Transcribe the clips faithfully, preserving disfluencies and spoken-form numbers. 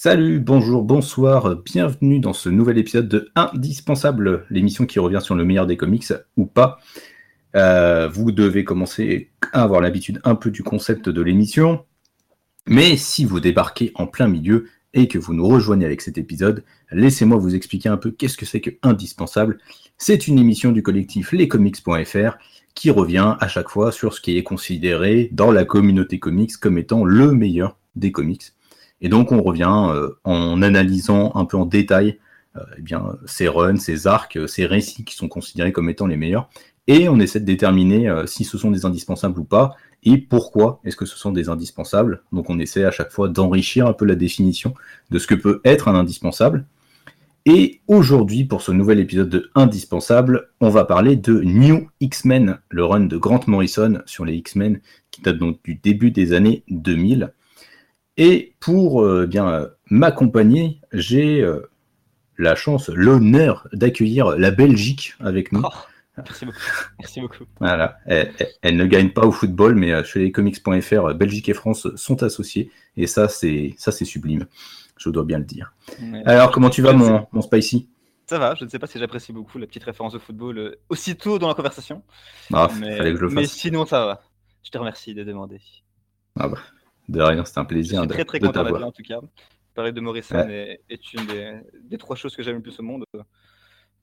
Salut, bonjour, bonsoir, bienvenue dans ce nouvel épisode de Indispensable, l'émission qui revient sur le meilleur des comics ou pas. Euh, vous devez commencer à avoir l'habitude un peu du concept de l'émission, mais si vous débarquez en plein milieu et que vous nous rejoignez avec cet épisode, laissez-moi vous expliquer un peu qu'est-ce que c'est que Indispensable. C'est une émission du collectif lescomics point f r qui revient à chaque fois sur ce qui est considéré dans la communauté comics comme étant le meilleur des comics. Et donc on revient euh, en analysant un peu en détail euh, eh bien, ces runs, ces arcs, ces récits qui sont considérés comme étant les meilleurs, et on essaie de déterminer euh, si ce sont des indispensables ou pas, et pourquoi est-ce que ce sont des indispensables. Donc on essaie à chaque fois d'enrichir un peu la définition de ce que peut être un indispensable. Et aujourd'hui, pour ce nouvel épisode de Indispensable, on va parler de New X-Men, le run de Grant Morrison sur les X-Men, qui date donc du début des années deux mille. Et pour euh, bien euh, m'accompagner, j'ai euh, la chance, l'honneur d'accueillir la Belgique avec nous. Oh, merci beaucoup. Merci beaucoup. Voilà. Elle, elle, elle ne gagne pas au football, mais chez les comics point f r, Belgique et France sont associés. Et ça, c'est ça, c'est sublime. Je dois bien le dire. Ouais. Alors, comment tu vas, mon, mon Spicy ? Ça va, je ne sais pas si j'apprécie beaucoup la petite référence au football euh, aussitôt dans la conversation. Ah, mais, fallait que je le fasse. Mais sinon, ça va. Je te remercie de demander. Ah bah. De rien, c'est un plaisir. Je suis très très content d'être là en tout cas. Parler de Morrison ouais. est, est une des, des trois choses que j'aime le plus au monde.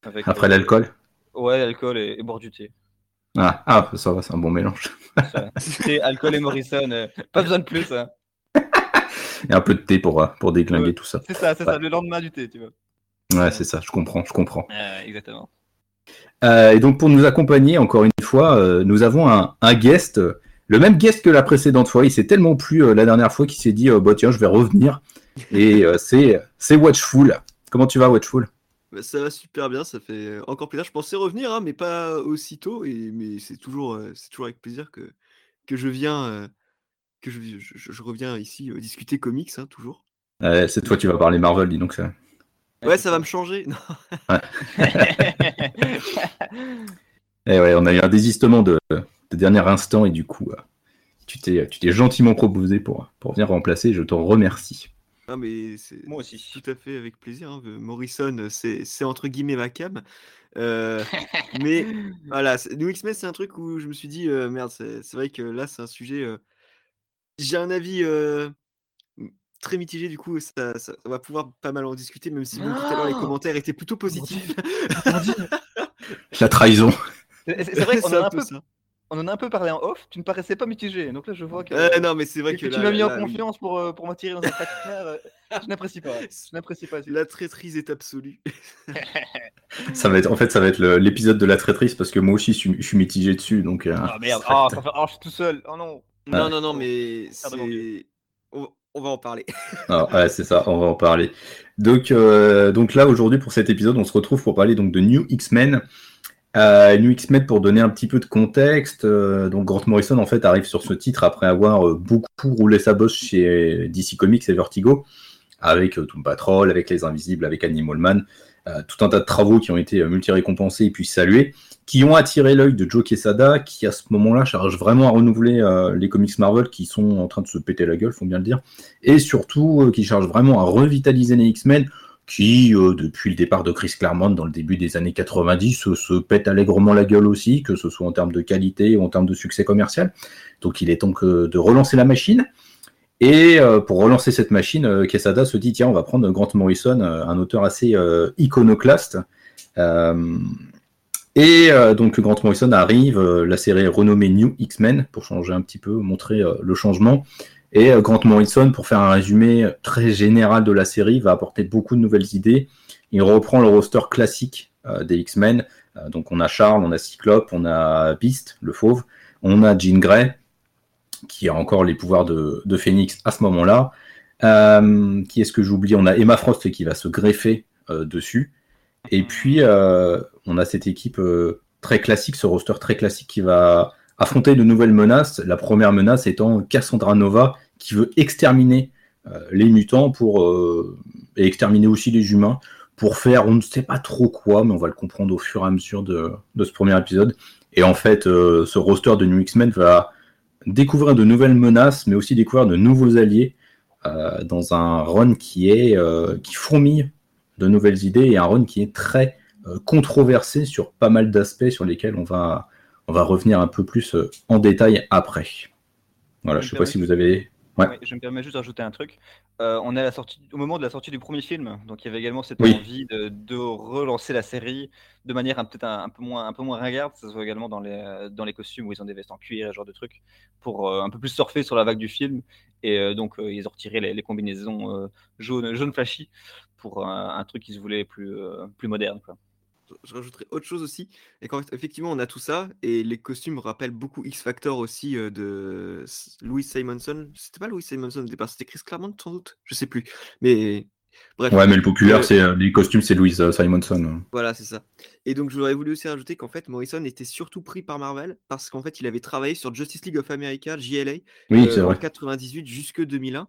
Avec, Après euh, l'alcool Ouais, l'alcool et, et boire du thé. Ah, ah, ça va, c'est un bon mélange. Ça, thé, alcool et Morrison, euh, pas besoin de plus. Hein. Et un peu de thé pour, pour déglinguer ouais. tout ça. C'est ça, c'est ouais. ça, le lendemain du thé, tu vois. Ouais, c'est ça, je comprends, je comprends. Euh, exactement. Euh, et donc pour nous accompagner, encore une fois, euh, nous avons un, un guest... Le même guest que la précédente fois, il s'est tellement plu euh, la dernière fois qu'il s'est dit euh, « bah tiens, je vais revenir ». Et euh, c'est, c'est Watchful. Comment tu vas, Watchful ? Bah, ça va super bien, ça fait encore plaisir. Je pensais revenir, hein, mais pas aussitôt. Et, mais c'est toujours, euh, c'est toujours avec plaisir que, que je viens euh, que je, je, je, je reviens ici euh, discuter comics, hein, toujours. Euh, cette fois, tu vas parler Marvel, dis donc. Ça... Ouais, ça va me changer. Non. Ouais. Et ouais, on a eu un désistement de... de dernier instant, et du coup, tu t'es, tu t'es gentiment proposé pour, pour venir remplacer, je t'en remercie. Ah mais c'est moi aussi. Tout à fait avec plaisir. Hein. Morrison, c'est, c'est entre guillemets ma cam. Euh, mais voilà, New X-Men, c'est un truc où je me suis dit, euh, merde, c'est, c'est vrai que là, c'est un sujet... Euh, j'ai un avis euh, très mitigé, du coup, ça, ça, on va pouvoir pas mal en discuter, même si bon, tout à l'heure, les commentaires étaient plutôt positifs. La trahison. C'est, c'est vrai qu'on a un peu... Ça. On en a un peu parlé en off, tu ne paraissais pas mitigé, donc là je vois que, euh, non, mais c'est vrai que, que, que là, tu m'as mis là, en là, confiance pour, euh, pour m'attirer dans cette affaire. Je n'apprécie pas, je n'apprécie pas. La traîtrise est absolue. Ça va être, en fait ça va être le, l'épisode de la traîtrise, parce que moi aussi je suis, je suis mitigé dessus. Donc, euh, oh merde, oh, ça fait... oh, je suis tout seul, oh non. Ah, non, non, non, mais c'est... On, on va en parler. Ah, ouais, c'est ça, on va en parler. Donc, euh, donc là aujourd'hui pour cet épisode, on se retrouve pour parler donc, de New X-Men. Euh, New X-Men, pour donner un petit peu de contexte, euh, donc Grant Morrison en fait arrive sur ce titre après avoir euh, beaucoup roulé sa bosse chez D C Comics et Vertigo, avec euh, Doom Patrol, avec Les Invisibles, avec Animal Man, euh, tout un tas de travaux qui ont été euh, multi-récompensés et puis salués, qui ont attiré l'œil de Joe Quesada, qui à ce moment-là cherche vraiment à renouveler euh, les comics Marvel qui sont en train de se péter la gueule, faut bien le dire, et surtout euh, qui cherche vraiment à revitaliser les X-Men, qui, euh, depuis le départ de Chris Claremont dans le début des années quatre-vingt-dix, euh, se pète allègrement la gueule aussi, que ce soit en termes de qualité ou en termes de succès commercial. Donc il est temps euh, de relancer la machine. Et euh, pour relancer cette machine, euh, Quesada se dit, tiens, on va prendre Grant Morrison, euh, un auteur assez euh, iconoclaste. Euh, et euh, donc Grant Morrison arrive, euh, la série est renommée New X-Men, pour changer un petit peu, montrer euh, le changement. Et Grant Morrison, pour faire un résumé très général de la série, va apporter beaucoup de nouvelles idées. Il reprend le roster classique euh, des X-Men. Euh, donc on a Charles, on a Cyclope, on a Beast, le fauve. On a Jean Grey, qui a encore les pouvoirs de, de Phoenix à ce moment-là. Euh, qui est-ce que j'oublie ? On a Emma Frost qui va se greffer euh, dessus. Et puis euh, on a cette équipe euh, très classique, ce roster très classique qui va affronter de nouvelles menaces. La première menace étant Cassandra Nova, qui veut exterminer euh, les mutants pour, euh, et exterminer aussi les humains pour faire on ne sait pas trop quoi, mais on va le comprendre au fur et à mesure de, de ce premier épisode. Et en fait, euh, ce roster de New X-Men va découvrir de nouvelles menaces, mais aussi découvrir de nouveaux alliés euh, dans un run qui est euh, qui fourmille de nouvelles idées et un run qui est très euh, controversé sur pas mal d'aspects sur lesquels on va on va revenir un peu plus euh, en détail après. Voilà, je ne sais pas si vous avez. Ouais. Oui, je me permets juste de rajouter un truc. Euh, on est à la sortie, au moment de la sortie du premier film, donc il y avait également cette oui. envie de, de relancer la série de manière un, peut-être un, un peu moins, un peu moins ringarde. Ça se voit également dans les, dans les costumes où ils ont des vestes en cuir et ce genre de trucs pour euh, un peu plus surfer sur la vague du film. Et euh, donc euh, ils ont retiré les, les combinaisons euh, jaunes, jaunes flashy pour euh, un truc qui se voulait plus, euh, plus moderne, quoi. Je rajouterais autre chose aussi, et quand effectivement on a tout ça, et les costumes rappellent beaucoup X-Factor aussi euh, de Louis Simonson, c'était pas Louis Simonson au départ, c'était Chris Claremont sans doute, je sais plus, mais bref. Ouais, mais le populaire, euh... c'est, euh, les costumes c'est Louis euh, Simonson. Voilà, c'est ça. Et donc j'aurais voulu aussi rajouter qu'en fait Morrison était surtout pris par Marvel, parce qu'en fait il avait travaillé sur Justice League of America, J L A, oui, euh, en quatre-vingt-dix-huit jusque deux mille un,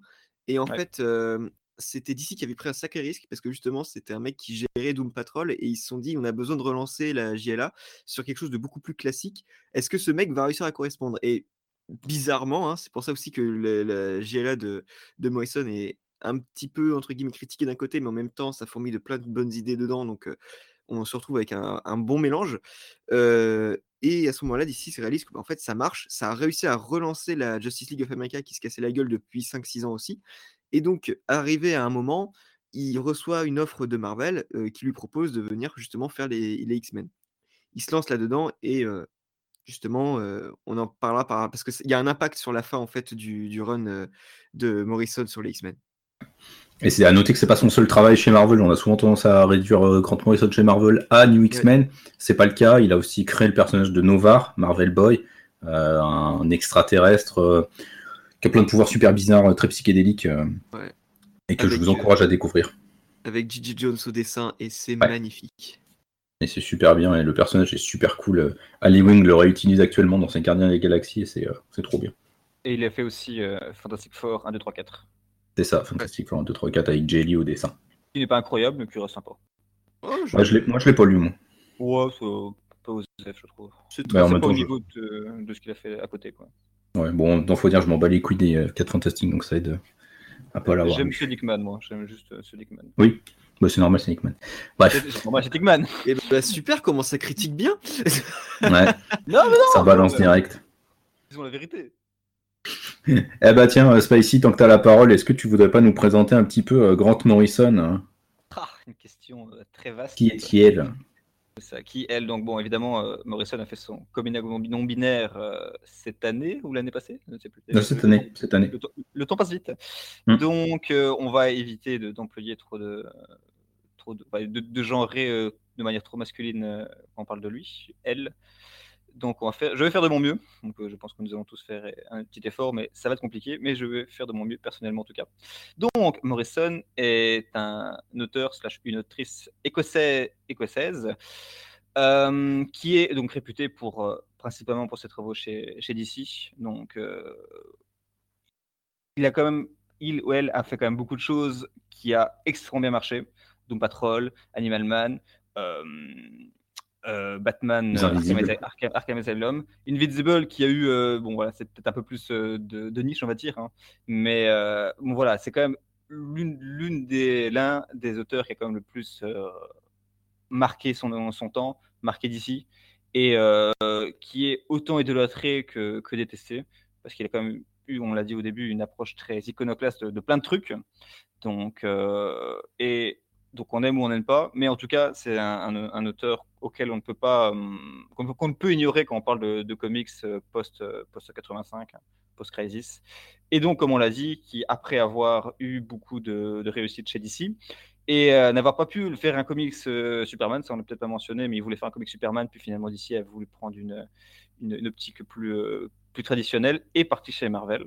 et en ouais. fait... Euh... C'était D C qui avait pris un sacré risque parce que justement c'était un mec qui gérait Doom Patrol et ils se sont dit on a besoin de relancer la J L A sur quelque chose de beaucoup plus classique. Est-ce que ce mec va réussir à correspondre ? Et bizarrement, hein, c'est pour ça aussi que le, la J L A de, de Morrison est un petit peu entre guillemets critiquée d'un côté, mais en même temps ça fourmille de plein de bonnes idées dedans, donc euh, on se retrouve avec un, un bon mélange. Euh, et à ce moment-là, D C se réalise qu'en fait ça marche, ça a réussi à relancer la Justice League of America qui se cassait la gueule depuis cinq six ans aussi. Et donc, arrivé à un moment, il reçoit une offre de Marvel euh, qui lui propose de venir justement faire les, les X-Men. Il se lance là-dedans et euh, justement, euh, on en parlera par, parce qu'il y a un impact sur la fin en fait du, du run euh, de Morrison sur les X-Men. Et c'est à noter que c'est pas son seul travail chez Marvel. On a souvent tendance à réduire euh, Grant Morrison chez Marvel à New X-Men. Ouais. C'est pas le cas. Il a aussi créé le personnage de Nova, Marvel Boy, euh, un extraterrestre. Euh, qui a plein de pouvoirs super bizarres, très psychédéliques, euh, ouais. et que avec, je vous encourage à découvrir. Avec Gigi Jones au dessin, et c'est ouais. magnifique. Et c'est super bien, et le personnage est super cool. Ali Wing le réutilise actuellement dans ses Gardiens des Galaxies, et c'est, euh, c'est trop bien. Et il a fait aussi euh, Fantastic Four un, deux, trois, quatre. C'est ça, Fantastic ouais. Four un, deux, trois, quatre, avec Jay Lee au dessin. Il n'est pas incroyable, mais il reste sympa. Oh, je... Ouais, je l'ai... Moi, je l'ai pas lu, moi. Ouais, c'est pas osé, je trouve. C'est bah, pas au niveau je... de... de ce qu'il a fait à côté, quoi. Ouais, bon, donc faut dire, je m'en bats les couilles des quatre Fantastiques, donc ça aide à pas l'avoir. J'aime ce Hickman, moi, j'aime juste ce Hickman. Oui, bah, c'est normal, c'est Hickman. Bref. C'est, c'est normal, c'est Hickman. Et bah, super, comment ça critique bien. Ouais, non, mais non, ça balance euh, direct. Disons la vérité. Eh bah tiens, Spicy, tant que t'as la parole, est-ce que tu voudrais pas nous présenter un petit peu Grant Morrison ? Ah, une question très vaste. Qui est-il ? Ça, qui, elle, donc bon, évidemment, euh, Morrison a fait son coming out non binaire euh, cette année ou l'année passée, je ne sais plus. Non, cette année, temps, cette année. Le, to- le temps passe vite. Mm. Donc, euh, on va éviter de, d'employer trop de, euh, trop de, de, de genrer euh, de manière trop masculine euh, quand on parle de lui, elle. Donc, on va faire, je vais faire de mon mieux. Donc, euh, je pense que nous allons tous faire un petit effort, mais ça va être compliqué. Mais je vais faire de mon mieux personnellement en tout cas. Donc, Morrison est un auteur slash une autrice écossaise, écossaise euh, qui est donc réputée pour euh, principalement pour ses travaux chez chez D C. Donc, euh, il a quand même, il ou elle a fait quand même beaucoup de choses qui a extrêmement bien marché. Doom Patrol, Animal Man. Euh, Euh, Batman, euh, Arkham Asylum, Invincible qui a eu, euh, bon voilà, c'est peut-être un peu plus euh, de, de niche on va dire, hein, mais euh, bon, voilà, c'est quand même l'une, l'une des, l'un des auteurs qui a quand même le plus euh, marqué son, son temps, marqué d'ici, et euh, qui est autant idolâtré que, que détesté, parce qu'il a quand même eu, on l'a dit au début, une approche très iconoclaste de, de plein de trucs, donc euh, et donc on aime ou on n'aime pas, mais en tout cas c'est un, un, un auteur auquel on ne peut pas, hum, qu'on, qu'on ne peut ignorer quand on parle de, de comics post post quatre-vingt-cinq, post crisis. Et donc comme on l'a dit, qui après avoir eu beaucoup de, de réussite chez D C et euh, n'avoir pas pu faire un comics euh, Superman, ça on l'a peut-être pas mentionné, mais il voulait faire un comics Superman, puis finalement D C a voulu prendre une une, une optique plus euh, plus traditionnelle et parti chez Marvel,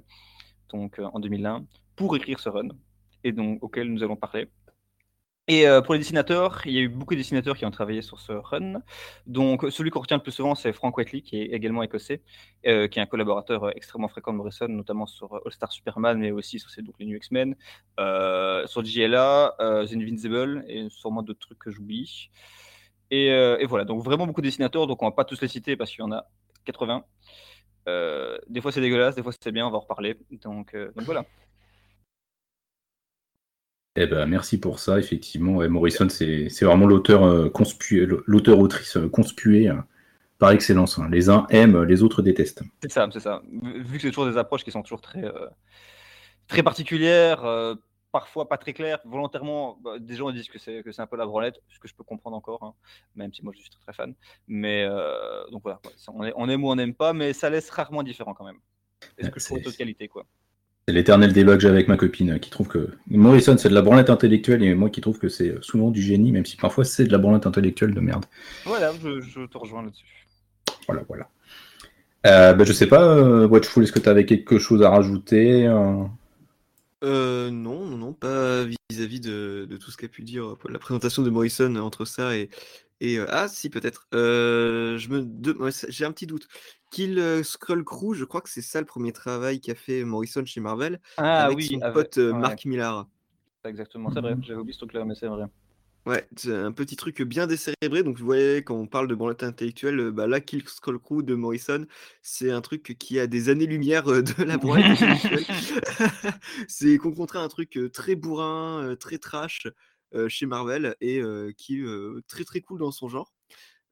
donc euh, en deux mille un pour écrire ce run et donc auquel nous allons parler. Et pour les dessinateurs, il y a eu beaucoup de dessinateurs qui ont travaillé sur ce run. Donc, celui qu'on retient le plus souvent, c'est Frank Quitely, qui est également écossais, euh, qui est un collaborateur extrêmement fréquent de Morrison, notamment sur All-Star Superman, mais aussi sur ses, donc, les New X-Men, euh, sur J L A, euh, The Invincible, et sûrement d'autres trucs que j'oublie. Et, euh, et voilà, donc vraiment beaucoup de dessinateurs, donc on ne va pas tous les citer parce qu'il y en a quatre-vingts. Euh, des fois, c'est dégueulasse, des fois, c'est bien, on va en reparler. Donc, euh, donc voilà. Eh ben, merci pour ça, effectivement. Ouais, Morrison, c'est, c'est vraiment l'auteur euh, conspué, l'auteur-autrice euh, conspuée euh, par excellence. Hein. Les uns aiment, les autres détestent. C'est ça, c'est ça. Vu que c'est toujours des approches qui sont toujours très, euh, très particulières, euh, parfois pas très claires, volontairement, bah, des gens disent que c'est, que c'est un peu la branlette, ce que je peux comprendre encore, hein, même si moi je suis très, très fan. Mais euh, donc voilà, on, est, on aime ou on n'aime pas, mais ça laisse rarement différent quand même. Est-ce ben, que je trouve de qualité, quoi. C'est l'éternel débat que j'ai avec ma copine qui trouve que Morrison c'est de la branlette intellectuelle et moi qui trouve que c'est souvent du génie, même si parfois c'est de la branlette intellectuelle de merde. Voilà, je, je te rejoins là-dessus. Voilà, voilà. Euh, bah, je sais pas, euh, Watchful, est-ce que tu avais quelque chose à rajouter euh... Euh, non, non, non, pas vis-à-vis de, de tout ce qu'a pu dire la présentation de Morrison entre ça et. et euh, ah, si, peut-être. Euh, je me de... J'ai un petit doute. Kill euh, Skrull Crew, je crois que c'est ça le premier travail qu'a fait Morrison chez Marvel, ah, avec oui, son avec... pote euh, ouais. Mark Millar. C'est exactement, c'est vrai, j'avais oublié ce truc-là, mais c'est vrai. Ouais, c'est un petit truc bien décérébré, donc vous voyez, quand on parle de branlette intellectuelle, bah là, Kill Skrull Crew de Morrison, c'est un truc qui a des années-lumière de la branlette intellectuelle. C'est qu'on contraint un truc très bourrin, très trash euh, chez Marvel, et euh, qui est euh, très très cool dans son genre.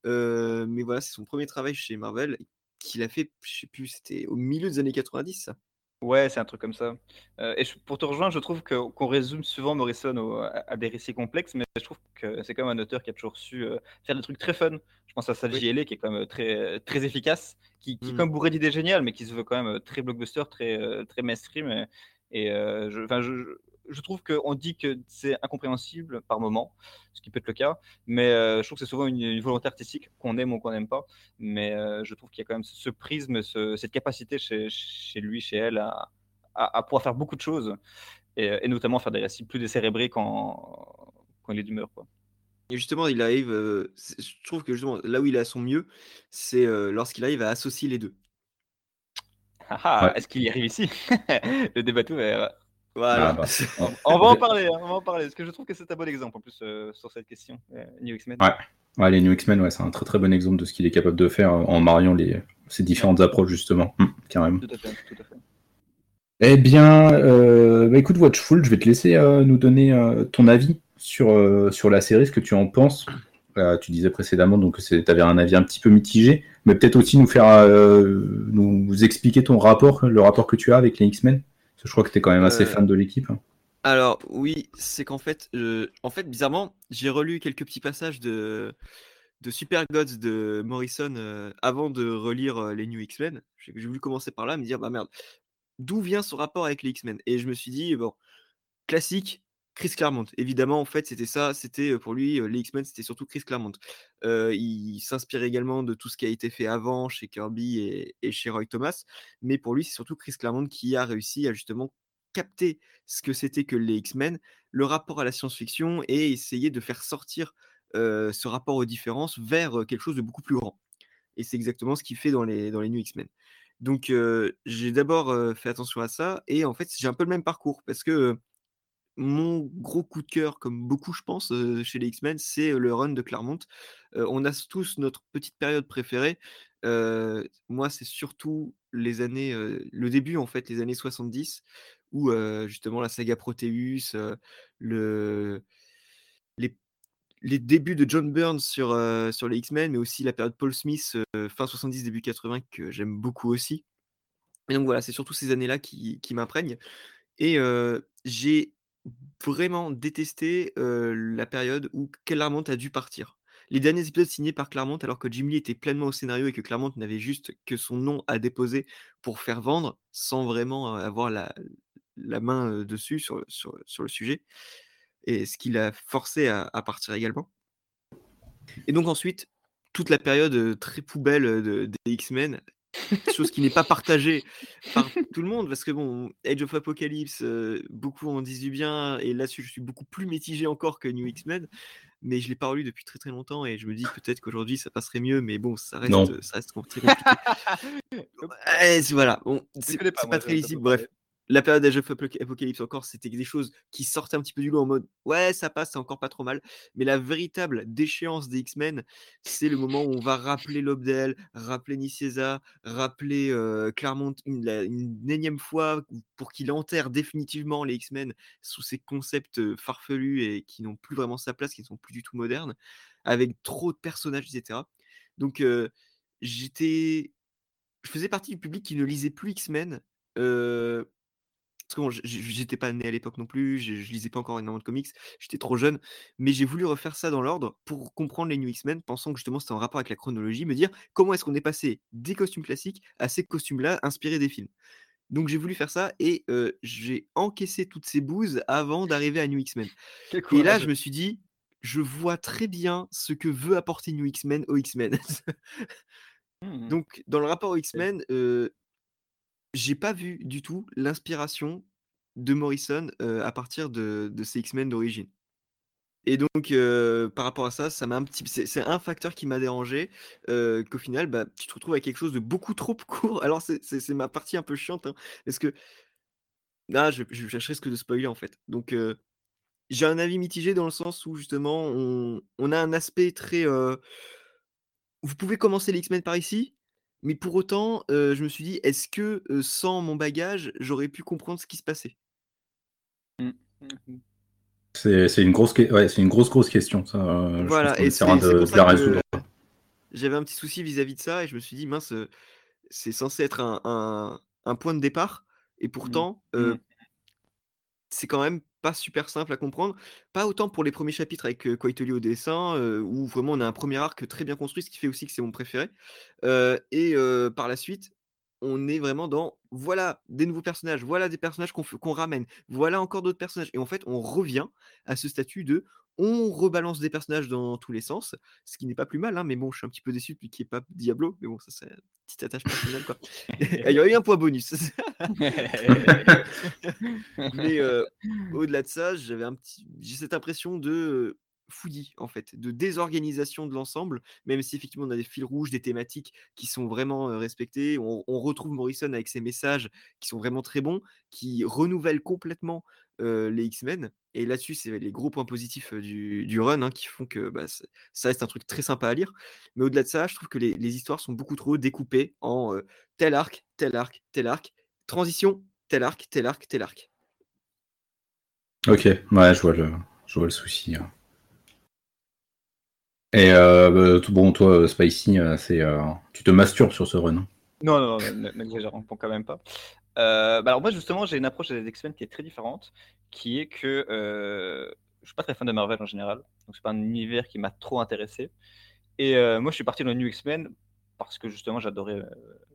Euh, mais voilà, c'est son premier travail chez Marvel, qu'il a fait, je sais plus, c'était au milieu des années quatre-vingt-dix, ça. Ouais, c'est un truc comme ça. Euh, et je, pour te rejoindre, je trouve que, qu'on résume souvent Morrison au, à, à des récits complexes, mais je trouve que c'est quand même un auteur qui a toujours su euh, faire des trucs très fun. Je pense à Salgiele, oui, qui est quand même très, très efficace, qui, qui mm. est quand même bourré d'idées géniales, mais qui se veut quand même très blockbuster, très, très mainstream. Et, et euh, je, je, je trouve qu'on dit que c'est incompréhensible par moment, ce qui peut être le cas, mais euh, je trouve que c'est souvent une, une volonté artistique, qu'on aime ou qu'on n'aime pas, mais euh, je trouve qu'il y a quand même ce prisme, ce, cette capacité chez, chez lui, chez elle, à, à, à pouvoir faire beaucoup de choses, et, et notamment faire des récits plus décérébrés quand, quand il est d'humeur, quoi. Et justement, il arrive, euh, je trouve que justement, là où il est à son mieux, c'est euh, lorsqu'il arrive à associer les deux. Ah ah, ouais. Est-ce qu'il y arrive ici? Le débat tout ouvert. Voilà, ah bah. on, on va en parler, hein, on va en parler, parce que je trouve que c'est un bon exemple en plus euh, sur cette question, euh, New X-Men. Ouais. ouais, les New X-Men, ouais, c'est un très très bon exemple de ce qu'il est capable de faire en mariant les, ces différentes approches justement, mmh, carrément. Tout à fait, tout à fait. Eh bien, euh, bah, écoute Watchful, je vais te laisser euh, nous donner euh, ton avis sur, euh, sur la série, ce que tu en penses. Euh, tu disais précédemment donc, que tu avais un avis un petit peu mitigé, mais peut-être aussi nous faire euh, nous expliquer ton rapport, le rapport que tu as avec les X-Men. Je crois que tu es quand même assez euh... fan de l'équipe. Alors, oui, c'est qu'en fait, euh, en fait, bizarrement, j'ai relu quelques petits passages de, de Super Gods de Morrison euh, avant de relire euh, les New X-Men. J'ai, j'ai voulu commencer par là, me dire, bah merde, d'où vient ce rapport avec les X-Men? Et je me suis dit, bon, classique, Chris Claremont. Évidemment, en fait, c'était ça, c'était pour lui, euh, les X-Men, c'était surtout Chris Claremont. Euh, il s'inspire également de tout ce qui a été fait avant chez Kirby et, et chez Roy Thomas, mais pour lui c'est surtout Chris Claremont qui a réussi à justement capter ce que c'était que les X-Men, le rapport à la science-fiction et essayer de faire sortir euh, ce rapport aux différences vers quelque chose de beaucoup plus grand. Et c'est exactement ce qu'il fait dans les, dans les New X-Men. Donc euh, j'ai d'abord euh, fait attention à ça et en fait j'ai un peu le même parcours parce que euh, mon gros coup de cœur, comme beaucoup je pense, euh, chez les X-Men, c'est le run de Claremont. Euh, on a tous notre petite période préférée. Euh, moi, c'est surtout les années, euh, le début en fait, les années soixante-dix, où euh, justement la saga Proteus, euh, le, les, les débuts de John Byrne sur, euh, sur les X-Men, mais aussi la période Paul Smith, euh, fin soixante-dix, début quatre-vingts, que j'aime beaucoup aussi. Et donc voilà, c'est surtout ces années-là qui, qui m'imprègnent. Et euh, j'ai vraiment détesté euh, la période où Claremont a dû partir. Les derniers épisodes signés par Claremont, alors que Jim Lee était pleinement au scénario et que Claremont n'avait juste que son nom à déposer pour faire vendre, sans vraiment avoir la, la main dessus sur, sur, sur le sujet, et ce qui l'a forcé à, à partir également. Et donc ensuite, toute la période très poubelle de, des X-Men, chose qui n'est pas partagée par tout le monde, parce que bon, Age of Apocalypse, euh, beaucoup en disent du bien, et là-dessus je suis beaucoup plus mitigé encore que New X-Men, mais je l'ai pas relu depuis très très longtemps, et je me dis peut-être qu'aujourd'hui ça passerait mieux, mais bon, ça reste, euh, ça reste très compliqué. Et voilà, bon, c'est, c'est pas, c'est pas moi, très lisible, bref. la période des jeux Apocalypse encore, c'était des choses qui sortaient un petit peu du lot en mode « Ouais, ça passe, c'est encore pas trop mal ». Mais la véritable déchéance des X-Men, c'est le moment où on va rappeler Lobdell, rappeler Nicésa, rappeler euh, Claremont une, la, une énième fois pour qu'il enterre définitivement les X-Men sous ces concepts farfelus et qui n'ont plus vraiment sa place, qui ne sont plus du tout modernes, avec trop de personnages, et cetera. Donc, euh, j'étais... je faisais partie du public qui ne lisait plus X-Men, euh... parce que bon, j'étais pas né à l'époque non plus, je, je lisais pas encore énormément de comics, j'étais trop jeune, mais j'ai voulu refaire ça dans l'ordre pour comprendre les New X-Men, pensant que justement c'était en rapport avec la chronologie, me dire comment est-ce qu'on est passé des costumes classiques à ces costumes-là inspirés des films. Donc j'ai voulu faire ça et euh, j'ai encaissé toutes ces bouses avant d'arriver à New X-Men. Et là je me suis dit, je vois très bien ce que veut apporter New X-Men aux X-Men. Donc dans le rapport aux X-Men... Euh, j'ai pas vu du tout l'inspiration de Morrison euh, à partir de, de ces X-Men d'origine. Et donc, euh, par rapport à ça, ça m'a un petit, c'est, c'est un facteur qui m'a dérangé, euh, qu'au final, bah, tu te retrouves avec quelque chose de beaucoup trop court. Alors, c'est, c'est, c'est ma partie un peu chiante, hein, parce que ah, je, je, je risque de spoiler, en fait. Donc, euh, j'ai un avis mitigé dans le sens où, justement, on, on a un aspect très... Euh... Vous pouvez commencer les X-Men par ici. Mais pour autant, euh, je me suis dit, est-ce que euh, sans mon bagage, j'aurais pu comprendre ce qui se passait ? C'est, c'est une grosse, ouais, c'est une grosse, grosse question. Ça, euh, voilà, et c'est, c'est de, pour ça de la résoudre. Que j'avais un petit souci vis-à-vis de ça, et je me suis dit, mince, c'est censé être un, un, un point de départ, et pourtant, mmh. Euh, mmh. c'est quand même pas super simple à comprendre. Pas autant pour les premiers chapitres avec euh, Quitely au dessin, euh, où vraiment on a un premier arc très bien construit, ce qui fait aussi que c'est mon préféré. Euh, et euh, par la suite, on est vraiment dans, voilà des nouveaux personnages, voilà des personnages qu'on, qu'on ramène, voilà encore d'autres personnages. Et en fait, on revient à ce statut de, on rebalance des personnages dans tous les sens, ce qui n'est pas plus mal, hein, mais bon, je suis un petit peu déçu depuis qu'il n'y ait pas Diablo, mais bon, ça c'est une petite attache personnelle, quoi. Il y aurait eu un point bonus. Mais euh, au-delà de ça, j'avais un petit... j'ai cette impression de fouillis, en fait, de désorganisation de l'ensemble, même si effectivement on a des fils rouges, des thématiques qui sont vraiment euh, respectées. On, on retrouve Morrison avec ses messages qui sont vraiment très bons, qui renouvellent complètement Euh, les X-Men, et là-dessus c'est les gros points positifs du, du run, hein, qui font que bah, c'est, ça reste un truc très sympa à lire. Mais au-delà de ça, je trouve que les, les histoires sont beaucoup trop découpées en euh, tel arc, tel arc, tel arc, transition, tel arc, tel arc, tel arc. Ok, ouais, je vois le, je vois le souci. Hein. Et euh, bon, toi, Spicy, c'est, euh, tu te masturbes sur ce run. Non, non, non, n'exagérons quand même pas. Euh, bah alors moi justement j'ai une approche des X-Men qui est très différente, qui est que euh, je suis pas très fan de Marvel en général, donc c'est pas un univers qui m'a trop intéressé, et euh, moi je suis parti dans le New X-Men parce que justement j'adorais euh,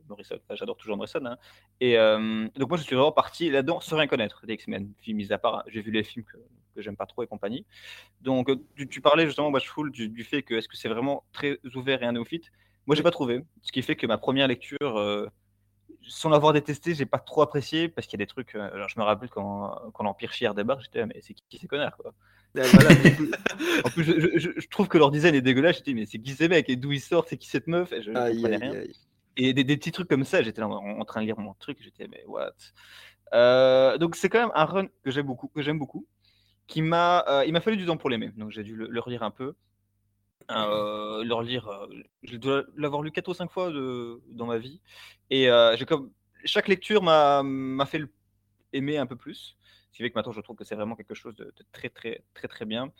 Morrison, enfin, j'adore toujours Morrison, hein. Et euh, donc moi je suis vraiment parti là-dedans sans rien connaître des X-Men, puis mis à part, hein, j'ai vu les films que, que j'aime pas trop et compagnie. Donc tu, tu parlais justement Watchful du, du fait que est-ce que c'est vraiment très ouvert et un néophyte, moi j'ai pas trouvé, ce qui fait que ma première lecture euh, sans l'avoir détesté, j'ai pas trop apprécié parce qu'il y a des trucs. Euh, genre je me rappelle quand, quand l'Empire Chier débarque, j'étais ah, mais c'est qui, qui ces connards quoi. Là, voilà, en plus, je, je, je trouve que leur design est dégueulasse. J'étais mais c'est qui ces mecs et d'où ils sortent, c'est qui cette meuf. Et je aïe, comprenais aïe, rien. Aïe. Et des, des petits trucs comme ça, j'étais là, en, en train de lire mon truc, j'étais mais what. Euh, donc c'est quand même un run que j'aime beaucoup, que j'aime beaucoup, qui m'a, euh, il m'a fallu du temps pour l'aimer, donc j'ai dû le, le relire un peu. Euh, leur lire, euh, je dois l'avoir lu quatre ou cinq fois de, dans ma vie, et euh, j'ai comme, chaque lecture m'a, m'a fait aimer un peu plus, ce qui fait que maintenant je trouve que c'est vraiment quelque chose de, de très très très très bien.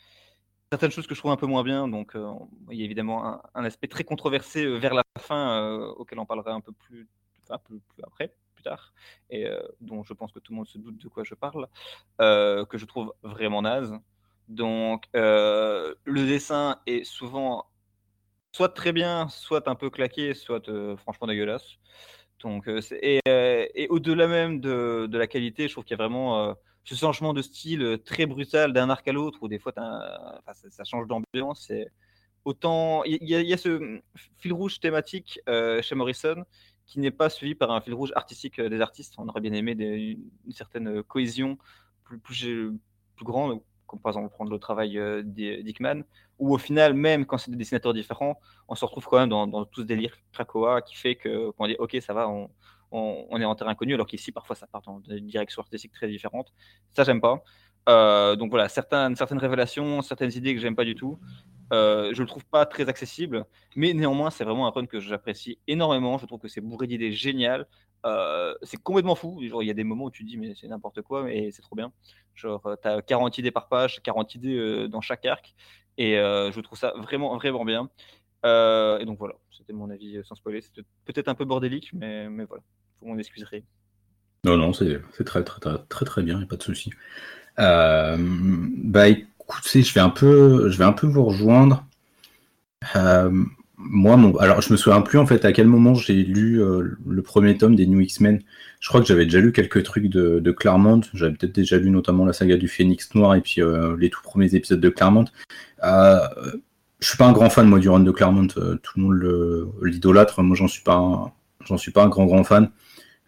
Certaines choses que je trouve un peu moins bien, donc euh, il y a évidemment un, un aspect très controversé euh, vers la fin euh, auquel on parlera un peu plus, enfin, plus, plus après, plus tard, et euh, dont je pense que tout le monde se doute de quoi je parle, euh, que je trouve vraiment naze. Donc, euh, le dessin est souvent soit très bien, soit un peu claqué, soit euh, franchement dégueulasse. Donc, euh, c'est, et, euh, et au-delà même de, de la qualité, je trouve qu'il y a vraiment euh, ce changement de style très brutal d'un arc à l'autre, où des fois enfin, ça, ça change d'ambiance. Et autant, il y, y, y a ce fil rouge thématique euh, chez Morrison qui n'est pas suivi par un fil rouge artistique des artistes. On aurait bien aimé des, une, une certaine cohésion plus, plus, plus grande. Comme par exemple prendre le travail euh, d'Hickman, où au final, même quand c'est des dessinateurs différents, on se retrouve quand même dans, dans tout ce délire Krakoa qui fait que, qu'on dit ok, ça va, on, on, on est en terrain connu, alors qu'ici, parfois, ça part dans une direction artistique très différente. Ça, j'aime pas. Euh, donc voilà, certaines, certaines révélations, certaines idées que j'aime pas du tout. Euh, je le trouve pas très accessible, mais néanmoins, c'est vraiment un run que j'apprécie énormément. Je trouve que c'est bourré d'idées géniales. Euh, c'est complètement fou. Genre, il y a des moments où tu te dis, mais c'est n'importe quoi, mais c'est trop bien. Genre, t'as quarante idées par page, quarante idées euh, dans chaque arc. Et euh, je trouve ça vraiment, vraiment bien. Euh, et donc voilà, c'était mon avis sans spoiler. C'était peut-être un peu bordélique, mais, mais voilà, vous m'en excuserez. Non, non, c'est, c'est très, très, très, très, très bien, il n'y a pas de souci. Euh, bah écoutez, je vais un peu, je vais un peu vous rejoindre. Euh, moi, mon, alors je me souviens plus en fait à quel moment j'ai lu euh, le premier tome des New X-Men. Je crois que j'avais déjà lu quelques trucs de, de Claremont. J'avais peut-être déjà lu notamment la saga du Phénix Noir et puis euh, les tout premiers épisodes de Claremont. Euh, je suis pas un grand fan moi du run de Claremont. Euh, tout le monde le, l'idolâtre. Moi, j'en suis pas, un, j'en suis pas un grand grand fan.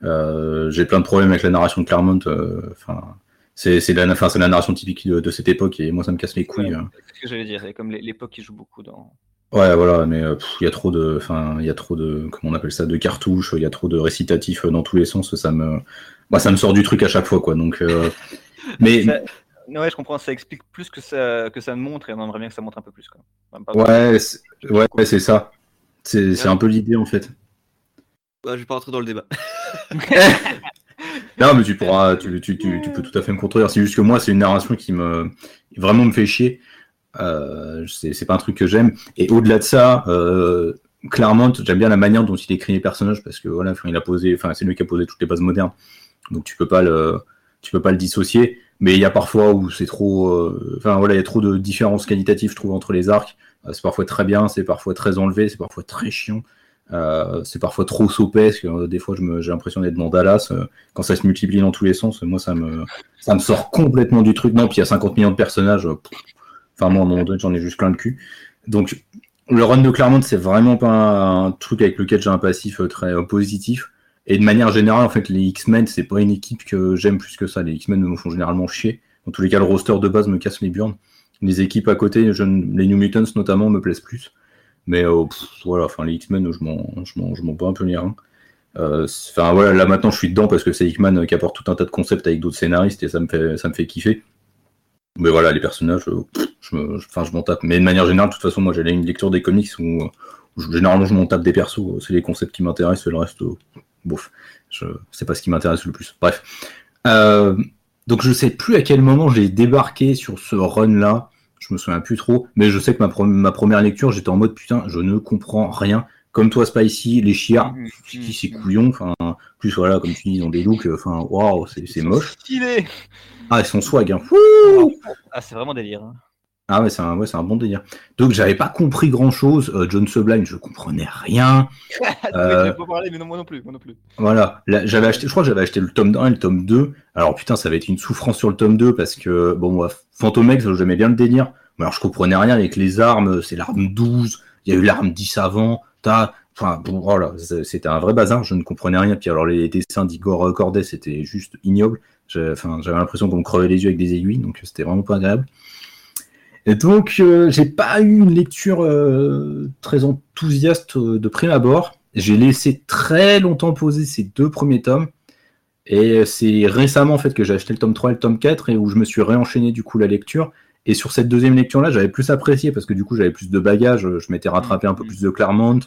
Euh, j'ai plein de problèmes avec la narration de Claremont. Enfin. Euh, C'est, c'est, la, enfin, c'est la narration typique de, de cette époque et moi ça me casse les couilles. Ouais, c'est ce que j'allais dire, c'est comme l'époque qui joue beaucoup dans. Ouais, voilà, mais il y a trop de, enfin, il y a trop de, comment on appelle ça, de cartouches, il y a trop de récitatifs dans tous les sens, ça me, bah, ça me sort du truc à chaque fois, quoi. Donc, euh... mais. Ça... Ouais, je comprends, ça explique plus que ça que ça montre et on aimerait bien que ça montre un peu plus, quoi. Enfin, ouais, c'est... ouais, ouais, c'est ça. C'est, c'est un peu l'idée en fait. Bah, je vais pas rentrer dans le débat. Non, mais tu pourras, tu, tu, tu, tu peux tout à fait me contredire. C'est juste que moi, c'est une narration qui me, vraiment me fait chier. Euh, c'est, c'est pas un truc que j'aime. Et au-delà de ça, euh, Claremont, j'aime bien la manière dont il écrit les personnages parce que voilà, il a posé, enfin, c'est lui qui a posé toutes les bases modernes. Donc tu peux pas le, tu peux pas le dissocier. Mais il y a parfois où c'est trop, euh, enfin voilà, il y a trop de différences qualitatives, je trouve, entre les arcs. Euh, c'est parfois très bien, c'est parfois très enlevé, c'est parfois très chiant. Euh, c'est parfois trop sopesque, euh, des fois je me, j'ai l'impression d'être dans Dallas, euh, quand ça se multiplie dans tous les sens, moi ça me, ça me sort complètement du truc, non, puis il y a cinquante millions de personnages, euh, pff, enfin moi à un moment donné j'en ai juste plein le cul, donc le run de Claremont c'est vraiment pas un truc avec lequel j'ai un passif euh, très euh, positif, et de manière générale en fait les X-Men c'est pas une équipe que j'aime plus que ça, les X-Men me font généralement chier, dans tous les cas le roster de base me casse les burnes, les équipes à côté, je, les New Mutants notamment me plaisent plus. Mais euh, pff, voilà, enfin les X-Men, je m'en, je m'en, je m'en bats un peu les reins. Enfin euh, voilà, là maintenant je suis dedans parce que c'est Hickman qui apporte tout un tas de concepts avec d'autres scénaristes et ça me fait, ça me fait kiffer. Mais voilà, les personnages, pff, je, me, je, je m'en tape. Mais de manière générale, de toute façon, moi j'ai une lecture des comics où, où je, généralement je m'en tape des persos. C'est les concepts qui m'intéressent et le reste, euh, bof, je, c'est pas ce qui m'intéresse le plus. Bref, euh, donc je sais plus à quel moment j'ai débarqué sur ce run là. Je me souviens plus trop, mais je sais que ma, pro- ma première lecture, j'étais en mode putain, je ne comprends rien. Comme toi, Spicy, les chiards, qui c'est couillon, enfin, plus voilà, comme tu dis, dans des looks, enfin, waouh, c'est, c'est moche. Stylé. Ah, ils sont swag, hein. Wouh, ah, c'est vraiment délire. Hein. Ah ouais, c'est un, ouais, c'est un bon délire. Donc, j'avais pas compris grand chose. Euh, John Sublime, je comprenais rien. euh... Je vais pas parler, mais non, moi non plus, moi non plus. Voilà. Là, j'avais acheté, je crois que j'avais acheté le tome un et le tome deux. Alors, putain, ça avait été une souffrance sur le tome deux parce que, bon, moi, Fantomex, j'aimais bien le délire. Mais alors, je comprenais rien avec les armes. C'est l'arme douze. Il y a eu l'arme dix avant. T'as, enfin, bon, voilà. C'était un vrai bazar. Je ne comprenais rien. Puis, alors, les dessins d'Igor Corday, c'était juste ignoble. J'avais, enfin, j'avais l'impression qu'on me crevait les yeux avec des aiguilles. Donc, c'était vraiment pas agréable. Et donc, euh, j'ai pas eu une lecture euh, très enthousiaste euh, de prime abord. J'ai laissé très longtemps poser ces deux premiers tomes. Et c'est récemment, en fait, que j'ai acheté le tome trois et le tome quatre, et où je me suis réenchaîné, du coup, la lecture. Et sur cette deuxième lecture-là, j'avais plus apprécié, parce que, du coup, j'avais plus de bagages. Je m'étais rattrapé un peu plus de Claremont.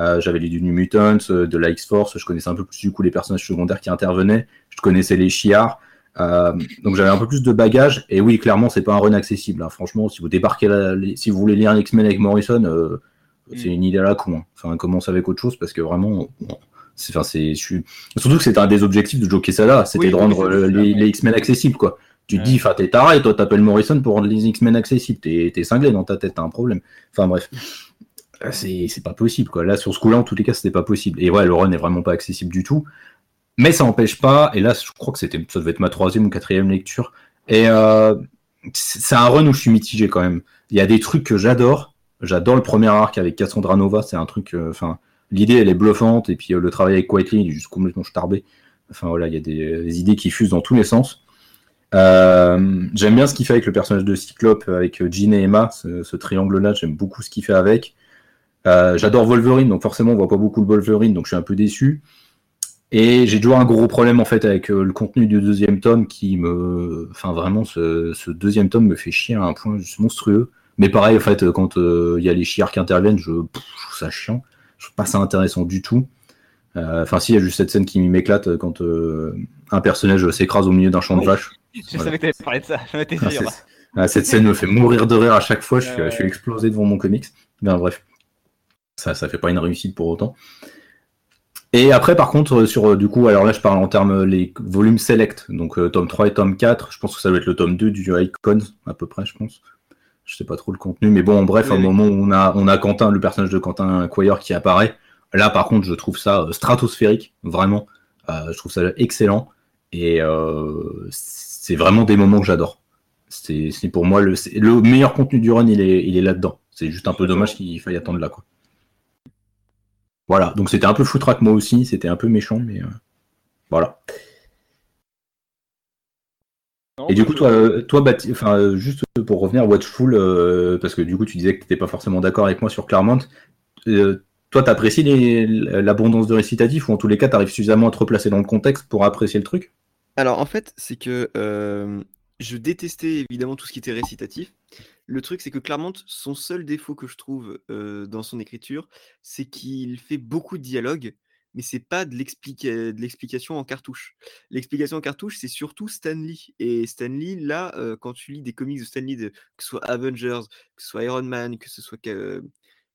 Euh, j'avais lu du New Mutants, de la X-Force. Je connaissais un peu plus, du coup, les personnages secondaires qui intervenaient. Je connaissais les chiards. Euh, donc j'avais un peu plus de bagages et oui clairement c'est pas un run accessible hein. Franchement si vous débarquez la, les, si vous voulez lire un X-Men avec Morrison euh, mm. c'est une idée à la con hein. Enfin commence avec autre chose parce que vraiment bon, c'est, enfin, c'est, je suis... surtout que c'était un des objectifs de Joe Quesada, c'était oui, de rendre oui, les, les X-Men accessibles quoi. Tu te ouais. dis enfin t'es taré toi, t'appelles Morrison pour rendre les X-Men accessibles, t'es, t'es cinglé dans ta tête, t'as un problème, enfin bref c'est, c'est pas possible quoi. Là sur ce coup là en tous les cas c'était pas possible et ouais le run est vraiment pas accessible du tout. Mais ça n'empêche pas, et là je crois que c'était, ça devait être ma troisième ou quatrième lecture, et euh, c'est un run où je suis mitigé quand même. Il y a des trucs que j'adore, j'adore le premier arc avec Cassandra Nova, c'est un truc, enfin, euh, l'idée elle est bluffante, et puis euh, le travail avec Quitely, il est juste complètement starbé. Enfin voilà, il y a des, des idées qui fusent dans tous les sens. Euh, j'aime bien ce qu'il fait avec le personnage de Cyclope, avec Jean et Emma, ce, ce triangle-là, j'aime beaucoup ce qu'il fait avec. Euh, j'adore Wolverine, donc forcément on voit pas beaucoup le Wolverine, donc je suis un peu déçu. Et j'ai toujours un gros problème en fait avec euh, le contenu du deuxième tome qui me... Enfin vraiment, ce, ce deuxième tome me fait chier à un point juste monstrueux. Mais pareil, en fait, quand il euh, y a les chiards qui interviennent, je, pff, je trouve ça chiant. Je trouve pas ça intéressant du tout. Enfin euh, si, il y a juste cette scène qui m'éclate quand euh, un personnage s'écrase au milieu d'un champ de vaches. Je voilà. savais que t'avais parlé de ça, j'en étais sûr. Ah, ah, cette scène me fait mourir de rire à chaque fois, je suis, euh... je suis explosé devant mon comics. Ben bref, ça ça fait pas une réussite pour autant. Et après, par contre, sur du coup, alors là, je parle en termes les volumes select, donc euh, tome trois et tome quatre, je pense que ça doit être le tome deux du Icons, à peu près, je pense. Je sais pas trop le contenu, mais bon, bref, oui, au oui. moment où on a, on a Quentin, le personnage de Quentin Quire qui apparaît, là, par contre, je trouve ça euh, stratosphérique, vraiment. Euh, je trouve ça excellent, et euh, c'est vraiment des moments que j'adore. C'est, c'est pour moi, le, c'est, le meilleur contenu du run, il est, il est là-dedans. C'est juste un peu dommage qu'il faille attendre là, quoi. Voilà, donc c'était un peu foutraque moi aussi, c'était un peu méchant, mais euh... voilà. Non, et du coup, toi, euh, toi Baptiste, enfin, euh, juste pour revenir, Watchful, euh, parce que du coup, tu disais que tu n'étais pas forcément d'accord avec moi sur Claremont, euh, toi, tu apprécies les... l'abondance de récitatifs, ou en tous les cas, tu arrives suffisamment à te replacer dans le contexte pour apprécier le truc? Alors, en fait, c'est que euh, je détestais évidemment tout ce qui était récitatif. Le truc, c'est que Claremont, son seul défaut que je trouve euh, dans son écriture, c'est qu'il fait beaucoup de dialogues, mais c'est pas de, l'explica- de l'explication en cartouche. L'explication en cartouche, c'est surtout Stan Lee. Et Stan Lee, là, euh, quand tu lis des comics de Stan Lee, de, que ce soit Avengers, que ce soit Iron Man, que ce soit, euh,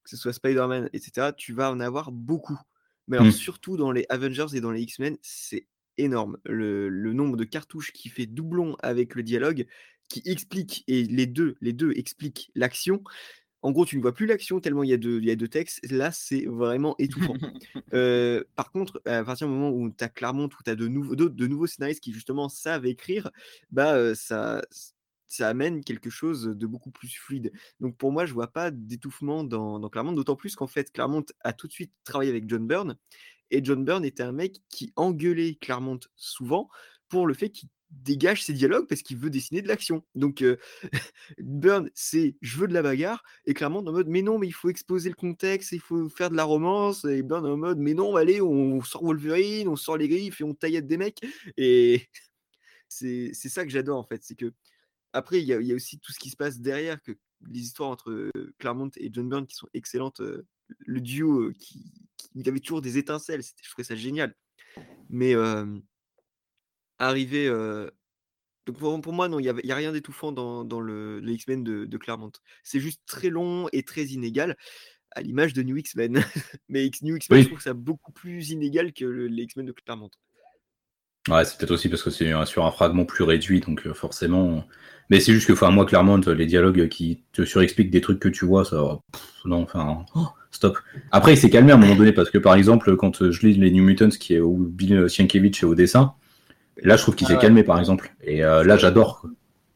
que ce soit Spider-Man, et cetera, tu vas en avoir beaucoup. Mais alors, mmh. surtout dans les Avengers et dans les X-Men, c'est énorme. Le, le nombre de cartouches qui fait doublon avec le dialogue, qui explique, et les deux, les deux expliquent l'action. En gros, tu ne vois plus l'action tellement il y a deux, il y a deux textes. Là, c'est vraiment étouffant. euh, par contre, à partir du moment où tu as Claremont, où tu as de, nou- de, de nouveaux scénaristes qui justement savent écrire, bah, euh, ça, ça amène quelque chose de beaucoup plus fluide. Donc pour moi, je ne vois pas d'étouffement dans, dans Claremont, d'autant plus qu'en fait, Claremont a tout de suite travaillé avec John Byrne, et John Byrne était un mec qui engueulait Claremont souvent pour le fait qu'il dégage ses dialogues parce qu'il veut dessiner de l'action. Donc euh, Byrne, c'est je veux de la bagarre, et Claremont en mode mais non, mais il faut exposer le contexte, il faut faire de la romance, et Byrne en mode mais non, allez, on sort Wolverine, on sort les griffes et on taillade des mecs. Et c'est c'est ça que j'adore en fait, c'est que après il y a il y a aussi tout ce qui se passe derrière, que les histoires entre Claremont et John Byrne qui sont excellentes, euh, le duo euh, qui, qui il avait toujours des étincelles, je trouvais ça génial. Mais euh, arrivé euh... donc pour, pour moi non, il y a, y a rien d'étouffant dans dans le, le X-Men de, de Claremont. C'est juste très long et très inégal, à l'image de New X-Men. Mais X, New X-Men, oui. Je trouve ça beaucoup plus inégal que le, les X-Men de Claremont. Ouais, c'est peut-être aussi parce que c'est sur un fragment plus réduit, donc forcément. Mais c'est juste que, enfin, moi, Claremont, les dialogues qui te surexpliquent des trucs que tu vois, ça, pff, non, enfin, oh, stop. Après, il s'est calmé à un moment donné parce que, par exemple, quand je lis les New Mutants, qui est où Bill Sienkiewicz est au dessin. Là, je trouve qu'il ah, s'est ouais. calmé, par exemple. Et euh, là, j'adore.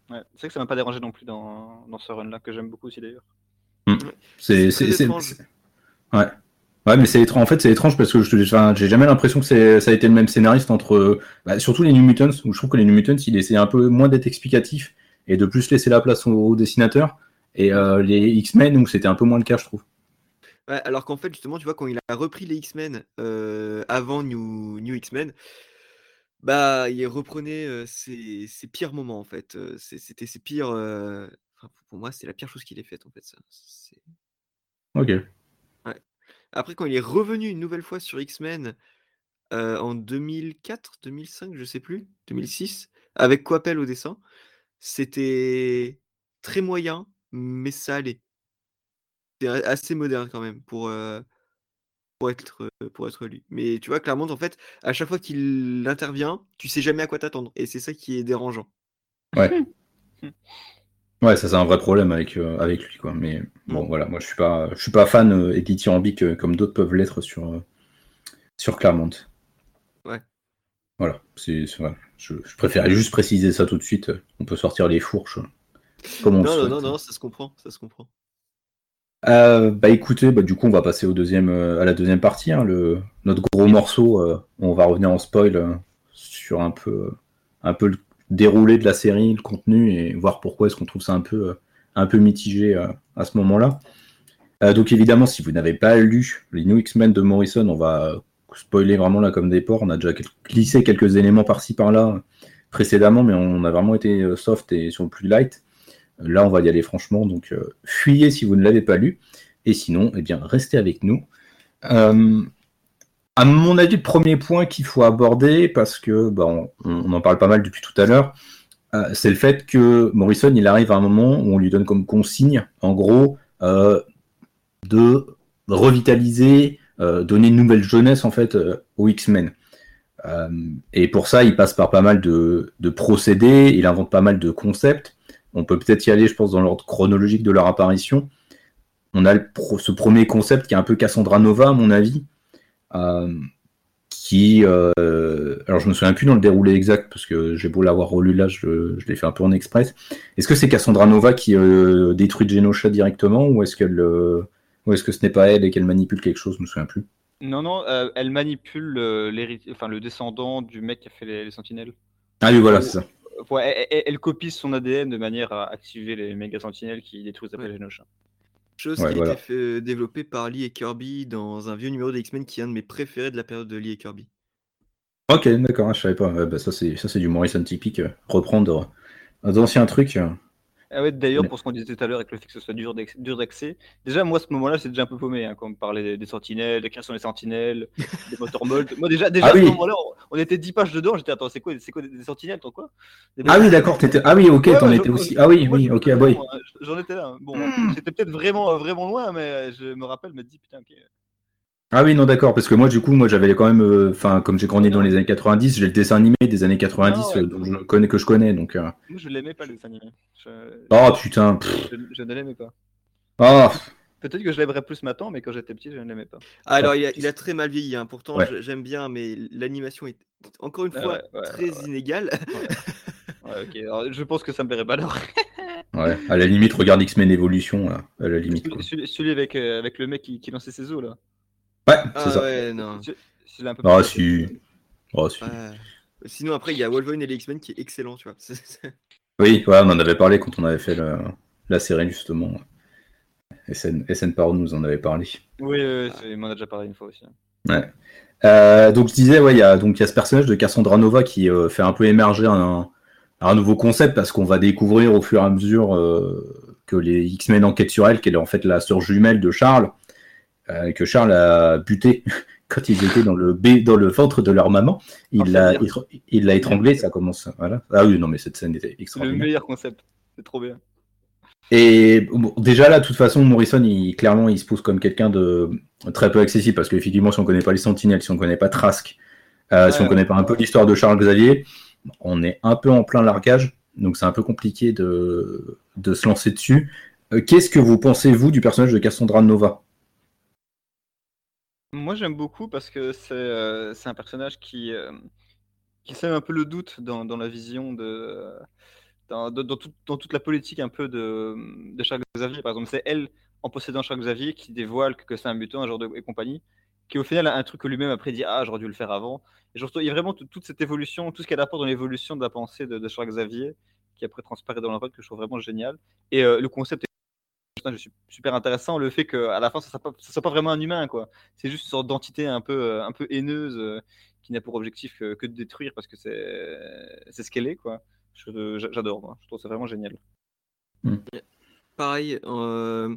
Ouais. C'est vrai que ça m'a pas dérangé non plus dans, dans ce run-là, que j'aime beaucoup aussi, d'ailleurs. Mmh. C'est, c'est, c'est, étrange. C'est... Ouais. Ouais, mais c'est étrange. En fait, c'est étrange parce que je enfin, j'ai jamais l'impression que c'est... ça a été le même scénariste entre... Bah, surtout les New Mutants, où je trouve que les New Mutants, il essaie un peu moins d'être explicatif et de plus laisser la place aux dessinateurs. Et euh, les X-Men, où c'était un peu moins le cas, je trouve. Ouais, alors qu'en fait, justement, tu vois, quand il a repris les X-Men euh, avant New, New X-Men... Bah, il reprenait euh, ses, ses pires moments en fait. Euh, c'est, c'était ses pires. Euh... Enfin, pour moi, c'est la pire chose qu'il ait faite en fait. Ça. C'est... Ok. Ouais. Après, quand il est revenu une nouvelle fois sur X-Men euh, en deux mille quatre, deux mille cinq, je sais plus, deux mille six, avec Coppel au dessin, c'était très moyen, mais ça allait. C'était assez moderne quand même pour. Euh... Pour être, pour être lui. Mais tu vois, Claremont, en fait, à chaque fois qu'il intervient, tu sais jamais à quoi t'attendre. Et c'est ça qui est dérangeant. Ouais. Ouais, ça, c'est un vrai problème avec, euh, avec lui, quoi. Mais bon, mm. voilà, moi, je suis pas, je suis pas fan euh, et dithyrambique euh, comme d'autres peuvent l'être sur, euh, sur Claremont. Ouais. Voilà, c'est, c'est vrai. Je, je préférais juste préciser ça tout de suite. On peut sortir les fourches. Comme on non, non, non, non, ça se comprend, ça se comprend. Euh, bah écoutez, bah, du coup on va passer au deuxième, euh, à la deuxième partie, hein, le, notre gros morceau, euh, on va revenir en spoil euh, sur un peu, euh, un peu le déroulé de la série, le contenu, et voir pourquoi est-ce qu'on trouve ça un peu, euh, un peu mitigé euh, à ce moment-là. Euh, donc évidemment, si vous n'avez pas lu les New X-Men de Morrison, on va spoiler vraiment là comme des porcs. On a déjà glissé quelques éléments par-ci par-là précédemment, mais on a vraiment été soft et sur le plus light. Là, on va y aller franchement, donc euh, fuyez si vous ne l'avez pas lu, et sinon, eh bien, restez avec nous. Euh, à mon avis, le premier point qu'il faut aborder, parce que bah, on, on en parle pas mal depuis tout à l'heure, euh, c'est le fait que Morrison, il arrive à un moment où on lui donne comme consigne, en gros, euh, de revitaliser, euh, donner une nouvelle jeunesse en fait euh, aux X-Men. Euh, et pour ça, il passe par pas mal de, de procédés, il invente pas mal de concepts. On peut peut-être y aller, je pense, dans l'ordre chronologique de leur apparition. On a le pro- ce premier concept qui est un peu Cassandra Nova, à mon avis, euh, qui... Euh, alors, je ne me souviens plus dans le déroulé exact, parce que j'ai beau l'avoir relu là, je, je l'ai fait un peu en express. Est-ce que c'est Cassandra Nova qui euh, détruit Genosha directement, ou est-ce, qu'elle, euh, ou est-ce que ce n'est pas elle et qu'elle manipule quelque chose? Je ne me souviens plus. Non, non, euh, elle manipule euh, enfin, le descendant du mec qui a fait les, les Sentinelles. Ah oui, voilà, c'est ça. Ouais, elle, elle copie son A D N de manière à activer les méga sentinelles qui détruisent après ouais. Genosha. Chose ouais, qui voilà. a été fait, développée par Lee et Kirby dans un vieux numéro des X-Men qui est un de mes préférés de la période de Lee et Kirby. Ok, d'accord, je savais pas. Ouais, bah ça, c'est, ça, c'est du Morrison typique, reprendre d'anciens trucs. Ah ouais, d'ailleurs, ouais. pour ce qu'on disait tout à l'heure et que le fait que ce soit dur d'accès, déjà, moi, à ce moment-là, c'est déjà un peu paumé hein, quand on parlait des, des sentinelles, des créations des sentinelles, des motormolds. Moi, déjà, déjà ah, à ce oui. moment-là, on, on était dix pages dedans. J'étais, attends, c'est quoi, c'est quoi des, des sentinelles, toi, quoi des Ah oui, d'accord, t'étais. Ah oui, ok, ouais, t'en ouais, étais aussi. Ah oui, moi, oui, ok, ah oui. Bon, hein, j'en étais là. Hein. Bon, mm. j'étais peut-être vraiment, vraiment loin, mais je me rappelle, me dis, putain, ok. Ah oui, non, d'accord, parce que moi, du coup, moi, j'avais quand même. Enfin, euh, comme j'ai grandi dans les années quatre-vingt-dix, j'ai le dessin animé des années quatre-vingt-dix ah, ouais. euh, dont je connais, que je connais. Donc, euh... moi, je l'aimais pas, le dessin animé. Je... Oh putain je, je ne l'aimais pas. Oh. Peut-être que je l'aimerais plus maintenant, mais quand j'étais petit, je ne l'aimais pas. Ah, alors, il a, il a très mal vieilli, hein. Pourtant, ouais. j'aime bien, mais l'animation est encore une fois ah, ouais, ouais, très ouais. inégale. Ouais. ouais, ok, alors, je pense que ça me plairait pas alors. Ouais, à la limite, regarde X-Men Evolution, là. À la limite. Celui, celui avec, euh, avec le mec qui, qui lançait ses os, là. Ouais, ah, c'est ça. Ouais, non. Je, je l'ai un peu ah, si. Oh, si. Ah. Sinon, après, il y a Wolverine et les X-Men qui est excellent, tu vois. C'est, c'est... Oui, ouais, on en avait parlé quand on avait fait le, la série, justement. S N Paro nous en avait parlé. Oui, euh, ah. il m'en a déjà parlé une fois aussi. Ouais. Euh, donc, je disais, ouais, il y a ce personnage de Cassandra Nova qui euh, fait un peu émerger un, un nouveau concept parce qu'on va découvrir au fur et à mesure euh, que les X-Men enquêtent sur elle, qu'elle est en fait la sœur jumelle de Charles. Euh, que Charles a buté quand ils étaient dans le, b... dans le ventre de leur maman. Il, enfin, l'a... Il... il l'a étranglé, ça commence. Voilà. Ah oui, non, mais cette scène était extraordinaire. Le meilleur concept, c'est trop bien. Et bon, déjà là, de toute façon, Morrison, il, clairement, il se pose comme quelqu'un de très peu accessible, parce qu'effectivement, si on ne connaît pas les Sentinelles, si on ne connaît pas Trask, euh, ouais, si on ne connaît pas un peu l'histoire de Charles Xavier, on est un peu en plein largage, donc c'est un peu compliqué de, de se lancer dessus. Euh, qu'est-ce que vous pensez, vous, du personnage de Cassandra Nova ? Moi, j'aime beaucoup parce que c'est, euh, c'est un personnage qui, euh, qui sème un peu le doute dans, dans la vision, de, euh, dans, de, dans, tout, dans toute la politique un peu de, de Charles Xavier. Par exemple, c'est elle, en possédant Charles Xavier, qui dévoile que, que c'est un mutant, un genre de et compagnie, qui au final a un truc que lui-même après dit « Ah, j'aurais dû le faire avant ». Et genre, il y a vraiment toute cette évolution, tout ce qu'elle apporte dans l'évolution de la pensée de, de Charles Xavier, qui après transparaît dans l'enquête, que je trouve vraiment génial. Et euh, le concept est super intéressant, le fait qu'à la fin ça ne soit, soit pas vraiment un humain quoi. C'est juste une sorte d'entité un peu, un peu haineuse euh, qui n'a pour objectif que, que de détruire parce que c'est, c'est ce qu'elle est quoi. Je, j'adore moi, je trouve ça vraiment génial. Mmh. Pareil, euh,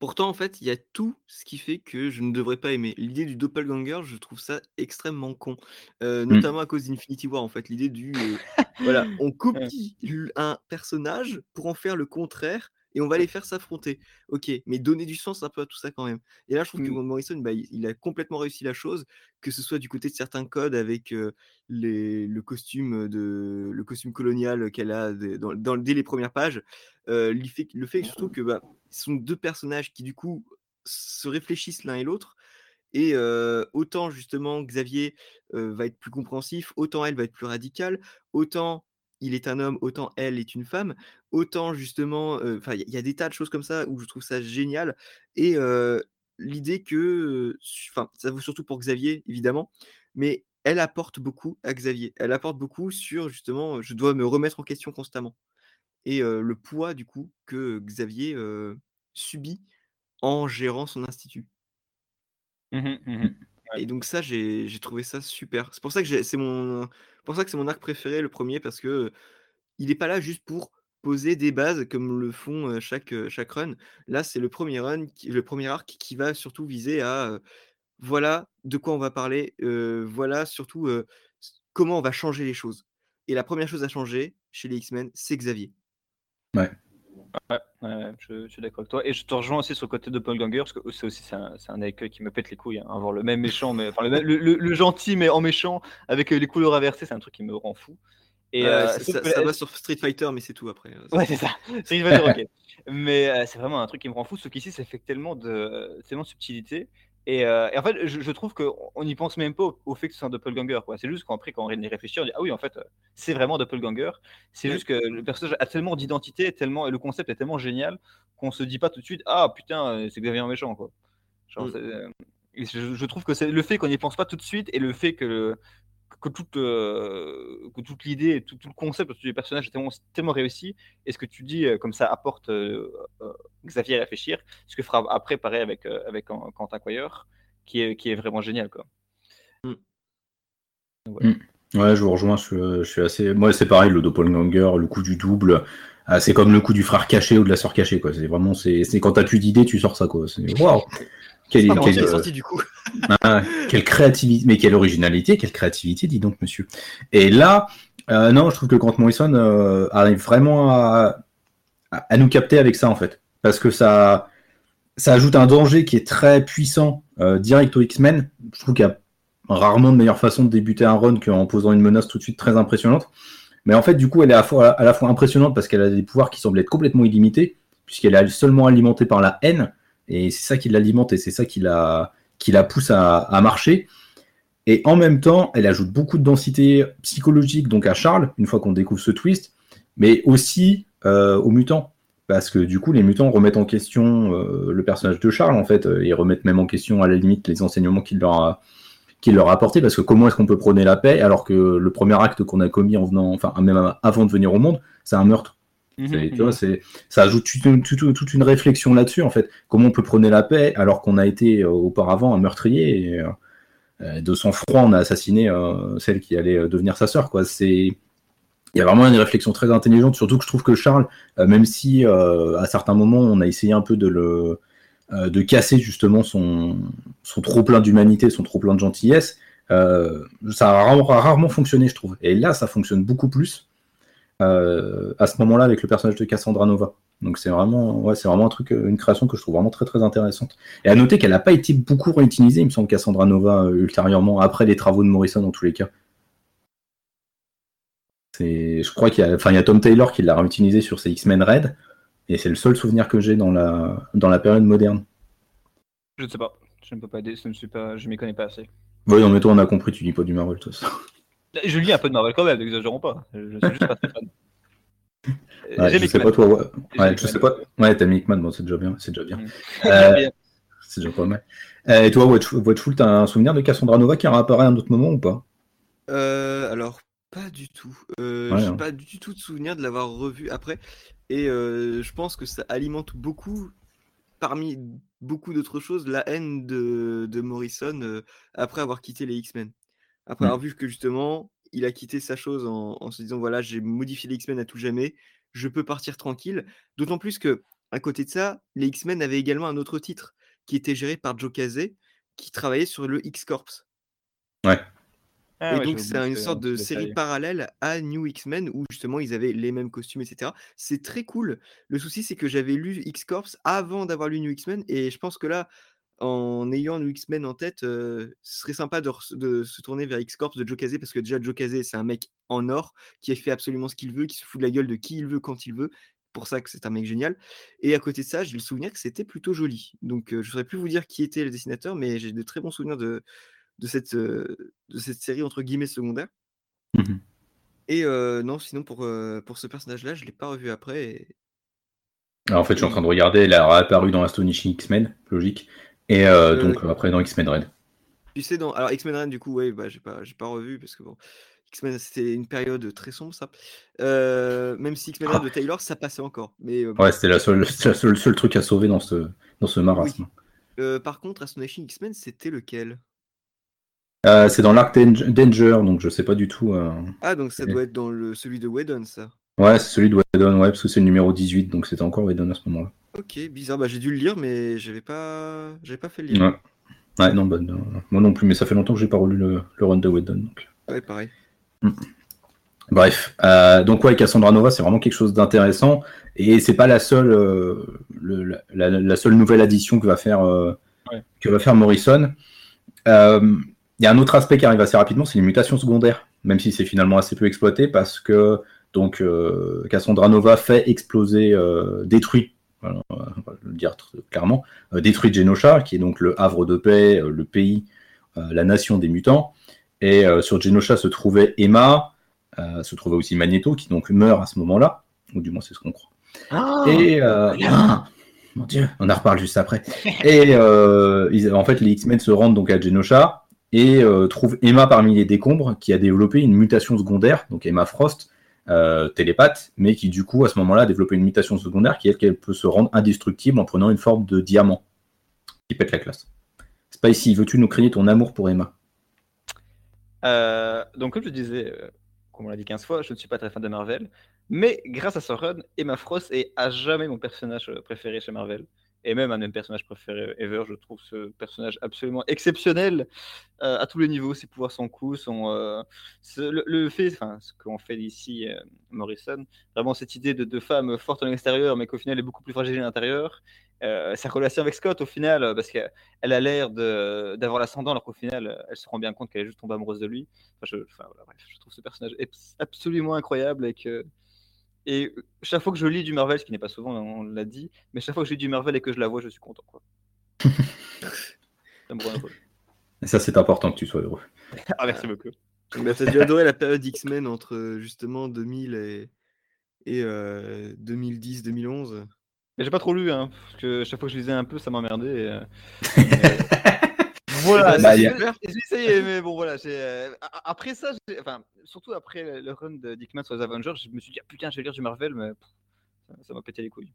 pourtant en fait il y a tout ce qui fait que je ne devrais pas aimer. L'idée du doppelganger, je trouve ça extrêmement con, euh, mmh. notamment à cause d'Infinity War en fait, l'idée du euh, voilà, on copie un personnage pour en faire le contraire et on va les faire s'affronter. Ok, mais donner du sens un peu à tout ça quand même. Et là, je trouve mm. que Morrison, bah, il a complètement réussi la chose, que ce soit du côté de certains codes avec euh, les, le, costume de, le costume colonial qu'elle a de, dans, dans, dès les premières pages, euh, le fait, le fait surtout que bah, ce sont deux personnages qui, du coup, se réfléchissent l'un et l'autre. Et euh, autant, justement, Xavier euh, va être plus compréhensif, autant elle va être plus radicale, autant... il est un homme, autant elle est une femme, autant justement, enfin, euh, il y, y a des tas de choses comme ça où je trouve ça génial. Et euh, l'idée que, enfin, euh, ça vaut surtout pour Xavier, évidemment, mais elle apporte beaucoup à Xavier. Elle apporte beaucoup sur, justement, je dois me remettre en question constamment. Et euh, le poids, du coup, que Xavier euh, subit en gérant son institut. Mmh, mmh. Et donc ça, j'ai, j'ai trouvé ça super. C'est pour ça que j'ai, c'est mon, pour ça que c'est mon arc préféré, le premier, parce que euh, il n'est pas là juste pour poser des bases comme le font euh, chaque euh, chaque run. Là, c'est le premier run, qui, le premier arc qui va surtout viser à euh, voilà de quoi on va parler, euh, voilà surtout euh, comment on va changer les choses. Et la première chose à changer chez les X-Men, c'est Xavier. Ouais. Ouais, ouais je, je suis d'accord avec toi. Et je te rejoins aussi sur le côté de Doppelganger, parce que c'est aussi c'est un, c'est un écueil qui me pète les couilles. Hein, avoir le même méchant, mais enfin le, le, le gentil mais en méchant, avec les couleurs inversées, c'est un truc qui me rend fou. Et euh, euh, ça, que... ça va sur Street Fighter, mais c'est tout après. Ouais, c'est ça. Street Fighter, ok. Mais euh, c'est vraiment un truc qui me rend fou, sauf qu'ici, ça fait tellement de, tellement de subtilité. Et, euh, et en fait, je, je trouve qu'on n'y pense même pas au, au fait que ce soit un doppelganger. Quoi. C'est juste qu'après, quand on y réfléchit, on dit ah oui, en fait, c'est vraiment un doppelganger. C'est oui. Juste que le personnage a tellement d'identité, tellement, et le concept est tellement génial qu'on se dit pas tout de suite ah putain, c'est Xavier méchant. Quoi. Genre, mm. c'est, je, je trouve que c'est le fait qu'on n'y pense pas tout de suite et le fait que, le, que, toute, euh, que toute l'idée et tout, tout le concept du personnage est tellement, tellement réussi. Et ce que tu dis, comme ça apporte. Euh, euh, Xavier à réfléchir, ce que fera après pareil avec, euh, avec Quentin Quire, qui est, qui est vraiment génial. Quoi. Mm. Ouais. Mm. Ouais, je vous rejoins, je, je suis assez... Moi, ouais, c'est pareil, le doppelganger, le coup du double, ah, c'est comme le coup du frère caché ou de la sœur cachée. Quoi. C'est vraiment, c'est, c'est quand t'as plus d'idées, tu sors ça. Quoi. C'est... Wow. Quelle, c'est quelle, quelle, sorti, du coup. Ah, quelle créativité, mais quelle originalité, quelle créativité, dis donc, monsieur. Et là, euh, non, je trouve que Grant Morrison euh, arrive vraiment à, à nous capter avec ça, en fait. Parce que ça, ça ajoute un danger qui est très puissant euh, direct aux X-Men. Je trouve qu'il y a rarement de meilleure façon de débuter un run qu'en posant une menace tout de suite très impressionnante. Mais en fait, du coup, elle est à la fois, à la fois impressionnante parce qu'elle a des pouvoirs qui semblent être complètement illimités, puisqu'elle est seulement alimentée par la haine. Et c'est ça qui l'alimente et c'est ça qui la, qui la pousse à, à marcher. Et en même temps, elle ajoute beaucoup de densité psychologique donc à Charles, une fois qu'on découvre ce twist, mais aussi euh, aux mutants. Parce que du coup, les mutants remettent en question euh, le personnage de Charles, en fait, et remettent même en question, à la limite, les enseignements qu'il leur a, qu'il leur a apportés, parce que comment est-ce qu'on peut prôner la paix, alors que le premier acte qu'on a commis en venant, enfin, même avant de venir au monde, c'est un meurtre. Mmh, c'est, tu mmh. vois, c'est, ça ajoute toute, toute, toute une réflexion là-dessus, en fait. Comment on peut prôner la paix, alors qu'on a été euh, auparavant un meurtrier, et euh, de sang-froid, on a assassiné euh, celle qui allait devenir sa sœur, quoi. C'est... Il y a vraiment une réflexion très intelligente, surtout que je trouve que Charles, euh, même si euh, à certains moments on a essayé un peu de le euh, de casser justement son, son trop-plein d'humanité, son trop-plein de gentillesse, euh, ça a rare, rarement fonctionné, je trouve. Et là, ça fonctionne beaucoup plus euh, à ce moment-là avec le personnage de Cassandra Nova. Donc c'est vraiment, ouais, c'est vraiment un truc, une création que je trouve vraiment très très intéressante. Et à noter qu'elle n'a pas été beaucoup réutilisée, il me semble, Cassandra Nova euh, ultérieurement, après les travaux de Morrison en tous les cas. Et je crois qu'il y a, enfin, il y a Tom Taylor qui l'a réutilisé sur ses X-Men Red, et c'est le seul souvenir que j'ai dans la, dans la période moderne. Je ne sais pas, je ne peux pas aider, je ne suis pas, je m'y connais pas assez. Oui, non, mais toi, on a compris, tu lis pas du Marvel, toi. Ça. Je lis un peu de Marvel quand même, n'exagérons pas. Je suis juste pas très fan. Ouais, je sais pas toi, ouais, ouais je sais pas. Ouais, t'as mis Hickman, bon, c'est déjà bien, c'est déjà bien. euh, c'est déjà pas mal. Euh, et toi, Watchful, t'as un souvenir de Cassandra Nova qui réapparaît à un autre moment ou pas? Euh, alors. Pas du tout. Euh, ouais, j'ai hein. pas du tout de souvenir de l'avoir revu après. Et euh, je pense que ça alimente beaucoup, parmi beaucoup d'autres choses, la haine de, de Morrison euh, après avoir quitté les X-Men. Après mmh. avoir vu que justement, il a quitté sa chose en, en se disant voilà, j'ai modifié les X-Men à tout jamais, je peux partir tranquille. D'autant plus que, à côté de ça, les X-Men avaient également un autre titre qui était géré par Joe Casey, qui travaillait sur le X-Corps. Ouais. Ah, et ouais, donc c'est une sorte de série détail. Parallèle à New X-Men où justement ils avaient les mêmes costumes, et cetera. C'est très cool. Le souci c'est que j'avais lu X-Corps avant d'avoir lu New X-Men et je pense que là, en ayant New X-Men en tête, euh, ce serait sympa de, re- de se tourner vers X-Corps de Joe Casey parce que déjà Joe Casey c'est un mec en or qui fait absolument ce qu'il veut, qui se fout de la gueule de qui il veut quand il veut. Pour ça que c'est un mec génial. Et à côté de ça, j'ai le souvenir que c'était plutôt joli. Donc euh, je ne saurais plus vous dire qui était le dessinateur, mais j'ai de très bons souvenirs de... De cette, euh, de cette série entre guillemets secondaire. Mmh. Et euh, non, sinon pour, euh, pour ce personnage-là, je ne l'ai pas revu après. Et... Alors, en fait, je suis en train de regarder, elle a réapparu dans Astonishing X-Men, logique, et euh, euh, donc euh, après dans X-Men Red. Tu sais, dans... Alors X-Men Red, du coup, ouais, bah, je n'ai pas, j'ai pas revu, parce que bon, X-Men, c'était une période très sombre, ça. Euh, même si X-Men ah. Red de Taylor, ça passait encore. Mais, euh, ouais, c'était le seul, seul, seul truc à sauver dans ce, dans ce marasme. Oui. Euh, par contre, Astonishing X-Men, c'était lequel ? Euh, c'est dans l'arc Danger, donc je sais pas du tout. Euh... Ah, donc ça doit être dans le celui de Whedon, ça. Ouais, c'est celui de Whedon, ouais, parce que c'est le numéro dix-huit, donc c'était encore Whedon à ce moment-là. Ok, bizarre, bah j'ai dû le lire, mais j'avais pas, j'avais pas fait le lire. Ouais, ouais non, bah, non, moi non plus, mais ça fait longtemps que j'ai pas relu le, le run de Whedon. Donc... Ouais, pareil. Mm. Bref, euh, donc ouais, Cassandra Nova, c'est vraiment quelque chose d'intéressant, et c'est pas la seule, euh, le, la, la seule nouvelle addition que va faire, euh, ouais. que va faire Morrison. Il euh, y a un autre aspect qui arrive assez rapidement, c'est les mutations secondaires, même si c'est finalement assez peu exploité, parce que donc euh, Cassandra Nova fait exploser, euh, détruit, voilà, on va le dire clairement, euh, détruit Genosha, qui est donc le havre de paix, euh, le pays, euh, la nation des mutants, et euh, sur Genosha se trouvait Emma. Euh, se trouvait aussi Magneto, qui donc meurt à ce moment-là, ou du moins c'est ce qu'on croit. Oh, et euh, ah, mon Dieu, on en reparle juste après. Et euh, ils, en fait, les X-Men se rendent donc à Genosha et euh, trouvent Emma parmi les décombres, qui a développé une mutation secondaire, donc Emma Frost, euh, télépathe, mais qui du coup à ce moment-là a développé une mutation secondaire qui est qu'elle peut se rendre indestructible en prenant une forme de diamant, qui pète la classe. C'est pas ici. Veux-tu nous crier ton amour pour Emma? euh, Donc comme je disais. Euh... Comme on l'a dit quinze fois, je ne suis pas très fan de Marvel, mais grâce à ce run, Emma Frost est à jamais mon personnage préféré chez Marvel, et même un de mes personnages préférés ever. Je trouve ce personnage absolument exceptionnel euh, à tous les niveaux, ses pouvoirs, son coup, son, euh, ce, le, le fait, enfin ce qu'on fait ici, euh, Morrison, vraiment cette idée de, de femme forte à l'extérieur, mais qu'au final elle est beaucoup plus fragile à l'intérieur. Euh, sa relation avec Scott au final, parce qu'elle a l'air de, d'avoir l'ascendant alors qu'au final elle se rend bien compte qu'elle est juste tombée amoureuse de lui. Enfin, je, enfin, voilà, bref, je trouve ce personnage absolument incroyable, et, que, et chaque fois que je lis du Marvel, ce qui n'est pas souvent, on l'a dit, mais chaque fois que je lis du Marvel et que je la vois, je suis content, quoi. Ça me rend heureux. Et ça, c'est important que tu sois heureux. Ah, merci beaucoup. Bah, t'as dû adorer la période X-Men entre justement deux mille et, et euh, deux mille dix deux mille onze. Et j'ai pas trop lu, hein, parce que chaque fois que je lisais un peu, ça m'emmerdait. Et, euh, voilà, bah, j'ai, a... j'ai essayé, mais bon, voilà. J'ai, euh, après ça, j'ai, enfin, surtout après le run de Hickman sur les Avengers, je me suis dit, ah, putain, je vais lire du Marvel, mais pff, ça m'a pété les couilles.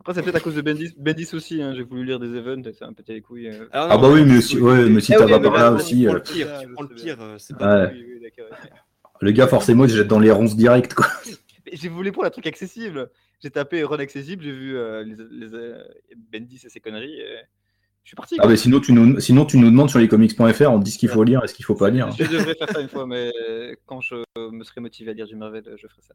Après, c'est peut-être à cause de Bendis, Bendis aussi, hein, j'ai voulu lire des events, ça m'a pété les couilles. Euh... Ah, non, ah bah oui, mais si, ouais, mais si eh t'as oui, pas par là aussi... Tu prends le pire, euh... tu prends le pire, c'est ouais. Pas... Oui, oui, d'accord, ouais. Le gars, forcément, il se jette dans les ronces directes, quoi. J'ai voulu prendre un truc accessible. J'ai tapé Run accessible, j'ai vu euh, les, les, euh, Bendis et ses conneries. Et... Je suis parti. Ah, mais sinon, tu nous, sinon, tu nous demandes sur lescomics.fr, on te dit ce qu'il faut lire et ce qu'il ne faut pas lire. Je devrais faire ça une fois, mais quand je me serai motivé à lire du Marvel, je ferai ça.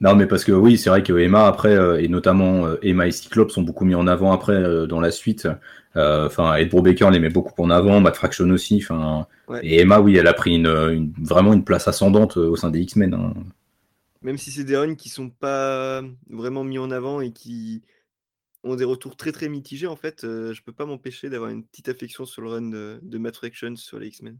Non, mais parce que oui, c'est vrai que Emma, après, et notamment Emma et Cyclope sont beaucoup mis en avant après dans la suite. Enfin, euh, Ed Brubaker les met beaucoup en avant, Matt Fraction aussi. Ouais. Et Emma, oui, elle a pris une, une, vraiment une place ascendante au sein des X-Men. Hein. Même si c'est des runs qui sont pas vraiment mis en avant et qui ont des retours très très mitigés, en fait, euh, je peux pas m'empêcher d'avoir une petite affection sur le run de, de Matt Fraction sur les X-Men.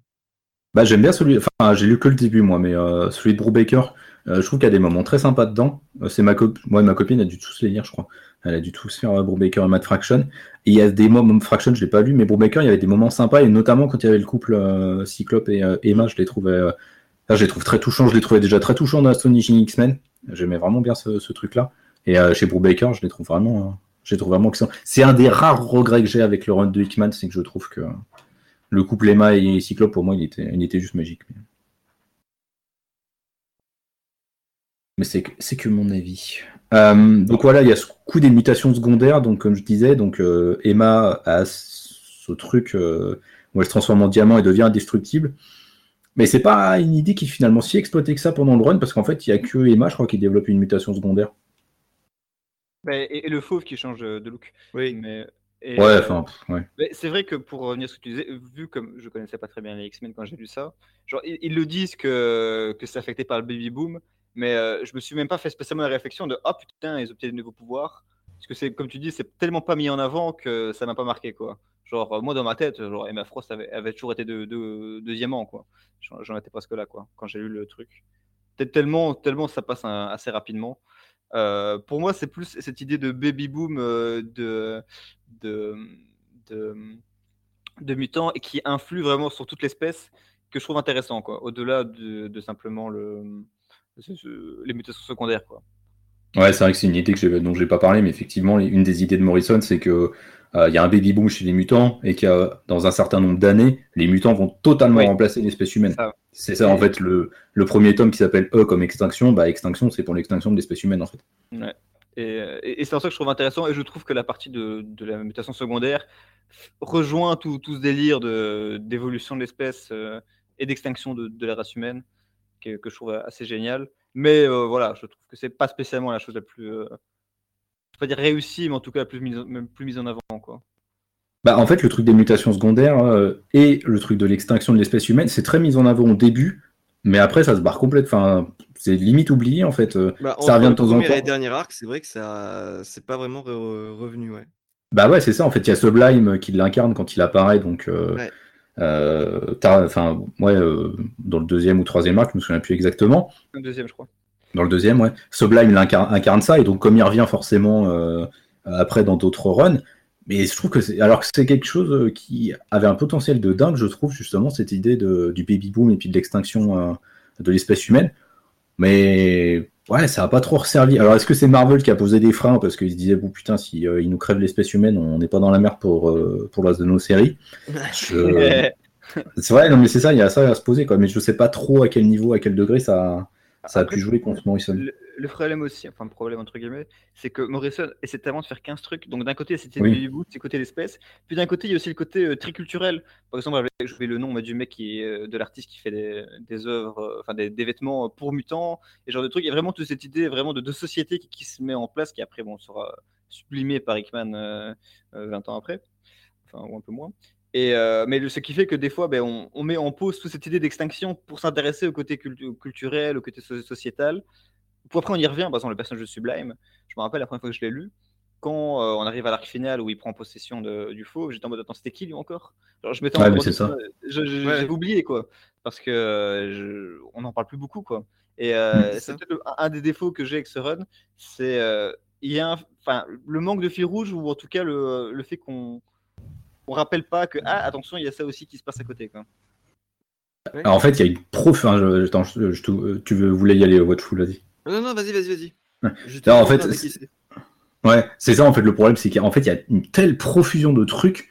Bah j'aime bien celui, enfin j'ai lu que le début moi, mais euh, celui de Brubaker, euh, je trouve qu'il y a des moments très sympas dedans. Euh, c'est ma copine, moi ma copine a dû tous les lire, je crois. Elle a dû tous lire euh, Brubaker et Matt Fraction. Et il y a des moments, Fraction je l'ai pas lu, mais Brubaker il y avait des moments sympas, et notamment quand il y avait le couple euh, Cyclope et euh, Emma, je les trouvais. Euh, Là, je les trouve très touchants. Je les trouvais déjà très touchants dans Astonishing X-Men. J'aimais vraiment bien ce, ce truc-là. Et euh, chez Brubaker, je les trouve vraiment, euh, je les trouve vraiment excellents. C'est un des rares regrets que j'ai avec le run de Hickman, c'est que je trouve que euh, le couple Emma et Cyclope, pour moi, il était, il était juste magique. Mais c'est que, c'est que mon avis. Euh, donc voilà, il y a ce coup des mutations secondaires. Donc comme je disais, donc euh, Emma a ce truc euh, où elle se transforme en diamant et devient indestructible. Mais c'est pas une idée qui est finalement si exploitée que ça pendant le run, parce qu'en fait, il n'y a que Emma, je crois, qui développe une mutation secondaire. Et, et le fauve qui change de look. Oui. Mais, et, ouais, enfin, euh, ouais. Mais c'est vrai que pour revenir sur ce que tu disais, vu comme je connaissais pas très bien les X-Men quand j'ai lu ça, genre, ils, ils le disent que, que c'est affecté par le baby-boom, mais euh, je me suis même pas fait spécialement la réflexion de « Ah oh, putain, ils ont obtenu des nouveaux pouvoirs ». Parce que, c'est, comme tu dis, c'est tellement pas mis en avant que ça m'a pas marqué, quoi. Genre, moi, dans ma tête, genre, Emma Frost avait, avait toujours été de, de, de diamant, quoi. J'en, j'en étais presque là, quoi, quand j'ai lu le truc. Peut-être tellement, tellement ça passe un, assez rapidement. Euh, pour moi, c'est plus cette idée de baby-boom euh, de, de, de, de mutants et qui influe vraiment sur toute l'espèce que je trouve intéressant, quoi. Au-delà de, de simplement le, de, les mutations secondaires, quoi. Ouais, c'est vrai que c'est une idée que j'ai, dont j'ai pas parlé, mais effectivement, une des idées de Morrison, c'est que euh, y a un baby boom chez les mutants et que dans un certain nombre d'années, les mutants vont totalement oui. remplacer l'espèce humaine. Ah. C'est ça, en fait, le, le premier tome qui s'appelle E comme Extinction. Bah, Extinction, c'est pour l'extinction de l'espèce humaine, en fait. Ouais. Et, et, et c'est un truc que je trouve intéressant. Et je trouve que la partie de, de la mutation secondaire rejoint tout, tout ce délire de, d'évolution de l'espèce euh, et d'extinction de, de la race humaine, que, que je trouve assez génial. Mais euh, voilà, je trouve que c'est pas spécialement la chose la plus... Euh, pas dire réussi, mais en tout cas plus mise, même plus mise en avant, quoi. Bah, en fait, le truc des mutations secondaires euh, et le truc de l'extinction de l'espèce humaine, c'est très mis en avant au début, mais après ça se barre complètement. Enfin, c'est limite oublié, en fait. Bah, ça revient de temps en temps. Les derniers arcs, c'est vrai que ça, c'est pas vraiment re- revenu, ouais. Bah ouais, c'est ça. En fait, il y a Sublime qui l'incarne quand il apparaît, donc. Euh, ouais. euh, enfin, ouais, euh, dans le deuxième ou troisième arc, je me souviens plus exactement. Le deuxième, je crois. Dans le deuxième, ouais. Sublime incarne, incarne ça, et donc comme il revient forcément euh, après dans d'autres runs, mais je trouve que c'est, alors que c'est quelque chose qui avait un potentiel de dingue, je trouve, justement, cette idée de, du baby boom et puis de l'extinction euh, de l'espèce humaine, mais ouais, ça n'a pas trop resservi. Alors est-ce que c'est Marvel qui a posé des freins parce qu'ils se disaient, bon putain, si euh, ils nous crèvent l'espèce humaine, on n'est pas dans la merde pour, euh, pour l'as de nos séries. Je... c'est vrai, non mais c'est ça, il y a ça à se poser, quoi. Mais je sais pas trop à quel niveau, à quel degré ça... Ça a Après, pu jouer contre Morrison. Le, le problème aussi, enfin le problème entre guillemets, c'est que Morrison essaie tellement de faire quinze trucs. Donc d'un côté, c'était oui. du bout, c'est le côté d'espèce. Puis d'un côté, il y a aussi le côté euh, triculturel. Par exemple, je vais le nom mais, du mec qui est, de l'artiste qui fait des, des œuvres, enfin euh, des, des vêtements pour mutants et genre de trucs. Il y a vraiment toute cette idée vraiment de, de société qui, qui se met en place, qui après bon sera sublimée par Hickman euh, euh, vingt ans après, enfin ou un peu moins. Et euh, mais le, ce qui fait que des fois, ben, on, on met en pause toute cette idée d'extinction pour s'intéresser au côté cul- culturel, au côté so- sociétal. Puis après, on y revient. Par exemple, le personnage de Sublime, je me rappelle la première fois que je l'ai lu, quand euh, on arrive à l'arc final où il prend possession de, du fauve, j'étais en mode attends, c'était qui lui encore? Genre, je m'étais en ouais, mode je, je, ouais. j'ai oublié quoi, parce que euh, je, on n'en parle plus beaucoup quoi. Et euh, c'est, c'est peut-être un, un des défauts que j'ai avec ce run, c'est il euh, y a enfin le manque de fil rouge ou en tout cas le, le fait qu'on on rappelle pas que ah attention il y a ça aussi qui se passe à côté quoi. Ouais. Alors, en fait il y a une prof hein, je, attends, je, je, tu veux, voulais y aller Watchful, vas-y. Non non vas-y vas-y vas-y. Ouais. Non, en fait c'est... ouais c'est ça en fait le problème c'est qu'en fait il y a une telle profusion de trucs.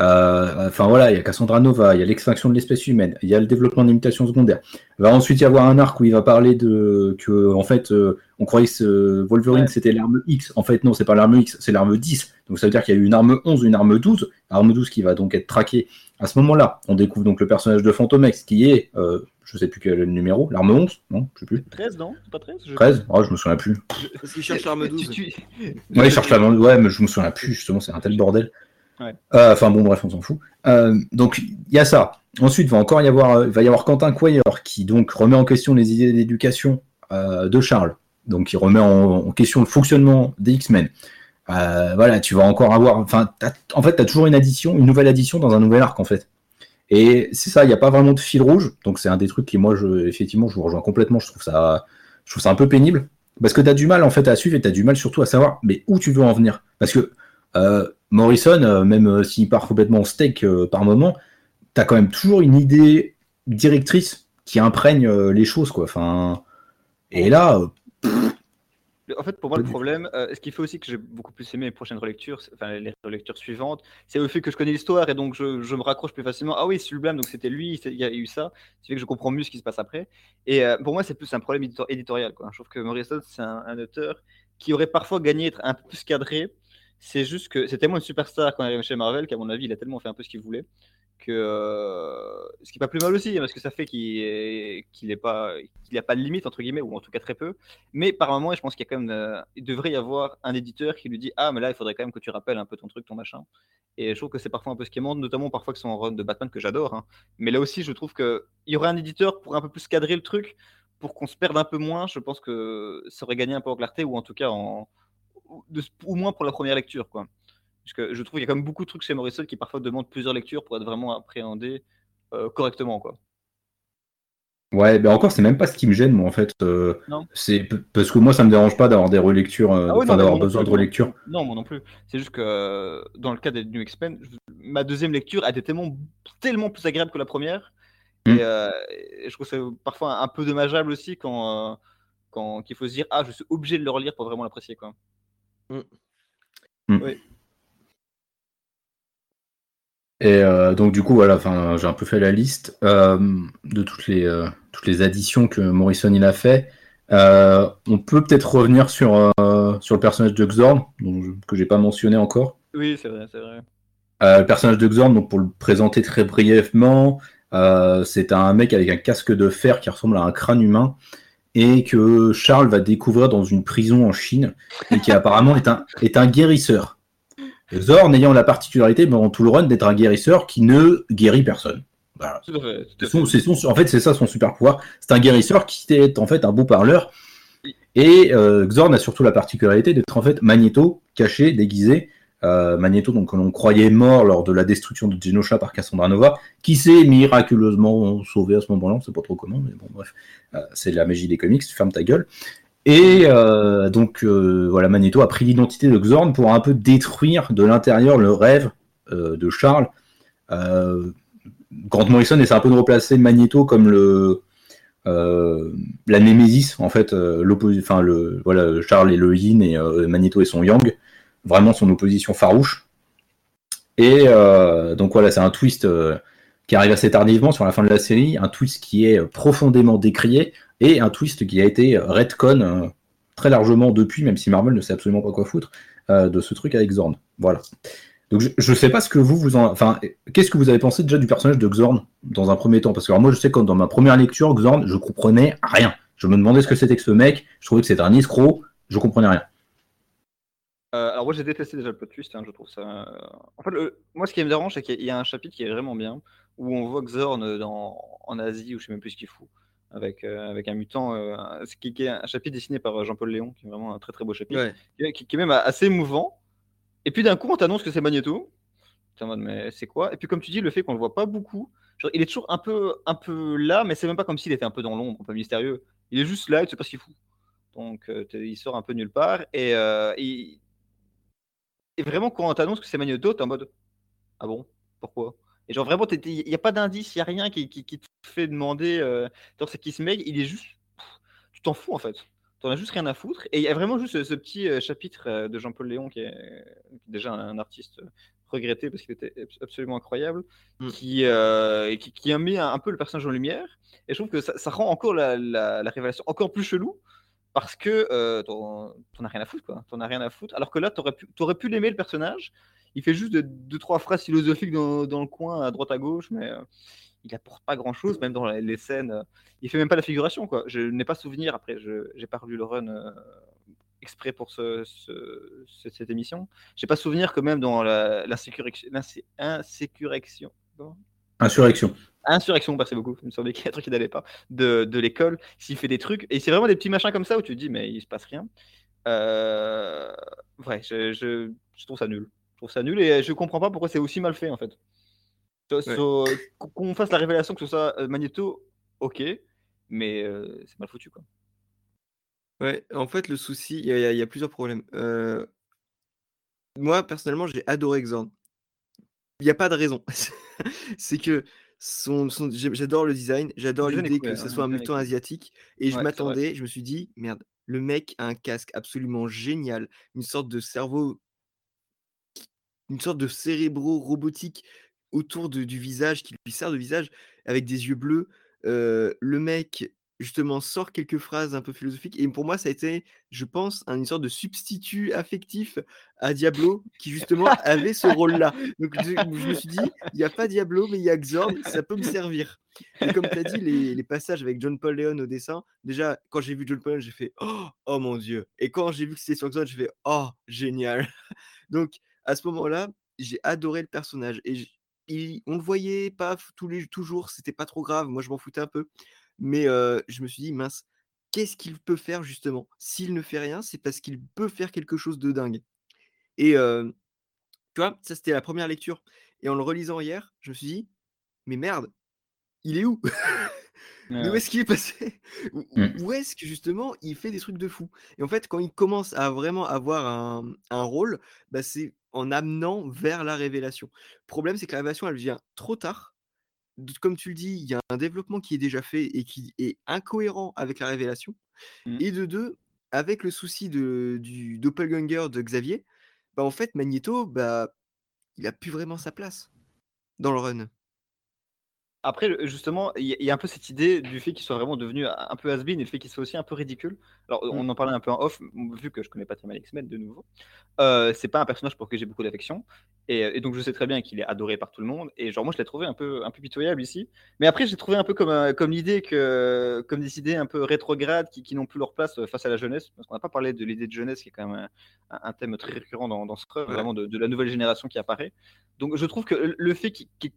Enfin euh, voilà, il y a Cassandra Nova, il y a l'extinction de l'espèce humaine, il y a le développement des mutations secondaires. Il va ensuite y avoir un arc où il va parler de que en fait euh, on croyait que Wolverine ouais. c'était l'arme X, en fait non, c'est pas l'arme X, c'est l'arme dix. Donc ça veut dire qu'il y a eu une arme onze, une arme douze, l'arme douze qui va donc être traquée. À ce moment-là, on découvre donc le personnage de Fantomex qui est euh, je sais plus quel est le numéro, l'arme onze, non, je sais plus. treize non, c'est pas treize je... treize Ah, oh, je me souviens plus. Parce qu'il cherche l'arme douze. Tu, tu... Ouais, il cherche l'arme ouais, mais je me souviens plus justement, c'est un tel bordel. Ouais. Enfin euh, bon bref on s'en fout euh, donc il y a ça, ensuite va encore y avoir, euh, va y avoir Quentin Quire qui donc remet en question les idées d'éducation euh, de Charles, donc il remet en, en question le fonctionnement des X-Men euh, voilà tu vas encore avoir enfin en fait t'as toujours une addition, une nouvelle addition dans un nouvel arc en fait et c'est ça, il n'y a pas vraiment de fil rouge donc c'est un des trucs qui moi je, effectivement je vous rejoins complètement, je trouve ça, je trouve ça un peu pénible parce que t'as du mal en fait à suivre et t'as du mal surtout à savoir mais où tu veux en venir parce que euh, Morrison, euh, même euh, s'il part complètement en steak euh, par moment, t'as quand même toujours une idée directrice qui imprègne euh, les choses, quoi. Enfin, et là, euh... en fait, pour moi, le problème, euh, ce qui fait aussi que j'ai beaucoup plus aimé les prochaines relectures, enfin les relectures suivantes, c'est le fait que je connais l'histoire et donc je, je me raccroche plus facilement. Ah oui, Sublime, donc c'était lui, il y a eu ça. C'est fait que je comprends mieux ce qui se passe après. Et euh, pour moi, c'est plus un problème éditor- éditorial, quoi. Je trouve que Morrison, c'est un, un auteur qui aurait parfois gagné être un peu plus cadré. C'est juste que c'est tellement une superstar quand il arrive chez Marvel qu'à mon avis il a tellement fait un peu ce qu'il voulait que euh, ce qui n'est pas plus mal aussi parce que ça fait qu'il est, qu'il est pas qu'il n'y a pas de limite entre guillemets ou en tout cas très peu mais par moment je pense qu'il y a quand même euh, il devrait y avoir un éditeur qui lui dit ah mais là il faudrait quand même que tu rappelles un peu ton truc ton machin et je trouve que c'est parfois un peu ce qui manque notamment parfois que son run de Batman que j'adore hein. Mais là aussi je trouve que il y aurait un éditeur pour un peu plus cadrer le truc pour qu'on se perde un peu moins, je pense que ça aurait gagné un peu en clarté ou en tout cas en De, au moins pour la première lecture quoi. Parce que je trouve qu'il y a quand même beaucoup de trucs chez Morrison qui parfois demandent plusieurs lectures pour être vraiment appréhendé euh, correctement quoi. Ouais ben encore c'est même pas ce qui me gêne moi en fait euh, c'est p- parce que moi ça me dérange pas d'avoir des relectures euh, ah ouais, non, d'avoir non, besoin non, de relectures non moi non plus c'est juste que euh, dans le cas des New X-Men ma deuxième lecture a été tellement, tellement plus agréable que la première mm. et, euh, et je trouve ça parfois un, un peu dommageable aussi quand, euh, quand qu'il faut se dire ah je suis obligé de le relire pour vraiment l'apprécier quoi. Mmh. Oui. Et euh, donc du coup voilà, enfin j'ai un peu fait la liste euh, de toutes les euh, toutes les additions que Morrison il a fait. Euh, on peut peut-être revenir sur euh, sur le personnage de Xorn, dont je, que j'ai pas mentionné encore. Oui, c'est vrai, c'est vrai. Euh, le personnage de Xorn, donc pour le présenter très brièvement, euh, c'est un mec avec un casque de fer qui ressemble à un crâne humain et que Charles va découvrir dans une prison en Chine et qui apparemment est un est un guérisseur. Xorn ayant la particularité dans tout le run d'être un guérisseur qui ne guérit personne. Voilà. Tout à fait, tout à fait. Son, c'est son, en fait, c'est ça son super pouvoir. C'est un guérisseur qui est en fait un beau parleur. Et euh, Xorn a surtout la particularité d'être en fait Magneto, caché, déguisé. Euh, Magneto, donc, que l'on croyait mort lors de la destruction de Genosha par Cassandra Nova, qui s'est miraculeusement sauvé à ce moment-là. On ne sait pas trop comment, mais bon, bref. Euh, c'est la magie des comics, ferme ta gueule. Et euh, donc euh, voilà, Magneto a pris l'identité de Xorn pour un peu détruire de l'intérieur le rêve euh, de Charles. Euh, Grant Morrison essaie un peu de replacer Magneto comme le euh, la némésis en fait, euh, l'opposition. Enfin le voilà, Charles est le Yin et euh, Magneto est son Yang, vraiment son opposition farouche. Et euh, donc voilà, c'est un twist euh, qui arrive assez tardivement sur la fin de la série, un twist qui est profondément décrié. Et un twist qui a été retcon euh, très largement depuis, même si Marvel ne sait absolument pas quoi foutre, euh, de ce truc avec Xorn. Voilà. Donc je ne sais pas ce que vous, vous en... Enfin, qu'est-ce que vous avez pensé déjà du personnage de Xorn dans un premier temps ? Parce que alors, moi je sais que dans ma première lecture, Xorn, je comprenais rien. Je me demandais ce que c'était que ce mec, je trouvais que c'était un escroc, je comprenais rien. Euh, alors moi j'ai détesté déjà le plot twist, hein, je trouve ça... En fait, le... moi ce qui me dérange, c'est qu'il y a un chapitre qui est vraiment bien, où on voit Xorn dans... en Asie, où je ne sais même plus ce qu'il fout. Avec, euh, avec un mutant, euh, un, qui, qui est un chapitre dessiné par Jean-Paul Léon, qui est vraiment un très très beau chapitre, ouais. qui, qui est même assez émouvant. Et puis d'un coup, on t'annonce que c'est Magneto. T'es en mode, mais c'est quoi ? Et puis comme tu dis, le fait qu'on le voit pas beaucoup, genre, il est toujours un peu, un peu là, mais c'est même pas comme s'il était un peu dans l'ombre, un peu mystérieux. Il est juste là, et tu sais pas ce qu'il fout. Donc euh, il sort un peu nulle part. Et, euh, et, et vraiment, quand on t'annonce que c'est Magneto, t'es en mode, ah bon ? Pourquoi ? Et genre vraiment, il n'y a pas d'indice, il n'y a rien qui, qui, qui te fait demander euh, c'est qui ce mec, il est juste... Pff, tu t'en fous en fait, t'en as juste rien à foutre. Et il y a vraiment juste ce, ce petit euh, chapitre euh, de Jean-Paul Léon, qui est euh, déjà un, un artiste regretté parce qu'il était absolument incroyable, mm. qui, euh, qui, qui a mis un, un peu le personnage en lumière. Et je trouve que ça, ça rend encore la, la, la révélation encore plus chelou, parce que euh, t'en, t'en as rien à foutre, quoi. T'en as rien à foutre. Alors que là, t'aurais pu, t'aurais pu l'aimer le personnage. Il fait juste deux, deux trois phrases philosophiques dans, dans le coin, à droite à gauche, mais euh, il apporte pas grand chose, même dans les, les scènes. Euh, il fait même pas la figuration, quoi. Je n'ai pas souvenir. Après, je j'ai pas relu le run euh, exprès pour ce, ce, cette, cette émission. J'ai pas souvenir que même dans la, la sécurité, insécurection, insurrection. Insurrection, bah c'est beaucoup, il me semblait qu'il y a un truc qui n'allait pas, de, de l'école, s'il fait des trucs, et c'est vraiment des petits machins comme ça où tu te dis, mais il se passe rien. Euh... Ouais, je, je, je trouve ça nul. Je trouve ça nul, et je comprends pas pourquoi c'est aussi mal fait, en fait. So, so, ouais. Qu'on fasse la révélation que ce soit Magneto, ok, mais euh, c'est mal foutu, quoi. Ouais, en fait, le souci, il y, y, y a plusieurs problèmes. Euh... Moi, personnellement, j'ai adoré Xorn. Il n'y a pas de raison. C'est que son, son, j'adore le design, j'adore l'idée cool, que ce hein, soit un mutant asiatique. Et ouais, je m'attendais, je me suis dit, merde, le mec a un casque absolument génial, une sorte de cerveau, une sorte de cérébro robotique autour de, du visage, qui lui sert de visage, avec des yeux bleus. Euh, le mec, justement, sort quelques phrases un peu philosophiques. Et pour moi, ça a été, je pense, une sorte de substitut affectif à Diablo, qui justement avait ce rôle-là. Donc je, je me suis dit, il n'y a pas Diablo, mais il y a Xorn, ça peut me servir. Et comme tu as dit, les, les passages avec John Paul Leon au dessin, déjà, quand j'ai vu John Paul Leon, j'ai fait oh, « Oh mon Dieu !» Et quand j'ai vu que c'était sur Xorn, j'ai fait « Oh, génial !» Donc, à ce moment-là, j'ai adoré le personnage. Et il, on le voyait pas tous les, toujours, c'était pas trop grave. Moi, je m'en foutais un peu. Mais euh, je me suis dit, mince, qu'est-ce qu'il peut faire justement ? S'il ne fait rien, c'est parce qu'il peut faire quelque chose de dingue. Et euh, tu vois, ça c'était la première lecture. Et en le relisant hier, je me suis dit, mais merde, il est où ? Mais où est-ce qu'il est passé ? Où est-ce que justement il fait des trucs de fou ? Et en fait, quand il commence à vraiment avoir un, un rôle, bah, c'est en amenant vers la révélation. Le problème, c'est que la révélation, elle vient trop tard. Comme tu le dis, il y a un développement qui est déjà fait et qui est incohérent avec la révélation. Mmh. Et de deux, avec le souci de, du doppelganger de Xavier, bah en fait, Magneto, bah, il n'a plus vraiment sa place. dans le run. Après, justement, il y, y a un peu cette idée du fait qu'il soit vraiment devenu un peu has-been et le fait qu'il soit aussi un peu ridicule. Alors, mm. on en parlait un peu en off, vu que je connais pas très mal X-Men de nouveau. Euh, c'est pas un personnage pour qui j'ai beaucoup d'affection. Et, et donc, je sais très bien qu'il est adoré par tout le monde. Et genre, moi, je l'ai trouvé un peu, un peu pitoyable ici. Mais après, je l'ai trouvé un peu comme, euh, comme l'idée que, comme des idées un peu rétrogrades qui, qui n'ont plus leur place face à la jeunesse. Parce qu'on n'a pas parlé de l'idée de jeunesse, qui est quand même un, un thème très récurrent dans, dans ce run, ouais. vraiment de, de la nouvelle génération qui apparaît. Donc, je trouve que le fait qu'il, qu'il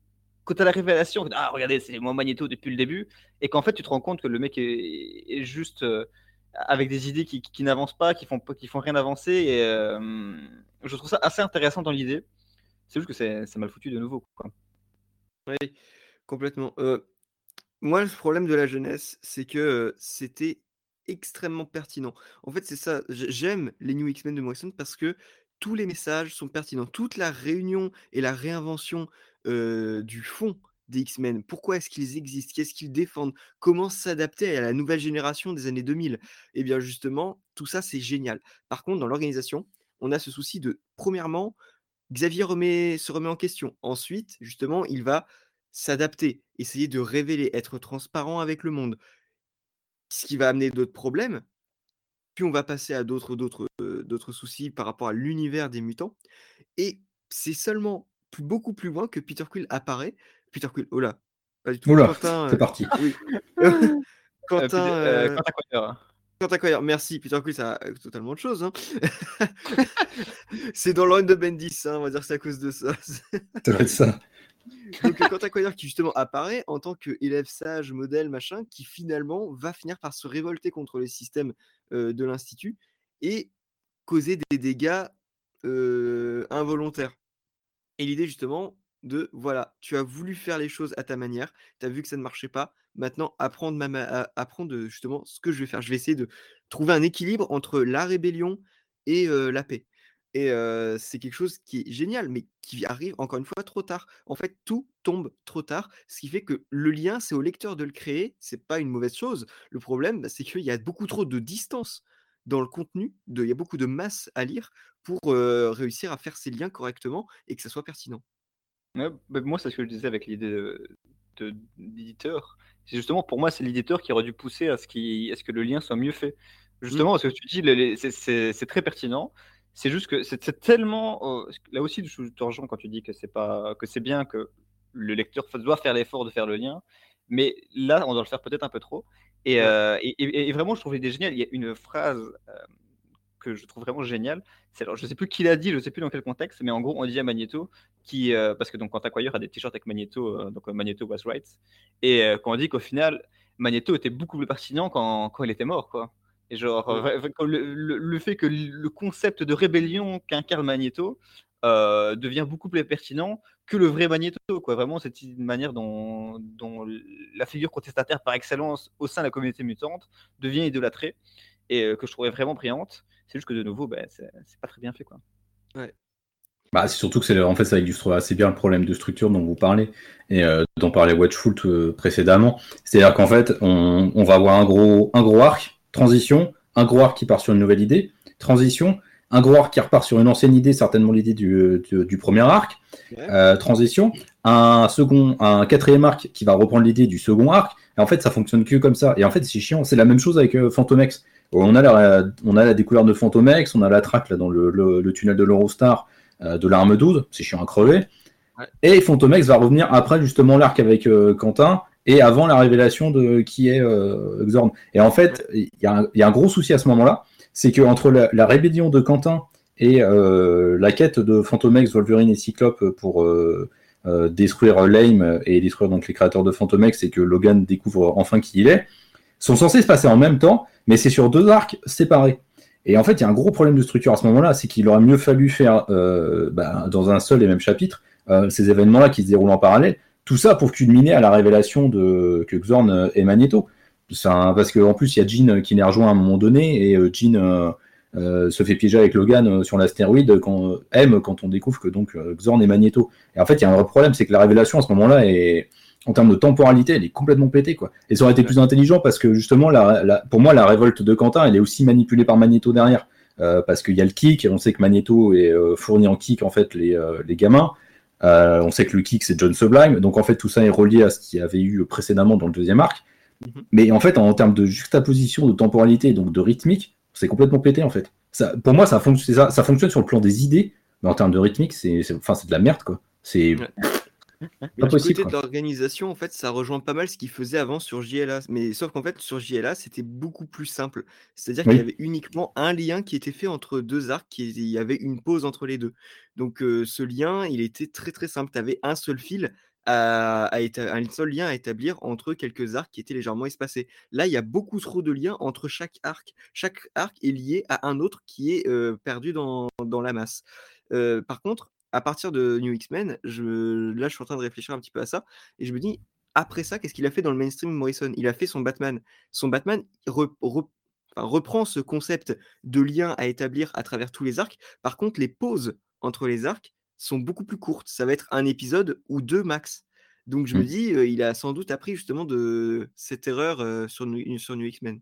quand t'as la révélation, ah regardez, c'est moi Magneto depuis le début, et qu'en fait tu te rends compte que le mec est, est juste euh, avec des idées qui, qui, qui n'avancent pas, qui font, qui font rien avancer, et euh, je trouve ça assez intéressant dans l'idée. C'est juste que c'est, c'est mal foutu de nouveau, quoi. Oui, complètement. Euh, moi, le problème de la jeunesse, c'est que euh, c'était extrêmement pertinent. En fait, c'est ça. J'aime les New X-Men de Morrison parce que tous les messages sont pertinents. Toute la réunion et la réinvention Euh, du fond des X-Men. Pourquoi est-ce qu'ils existent ? Qu'est-ce qu'ils défendent ? Comment s'adapter à la nouvelle génération des années deux mille ? Eh bien justement, tout ça c'est génial. Par contre, dans l'organisation, on a ce souci de, premièrement, Xavier remet, se remet en question. Ensuite, justement, il va s'adapter, essayer de révéler, être transparent avec le monde. Ce qui va amener d'autres problèmes. Puis on va passer à d'autres, d'autres, euh, d'autres soucis par rapport à l'univers des mutants. Et c'est seulement beaucoup plus loin que Peter Quill apparaît. Peter Quill, oh là, pas du tout. Oula, Quentin, c'est euh... parti. Oui. Quentin, euh, euh... Quentin Quire. Hein. Quentin Quire, merci. Peter Quill, ça a totalement de choses. Hein. C'est dans le run de Bendis, hein, on va dire que c'est à cause de ça. Ça va être ça. Donc Quentin Quire qui justement apparaît en tant qu'élève sage, modèle, machin, qui finalement va finir par se révolter contre les systèmes euh, de l'Institut et causer des dégâts euh, involontaires. Et l'idée justement de, voilà, tu as voulu faire les choses à ta manière, tu as vu que ça ne marchait pas, maintenant apprendre, ma ma- apprendre justement ce que je vais faire. Je vais essayer de trouver un équilibre entre la rébellion et euh, la paix. Et euh, c'est quelque chose qui est génial, mais qui arrive encore une fois trop tard. En fait, tout tombe trop tard, ce qui fait que le lien, c'est au lecteur de le créer, c'est pas une mauvaise chose. Le problème, bah, c'est qu'il y a beaucoup trop de distance dans le contenu, de, il y a beaucoup de masse à lire pour euh, réussir à faire ces liens correctement et que ça soit pertinent. Ouais, bah moi, c'est ce que je disais avec l'idée de, de, d'éditeur. C'est justement, pour moi, c'est l'éditeur qui aurait dû pousser à ce, qui, à ce que le lien soit mieux fait. Justement, mmh. ce que tu dis, les, les, c'est, c'est, c'est très pertinent. C'est juste que c'est, c'est tellement... Euh, là aussi, je te rejoins quand tu dis que c'est, pas, que c'est bien que le lecteur doit faire l'effort de faire le lien. Mais là, on doit le faire peut-être un peu trop. Et, ouais. euh, et, et, et vraiment, je trouve l'idée géniale. Il y a une phrase euh, que je trouve vraiment géniale. C'est, alors, je ne sais plus qui l'a dit, je ne sais plus dans quel contexte, mais en gros, on dit à Magneto, qui, euh, parce que donc, Quentin Quire a des t-shirts avec Magneto, euh, donc Magneto was right, et euh, qu'on dit qu'au final, Magneto était beaucoup plus pertinent quand, quand il était mort, quoi. Et genre, ouais. euh, le, le, le fait que le concept de rébellion qu'incarne Magneto euh, devient beaucoup plus pertinent que le vrai Magneto, quoi. Vraiment, c'est une manière dont, dont la figure contestataire par excellence au sein de la communauté mutante devient idolâtrée et euh, que je trouvais vraiment brillante. C'est juste que de nouveau, bah, c'est, c'est pas très bien fait, quoi. Ouais. Bah, c'est surtout que c'est, en fait, ça illustre assez bien le problème de structure dont vous parlez et euh, dont parlait Watchful euh, précédemment. C'est-à-dire qu'en fait, on, on va avoir un gros, un gros arc, transition, un gros arc qui part sur une nouvelle idée, transition. Un gros arc qui repart sur une ancienne idée, certainement l'idée du, du, du premier arc, ouais. euh, transition, un second, un quatrième arc qui va reprendre l'idée du second arc, et en fait ça fonctionne que comme ça, et en fait c'est chiant, c'est la même chose avec euh, Fantomex, on a, la, on a la découverte de Fantomex, on a la traque là, dans le, le, le tunnel de l'Eurostar euh, de l'arme douze, c'est chiant à crever, ouais. Et Fantomex va revenir après justement l'arc avec euh, Quentin, et avant la révélation de qui est euh, Xorn, et en fait il y, y a un gros souci à ce moment-là, c'est que entre la, la rébellion de Quentin et euh, la quête de Fantomex, Wolverine et Cyclope pour euh, euh, détruire Lame et détruire donc les créateurs de Fantomex et que Logan découvre enfin qui il est, sont censés se passer en même temps, mais c'est sur deux arcs séparés. Et en fait, il y a un gros problème de structure à ce moment-là, c'est qu'il aurait mieux fallu faire euh, bah, dans un seul et même chapitre euh, ces événements-là qui se déroulent en parallèle, tout ça pour culminer à la révélation de que Xorn est Magneto. Un, parce qu'en plus il y a Jean qui les rejoint à un moment donné et euh, Jean euh, euh, se fait piéger avec Logan euh, sur l'astéroïde quand, euh, M quand on découvre que donc euh, Xorn est Magneto, et en fait il y a un vrai problème, c'est que la révélation à ce moment là est, en termes de temporalité, elle est complètement pétée, quoi. Et ça aurait été plus intelligent parce que justement la, la, pour moi la révolte de Quentin elle est aussi manipulée par Magneto derrière euh, parce qu'il y a le kick, on sait que Magneto est euh, fourni en kick en fait les, euh, les gamins Euh, on sait que le kick, c'est John Sublime. Donc, en fait, tout ça est relié à ce qu'il y avait eu précédemment dans le deuxième arc. Mm-hmm. Mais en fait, en, en termes de juxtaposition, de temporalité, donc de rythmique, c'est complètement pété, en fait. Ça, pour moi, ça, fon- ça, ça fonctionne sur le plan des idées, mais en termes de rythmique, c'est, c'est, enfin, c'est de la merde, quoi. C'est... Ouais. Mais du côté de l'organisation, en fait, ça rejoint pas mal ce qu'ils faisaient avant sur J L A. Mais sauf qu'en fait, sur J L A, c'était beaucoup plus simple. C'est-à-dire oui. qu'il y avait uniquement un lien qui était fait entre deux arcs, et il y avait une pause entre les deux. Donc, euh, ce lien, il était très très simple. Tu avais un seul fil, à, à éta- un seul lien à établir entre quelques arcs qui étaient légèrement espacés. Là, il y a beaucoup trop de liens entre chaque arc. Chaque arc est lié à un autre qui est euh, perdu dans, dans la masse. Euh, par contre, à partir de New X-Men, je... là, je suis en train de réfléchir un petit peu à ça, et je me dis, après ça, qu'est-ce qu'il a fait dans le mainstream Morrison ? Il a fait son Batman. Son Batman re... Re... Enfin, reprend ce concept de lien à établir à travers tous les arcs. Par contre, les pauses entre les arcs sont beaucoup plus courtes. Ça va être un épisode ou deux max. Donc, je mmh. me dis, euh, il a sans doute appris justement de cette erreur euh, sur, New... sur New X-Men.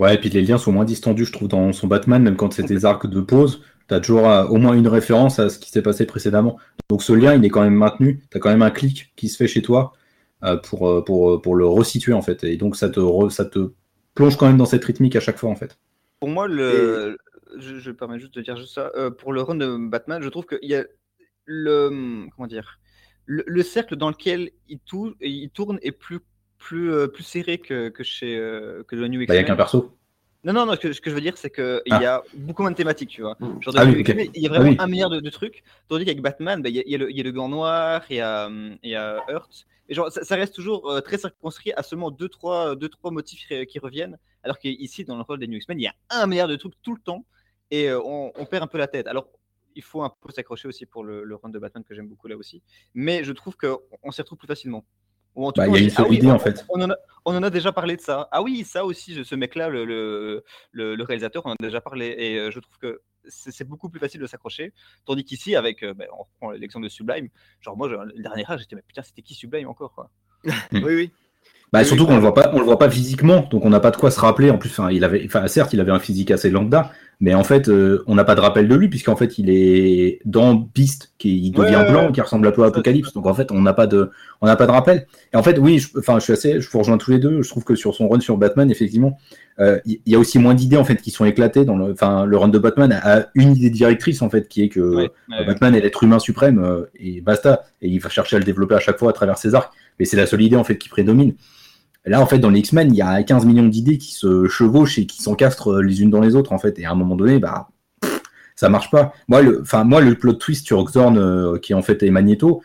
Ouais, et puis les liens sont moins distendus, je trouve, dans son Batman, même quand c'est des arcs de pause. T'as toujours euh, au moins une référence à ce qui s'est passé précédemment. Donc ce lien, il est quand même maintenu. T'as quand même un clic qui se fait chez toi euh, pour, euh, pour, pour le resituer, en fait. Et donc ça te, re, ça te plonge quand même dans cette rythmique à chaque fois, en fait. Pour moi, le... Et... je, je permets juste de dire juste ça. Euh, pour le run de Batman, je trouve qu'il y a le... Comment dire le, le cercle dans lequel il, tou- il tourne est plus, plus, euh, plus serré que, que chez euh, que le New X-Men. Bah, il n'y a qu'un perso. Non, non, non, ce que, ce que je veux dire, c'est qu'il ah. y a beaucoup moins de thématiques, tu vois. Genre, ah, oui, okay. Il y a vraiment ah, oui. un milliard de, de trucs. Tandis qu'avec Batman, bah, il, y a, il, y a le, il y a le Gant Noir, il y a, um, il y a Hurt. Et genre, ça, ça reste toujours euh, très circonscrit à seulement deux, trois, deux, trois motifs qui, qui reviennent. Alors qu'ici, dans le rôle des New X-Men, il y a un milliard de trucs tout le temps. Et euh, on, on perd un peu la tête. Alors, il faut un peu s'accrocher aussi pour le, le run de Batman que j'aime beaucoup là aussi. Mais je trouve qu'on s'y retrouve plus facilement. Ou en tout bah, cas, il y a une seule ah idée oui, en on, fait. On en, a, on en a déjà parlé de ça. Ah oui, ça aussi, ce mec-là, le, le, le réalisateur, on en a déjà parlé. Et je trouve que c'est, c'est beaucoup plus facile de s'accrocher. Tandis qu'ici, avec, bah, on reprend l'exemple de Sublime. Genre, moi, je, le dernier âge, j'étais, mais putain, c'était qui Sublime encore quoi. Oui, oui. Bah, surtout oui, qu'on ne le, le voit pas physiquement. Donc, on n'a pas de quoi se rappeler. En plus, enfin, il avait, enfin, certes, il avait un physique assez lambda. Mais en fait, euh, on n'a pas de rappel de lui, puisqu'en fait, il est dans Beast, qui il devient ouais, blanc, ouais, ouais. qui ressemble un peu à Apocalypse. Donc en fait, on n'a pas de, on n'a pas de rappel. Et en fait, oui, je, enfin, je suis assez, je vous rejoins tous les deux. Je trouve que sur son run sur Batman, effectivement, il euh, y, y a aussi moins d'idées en fait qui sont éclatées dans le, enfin, le run de Batman a une idée directrice en fait, qui est que ouais, ouais, Batman ouais. est l'être humain suprême euh, et basta. Et il va chercher à le développer à chaque fois à travers ses arcs. Mais c'est la seule idée en fait qui prédomine. Là, en fait, dans les X-Men, il y a quinze millions d'idées qui se chevauchent et qui s'encastrent les unes dans les autres, en fait. Et à un moment donné, bah, pff, ça marche pas. Moi, le, enfin, moi, le plot twist sur Xorn, euh, qui en fait est Magneto,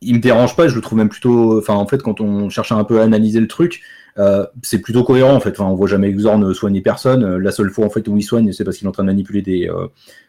il me dérange pas. Je le trouve même plutôt, enfin, en fait, quand on cherche un peu à analyser le truc, euh, c'est plutôt cohérent, en fait. Enfin, on voit jamais Xorn soigner personne. La seule fois, en fait, où il soigne, c'est parce qu'il est en train de manipuler des,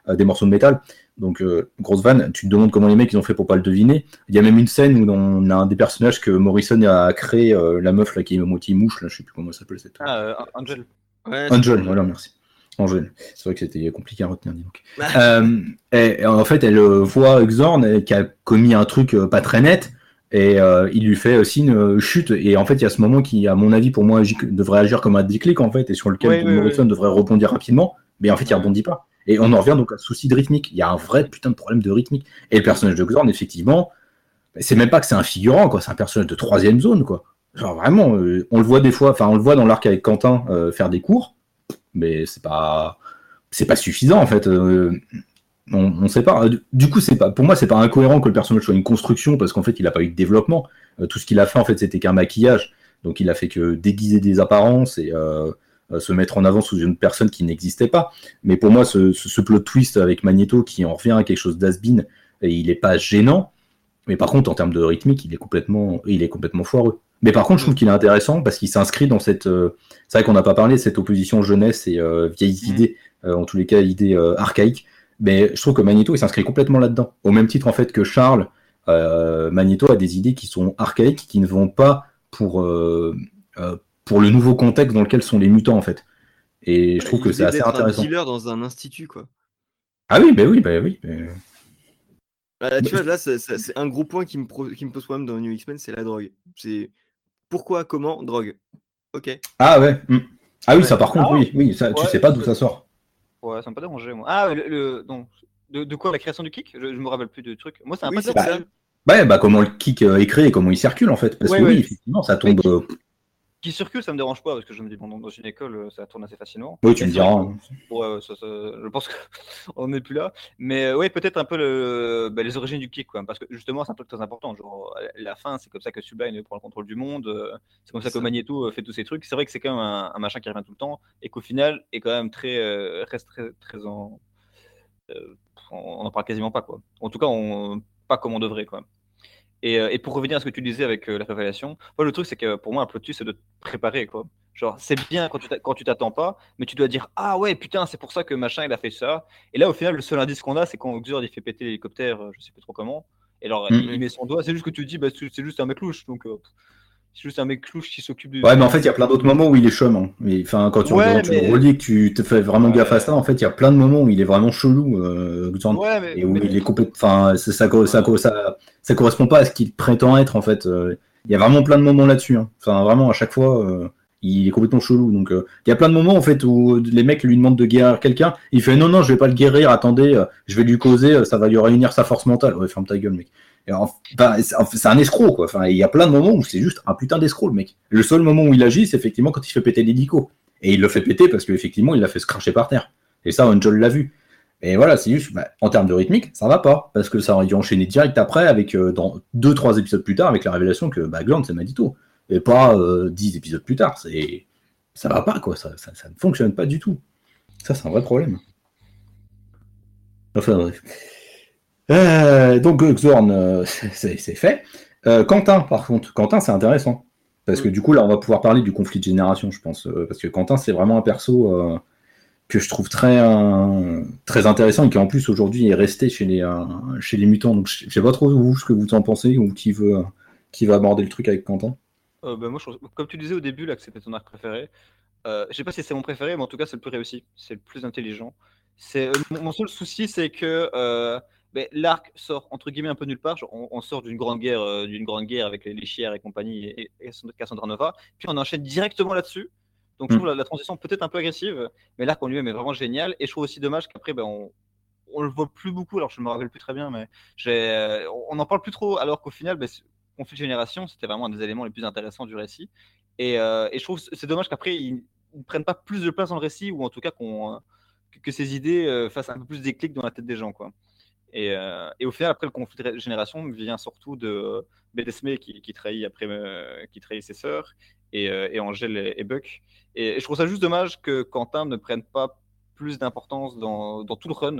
euh, des morceaux de métal. Donc, euh, grosse vanne, tu te demandes comment les mecs ils ont fait pour pas le deviner. Il y a même une scène où on a un des personnages que Morrison a créé, euh, la meuf là qui est moitié mouche, là, je sais plus comment elle s'appelle cette. Ah, euh, Angel. Ouais, Angel, voilà, merci. Angel. C'est vrai que c'était compliqué à retenir, dis donc. euh, et, et en fait, elle voit Xorn qui a commis un truc pas très net et euh, il lui fait aussi une chute. Et en fait, il y a ce moment qui, à mon avis, pour moi, agit, devrait agir comme un déclic en fait et sur lequel ouais, ouais, Morrison ouais. devrait rebondir rapidement, mais en fait, ouais. il rebondit pas. Et on en revient donc à ce souci de rythmique. Il y a un vrai putain de problème de rythmique. Et le personnage de Xorn, effectivement, c'est même pas que c'est un figurant, quoi. C'est un personnage de troisième zone, quoi. Genre vraiment, euh, on le voit des fois, enfin on le voit dans l'arc avec Quentin euh, faire des cours, mais c'est pas, c'est pas suffisant en fait. Euh, on, on sait pas. Du coup, c'est pas, pour moi, c'est pas incohérent que le personnage soit une construction parce qu'en fait, il a pas eu de développement. Euh, tout ce qu'il a fait en fait, c'était qu'un maquillage. Donc il a fait que déguiser des apparences et euh, se mettre en avant sous une personne qui n'existait pas. Mais pour moi, ce, ce, ce plot twist avec Magneto qui en revient à quelque chose d'has-been, et il n'est pas gênant. Mais par contre, en termes de rythmique, il est complètement, il est complètement foireux. Mais par contre, je trouve qu'il est intéressant parce qu'il s'inscrit dans cette... Euh, c'est vrai qu'on n'a pas parlé de cette opposition jeunesse et euh, vieilles mmh. idées, euh, en tous les cas, idées euh, archaïques. Mais je trouve que Magneto, il s'inscrit complètement là-dedans. Au même titre, en fait, que Charles, euh, Magneto a des idées qui sont archaïques, qui ne vont pas pour... Euh, euh, pour le nouveau contexte dans lequel sont les mutants en fait. Et je trouve que c'est assez intéressant. Un dealer dans un institut quoi. Ah oui, ben bah oui, ben bah oui. Bah... Là, tu bah... vois là, c'est, c'est un gros point qui me, pro... qui me pose problème dans New X-Men, c'est la drogue. C'est pourquoi, comment, drogue. Ok. Ah ouais. Mmh. Ah oui, ouais. Ça par contre, ah, oui, oui, ça, ouais, tu sais pas d'où ça sort. Ouais, ça m'a pas dérangé moi. Ah le, le... donc de, de quoi la création du kick je, je me rappelle plus de trucs. Moi, c'est un oui, pas ça. Ouais, bah comment le kick est créé et comment il circule en fait. Parce ouais, que ouais. oui, effectivement, ça tombe. Qui, euh... qui circule, ça me dérange pas parce que je me dis, bon, dans une école, ça tourne assez facilement. Oui, tu et me diras. Hein. Bon, ça, ça, je pense qu'on n'est plus là. Mais oui, peut-être un peu le, bah, les origines du kick, quoi. Parce que justement, c'est un truc très important. Genre, la fin, c'est comme ça que Sublime prend le contrôle du monde. C'est comme ça que Magneto fait tous ces trucs. C'est vrai que c'est quand même un, un machin qui revient tout le temps et qu'au final, est quand même très. Euh, reste très, très en. Euh, on n'en parle quasiment pas, quoi. En tout cas, on. Pas comme on devrait quoi. Et, euh, et pour revenir à ce que tu disais avec euh, la révélation, moi le truc c'est que pour moi un plot twist c'est de te préparer quoi. Genre c'est bien quand tu t'a... quand tu t'attends pas, mais tu dois dire ah ouais putain c'est pour ça que machin il a fait ça. Et là au final le seul indice qu'on a c'est quand Xorn il fait péter l'hélicoptère, euh, je sais plus trop comment. Et alors mm-hmm. il met son doigt, c'est juste que tu te dis bah c'est juste un mec louche donc. Euh... C'est juste un mec louche qui s'occupe du. Ouais, mais en fait, il y a plein d'autres moments où il est chum. Enfin, hein. quand tu, ouais, mais... tu relis que tu te fais vraiment ouais. gaffe à ça, en fait, il y a plein de moments où il est vraiment chelou. Euh, ouais, mais... Et où mais... il est complètement. Enfin, ça, ça, ça, ça, ça correspond pas à ce qu'il prétend être, en fait. Il y a vraiment plein de moments là-dessus. Hein. Enfin, vraiment, à chaque fois, euh, il est complètement chelou. Donc, euh, il y a plein de moments, en fait, où les mecs lui demandent de guérir quelqu'un. Il fait non, non, je vais pas le guérir, attendez, je vais lui causer, ça va lui réunir sa force mentale. Ouais, ferme ta gueule, mec. Enfin, c'est un escroc quoi. Enfin, il y a plein de moments où c'est juste un putain d'escroc le mec. Le seul moment où il agit, c'est effectivement quand il fait péter l'hélico. Et il le fait péter parce qu'effectivement, il l'a fait se cracher par terre. Et ça, Angel l'a vu. Et voilà, c'est juste, bah, en termes de rythmique, ça va pas. Parce que ça aurait dû enchaîner direct après, avec euh, dans deux trois épisodes plus tard, avec la révélation que bah, Glant c'est Magneto. Et pas euh, dix épisodes plus tard. C'est... Ça va pas quoi, ça, ça, ça ne fonctionne pas du tout. Ça, c'est un vrai problème. Enfin, bref. Euh, donc Xorn, euh, c'est, c'est fait. Euh, Quentin, par contre, Quentin, c'est intéressant parce que du coup là, on va pouvoir parler du conflit de génération, je pense, euh, parce que Quentin, c'est vraiment un perso euh, que je trouve très euh, très intéressant et qui en plus aujourd'hui est resté chez les euh, chez les mutants. Donc je sais pas trop vous ce que vous en pensez ou qui veut euh, qui va aborder le truc avec Quentin. Euh, bah moi, je, comme tu disais au début là, que c'était ton arc préféré. Euh, je sais pas si c'est mon préféré, mais en tout cas, c'est le plus réussi, c'est le plus intelligent. C'est euh, mon seul souci, c'est que euh, mais l'arc sort entre guillemets un peu nulle part. On, on sort d'une grande guerre, euh, d'une grande guerre avec les, les Chières et compagnie et, et Cassandra Nova. Puis on enchaîne directement là-dessus. Donc je trouve la, la transition peut-être un peu agressive, mais l'arc en lui-même est vraiment génial. Et je trouve aussi dommage qu'après, ben, on, on le voit plus beaucoup. Alors je me rappelle plus très bien, mais j'ai, euh, on n'en parle plus trop. Alors qu'au final, ben, conflit de génération, c'était vraiment un des éléments les plus intéressants du récit. Et, euh, et je trouve c'est dommage qu'après ils ne prennent pas plus de place dans le récit ou en tout cas qu'on, euh, que, que ces idées euh, fassent un peu plus des clics dans la tête des gens, quoi. Et, euh, et au final, après le conflit de génération vient surtout de euh, Bédesme qui, qui trahit après, euh, qui trahit ses sœurs et, euh, et Angèle et, et Buck. Et, et je trouve ça juste dommage que Quentin ne prenne pas plus d'importance dans, dans tout le run,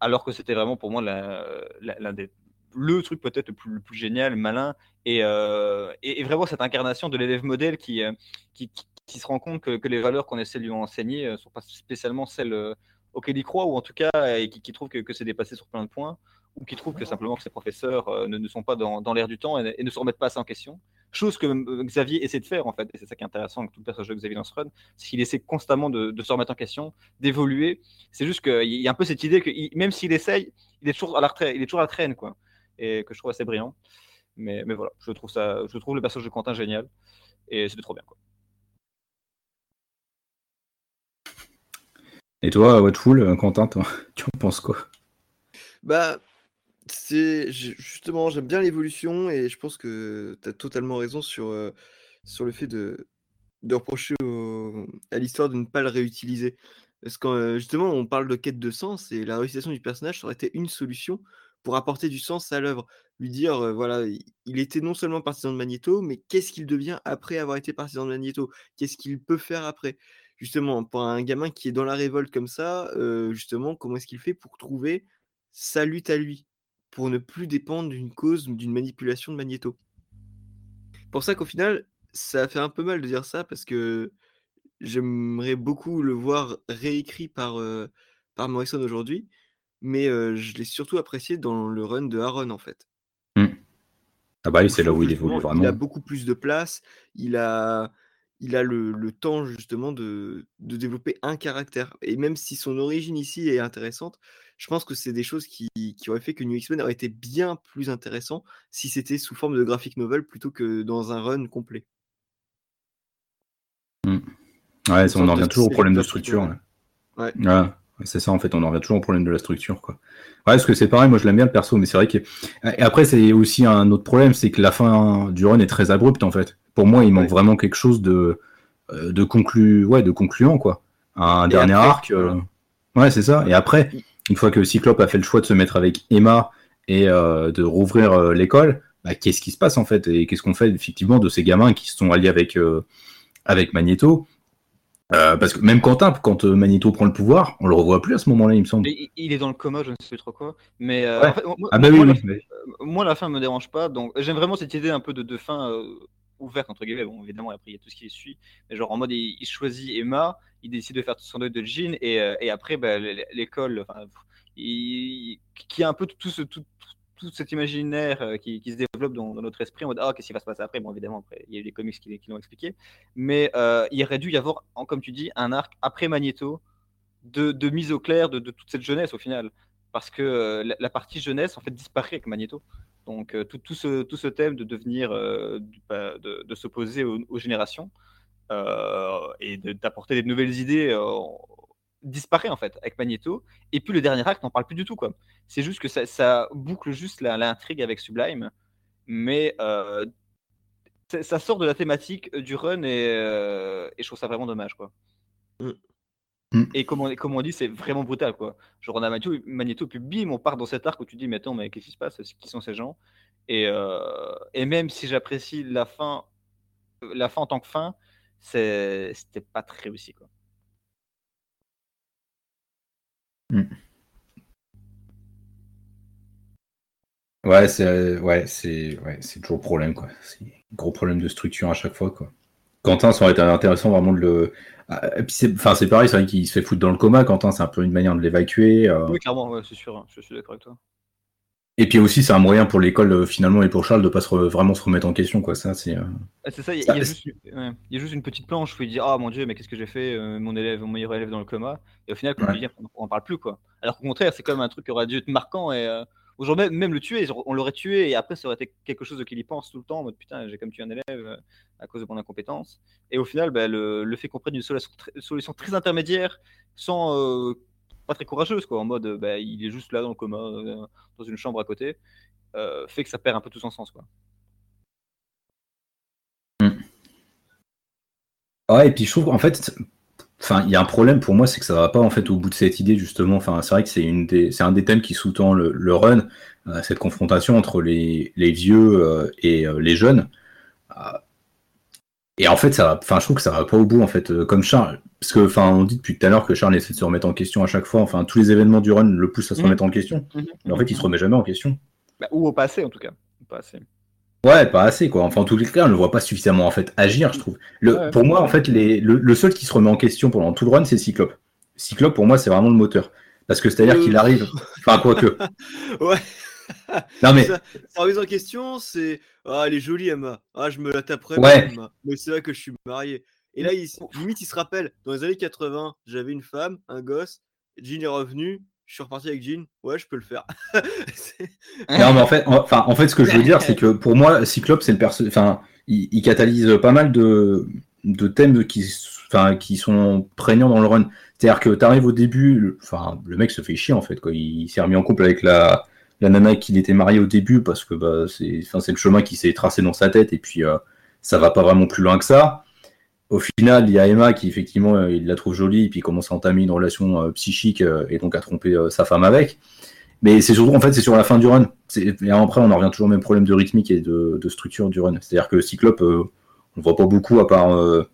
alors que c'était vraiment pour moi la, la, la des, le truc peut-être le plus, le plus génial, malin et, euh, et, et vraiment cette incarnation de l'élève modèle qui, qui, qui, qui se rend compte que, que les valeurs qu'on essaie de lui enseigner ne sont pas spécialement celles auquel il croit, ou en tout cas et qui, qui trouve que, que c'est dépassé sur plein de points, ou qui trouve que simplement que ses professeurs euh, ne, ne sont pas dans, dans l'air du temps et, et ne se remettent pas assez en question. Chose que euh, Xavier essaie de faire, en fait, et c'est ça qui est intéressant avec tout le personnage de Xavier dans ce run, c'est qu'il essaie constamment de, de se remettre en question, d'évoluer. C'est juste qu'il y a un peu cette idée que il, même s'il essaye, il est toujours à la retraite, il est toujours à la traîne, quoi, et que je trouve assez brillant. Mais, mais voilà, je trouve, ça, je trouve le personnage de Quentin génial, et c'était trop bien, quoi. Et toi, Watchful, Quentin, toi, tu en penses quoi ? Bah, c'est justement, j'aime bien l'évolution et je pense que tu as totalement raison sur, euh, sur le fait de, de reprocher au, à l'histoire de ne pas le réutiliser. Parce que euh, justement, on parle de quête de sens et la réutilisation du personnage, ça aurait été une solution pour apporter du sens à l'œuvre. Lui dire, euh, voilà, il était non seulement partisan de Magneto, mais qu'est-ce qu'il devient après avoir été partisan de Magneto ? Qu'est-ce qu'il peut faire après ? Justement, pour un gamin qui est dans la révolte comme ça, euh, justement, comment est-ce qu'il fait pour trouver sa lutte à lui, pour ne plus dépendre d'une cause, d'une manipulation de Magneto. Pour ça qu'au final, ça fait un peu mal de dire ça, parce que j'aimerais beaucoup le voir réécrit par, euh, par Morrison aujourd'hui, mais euh, je l'ai surtout apprécié dans le run de Aaron, en fait. Mmh. Ah bah oui, c'est là où il évolue vraiment. Il a beaucoup plus de place, il a... il a le, le temps justement de, de développer un caractère. Et même si son origine ici est intéressante, je pense que c'est des choses qui, qui auraient fait que New X-Men aurait été bien plus intéressant si c'était sous forme de graphic novel plutôt que dans un run complet. Mmh. Ouais, ça, on en revient toujours au problème de structure. Ouais. Ouais. Ouais. C'est ça, en fait, on en revient toujours au problème de la structure, quoi. Ouais, parce que c'est pareil, moi je l'aime bien le perso, mais c'est vrai que. Et après, c'est aussi un autre problème, c'est que la fin du run est très abrupte, en fait. Pour moi, il manque ouais. vraiment quelque chose de, de, conclu... ouais, de concluant, quoi. Un Et dernier après, arc. Euh... Ouais, c'est ça. Et après, une fois que Cyclope a fait le choix de se mettre avec Emma et euh, de rouvrir euh, l'école, bah, qu'est-ce qui se passe, en fait? Et qu'est-ce qu'on fait, effectivement, de ces gamins qui se sont alliés avec, euh, avec Magneto? Euh, parce que même Quentin, quand Magneto prend le pouvoir, on le revoit plus à ce moment-là, il me semble. Il, il est dans le coma, je ne sais trop quoi. Mais euh, ouais. en fait, moi, ah bah oui, moi, oui, la, oui. moi, la fin me dérange pas. Donc j'aime vraiment cette idée un peu de, de fin euh, ouverte entre guillemets. Bon, évidemment, après il y a tout ce qui suit. Mais genre en mode, il, il choisit Emma, il décide de faire son deuil de Jean, et, euh, et après, bah, l'école, enfin, il, qui a un peu tout ce tout, tout cet imaginaire qui, qui se développe dans, dans notre esprit, on va dire, ah, qu'est-ce qui va se passer après? Bon, évidemment, après, il y a eu des comics qui, qui l'ont expliqué, mais euh, il aurait dû y avoir, comme tu dis, un arc après Magneto de, de mise au clair de, de toute cette jeunesse, au final, parce que euh, la, la partie jeunesse, en fait, disparaît avec Magneto. Donc, euh, tout, tout, ce, tout ce thème de devenir, euh, de, de, de s'opposer aux, aux générations euh, et de, d'apporter des nouvelles idées euh, disparaît en fait avec Magneto, et puis le dernier acte n'en parle plus du tout, quoi. C'est juste que ça, ça boucle juste la, l'intrigue avec Sublime, mais euh, ça sort de la thématique du run, et, euh, et je trouve ça vraiment dommage, quoi. Mm. Et comme on, comme on dit, c'est vraiment brutal, quoi. Genre on a Magneto, Magneto puis bim, on part dans cet arc où tu dis mais attends, mais qu'est-ce qui se passe, qui sont ces gens? Et, euh, et même si j'apprécie la fin, la fin en tant que fin, c'est, c'était pas très réussi, quoi. Ouais, c'est ouais, c'est ouais, c'est toujours le problème, quoi. C'est un gros problème de structure à chaque fois, quoi. Quentin, ça aurait été intéressant vraiment de le. Et puis c'est, enfin, c'est pareil, c'est vrai qu'il se fait foutre dans le coma. Quentin, c'est un peu une manière de l'évacuer. Euh... Oui, clairement, ouais, c'est sûr. Hein. Je suis d'accord avec toi. Et puis aussi, c'est un moyen pour l'école euh, finalement et pour Charles de pas se re... vraiment se remettre en question, quoi. Ça, c'est. Euh... Ah, c'est ça. Il y, ah, y, ouais, y a juste une petite planche où il dit ah oh, mon Dieu, mais qu'est-ce que j'ai fait, euh, mon élève, mon meilleur élève dans le coma. Et au final, quand ouais. dit, on en parle plus, quoi. Alors qu'au contraire, c'est quand même un truc qui aurait dû être marquant et euh, aujourd'hui même, même le tuer, on l'aurait tué et après ça aurait été quelque chose qu'il y pense tout le temps. En mode putain, j'ai comme tué un élève à cause de mon incompétence. Et au final, bah, le, le fait qu'on prenne une solution, une solution très intermédiaire, sans euh, pas très courageuse, quoi, en mode bah, il est juste là dans le coma, euh, dans une chambre à côté, euh, fait que ça perd un peu tout son sens, quoi. Mmh. Ouais, et puis je trouve en fait, enfin, il y a un problème pour moi, c'est que ça va pas en fait au bout de cette idée, justement. Enfin, c'est vrai que c'est une des, c'est un des thèmes qui sous-tend le, le run, euh, cette confrontation entre les, les vieux euh, et euh, les jeunes. Euh, Et en fait, ça va, enfin, je trouve que ça va pas au bout, en fait, euh, comme Charles, parce que, enfin, on dit depuis tout à l'heure que Charles essaie de se remettre en question à chaque fois. Enfin, tous les événements du run le poussent à se mmh. remettre en question. Mmh. Mais en fait, il se remet jamais en question. Bah, ou au passé, en tout cas. Pas assez. Ouais, pas assez, quoi. Enfin, en tout cas, on le voit pas suffisamment en fait agir, je trouve. Le, ouais, pour ouais. moi, en fait, les, le, le seul qui se remet en question pendant tout le run, c'est Cyclope. Cyclope, pour moi, c'est vraiment le moteur, parce que c'est-à-dire euh... qu'il arrive, enfin, quoi que. ouais. Non mais ça, ça remise en question, c'est ah elle est jolie Emma, ah je me la taperai ouais. Emma, mais c'est là que je suis marié. Et là il, limite il se rappelle dans les années quatre-vingts, j'avais une femme, un gosse, Jean est revenu, je suis reparti avec Jean, ouais je peux le faire. Non mais en fait, enfin en fait ce que je veux dire c'est que pour moi Cyclope c'est le perso, enfin il, il catalyse pas mal de de thèmes qui enfin qui sont prégnants dans le run. C'est-à-dire que t'arrives au début, enfin le mec se fait chier en fait quoi, il, il s'est remis en couple avec la la nana qu'il était marié au début, parce que bah, c'est, c'est le chemin qui s'est tracé dans sa tête, et puis euh, ça va pas vraiment plus loin que ça. Au final, il y a Emma qui, effectivement, euh, il la trouve jolie, et puis commence à entamer une relation euh, psychique, euh, et donc à tromper euh, sa femme avec. Mais c'est surtout, en fait, c'est sur la fin du run. C'est, et après, on en revient toujours au même problème de rythmique et de, de structure du run. C'est-à-dire que Cyclope, euh, on le voit pas beaucoup, à part... Euh,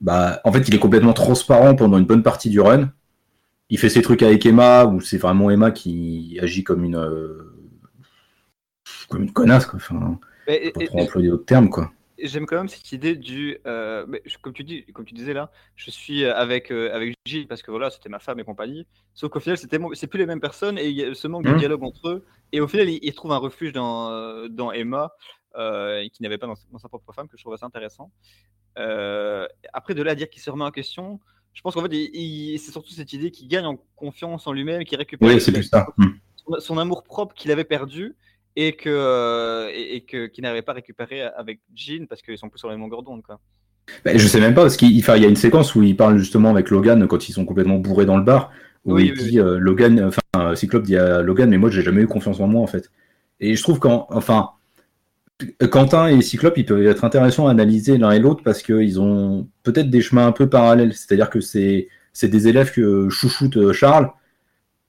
bah, en fait, il est complètement transparent pendant une bonne partie du run. Il fait ses trucs avec Emma, où c'est vraiment Emma qui agit comme une euh, comme une connasse, quoi. Enfin, et, pas et, trop et, employer d'autres termes, quoi. J'aime quand même cette idée du, euh, comme tu dis, comme tu disais là, je suis avec euh, avec Gilles parce que voilà, c'était ma femme et compagnie. Sauf qu'au final, c'était c'est plus les mêmes personnes et il y a ce manque mmh. de dialogue entre eux. Et au final, ils il trouvent un refuge dans dans Emma, euh, qui n'avait pas dans, dans sa propre femme, que je trouve assez intéressant. Euh, après, de là à dire qu'il se remet en question. Je pense qu'en fait, il, il, c'est surtout cette idée qu'il gagne en confiance en lui-même, qu'il récupère oui, c'est plus ça. Son, son amour-propre qu'il avait perdu et, que, et, et que, qu'il n'arrivait pas à récupérer avec Jean parce qu'ils sont plus sur les mêmes longueurs d'onde. Bah, je sais même pas, parce qu'il il, il y a une séquence où il parle justement avec Logan quand ils sont complètement bourrés dans le bar, où oui, il oui, dit euh, Logan, enfin Cyclope dit à Logan, mais moi j'ai jamais eu confiance en moi en fait. Et je trouve qu'en, enfin, Quentin et Cyclope, ils peuvent être intéressants à analyser l'un et l'autre parce qu'ils ont peut-être des chemins un peu parallèles. C'est-à-dire que c'est, c'est des élèves que chouchoute Charles,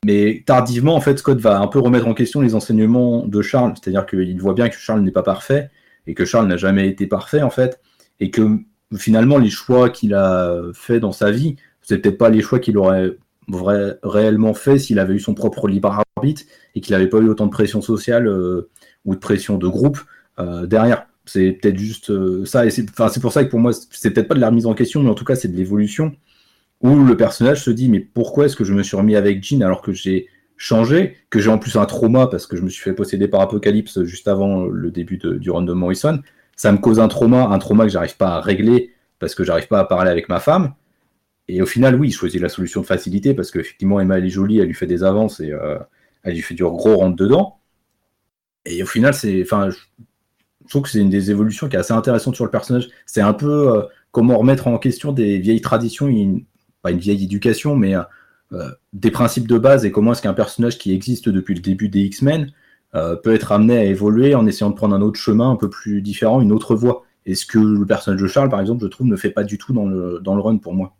mais tardivement, en fait, Scott va un peu remettre en question les enseignements de Charles. C'est-à-dire qu'il voit bien que Charles n'est pas parfait et que Charles n'a jamais été parfait, en fait, et que finalement, les choix qu'il a fait dans sa vie, c'est peut-être pas les choix qu'il aurait vrai, réellement fait s'il avait eu son propre libre arbitre et qu'il n'avait pas eu autant de pression sociale euh, ou de pression de groupe. Euh, derrière, c'est peut-être juste euh, ça, et c'est, c'est pour ça que pour moi c'est peut-être pas de la remise en question, mais en tout cas c'est de l'évolution où le personnage se dit mais pourquoi est-ce que je me suis remis avec Jean alors que j'ai changé, que j'ai en plus un trauma parce que je me suis fait posséder par Apocalypse juste avant le début de, du run de Morrison, ça me cause un trauma un trauma que j'arrive pas à régler parce que j'arrive pas à parler avec ma femme, et au final oui, il choisit la solution de facilité parce qu'effectivement Emma elle est jolie, elle lui fait des avances et euh, elle lui fait du gros rentre dedans, et au final c'est, enfin je... Je trouve que c'est une des évolutions qui est assez intéressante sur le personnage. C'est un peu euh, comment remettre en question des vieilles traditions, une, pas une vieille éducation, mais euh, des principes de base, et comment est-ce qu'un personnage qui existe depuis le début des X-Men euh, peut être amené à évoluer en essayant de prendre un autre chemin un peu plus différent, une autre voie. Et ce que le personnage de Charles, par exemple, je trouve, ne fait pas du tout dans le, dans le run pour moi.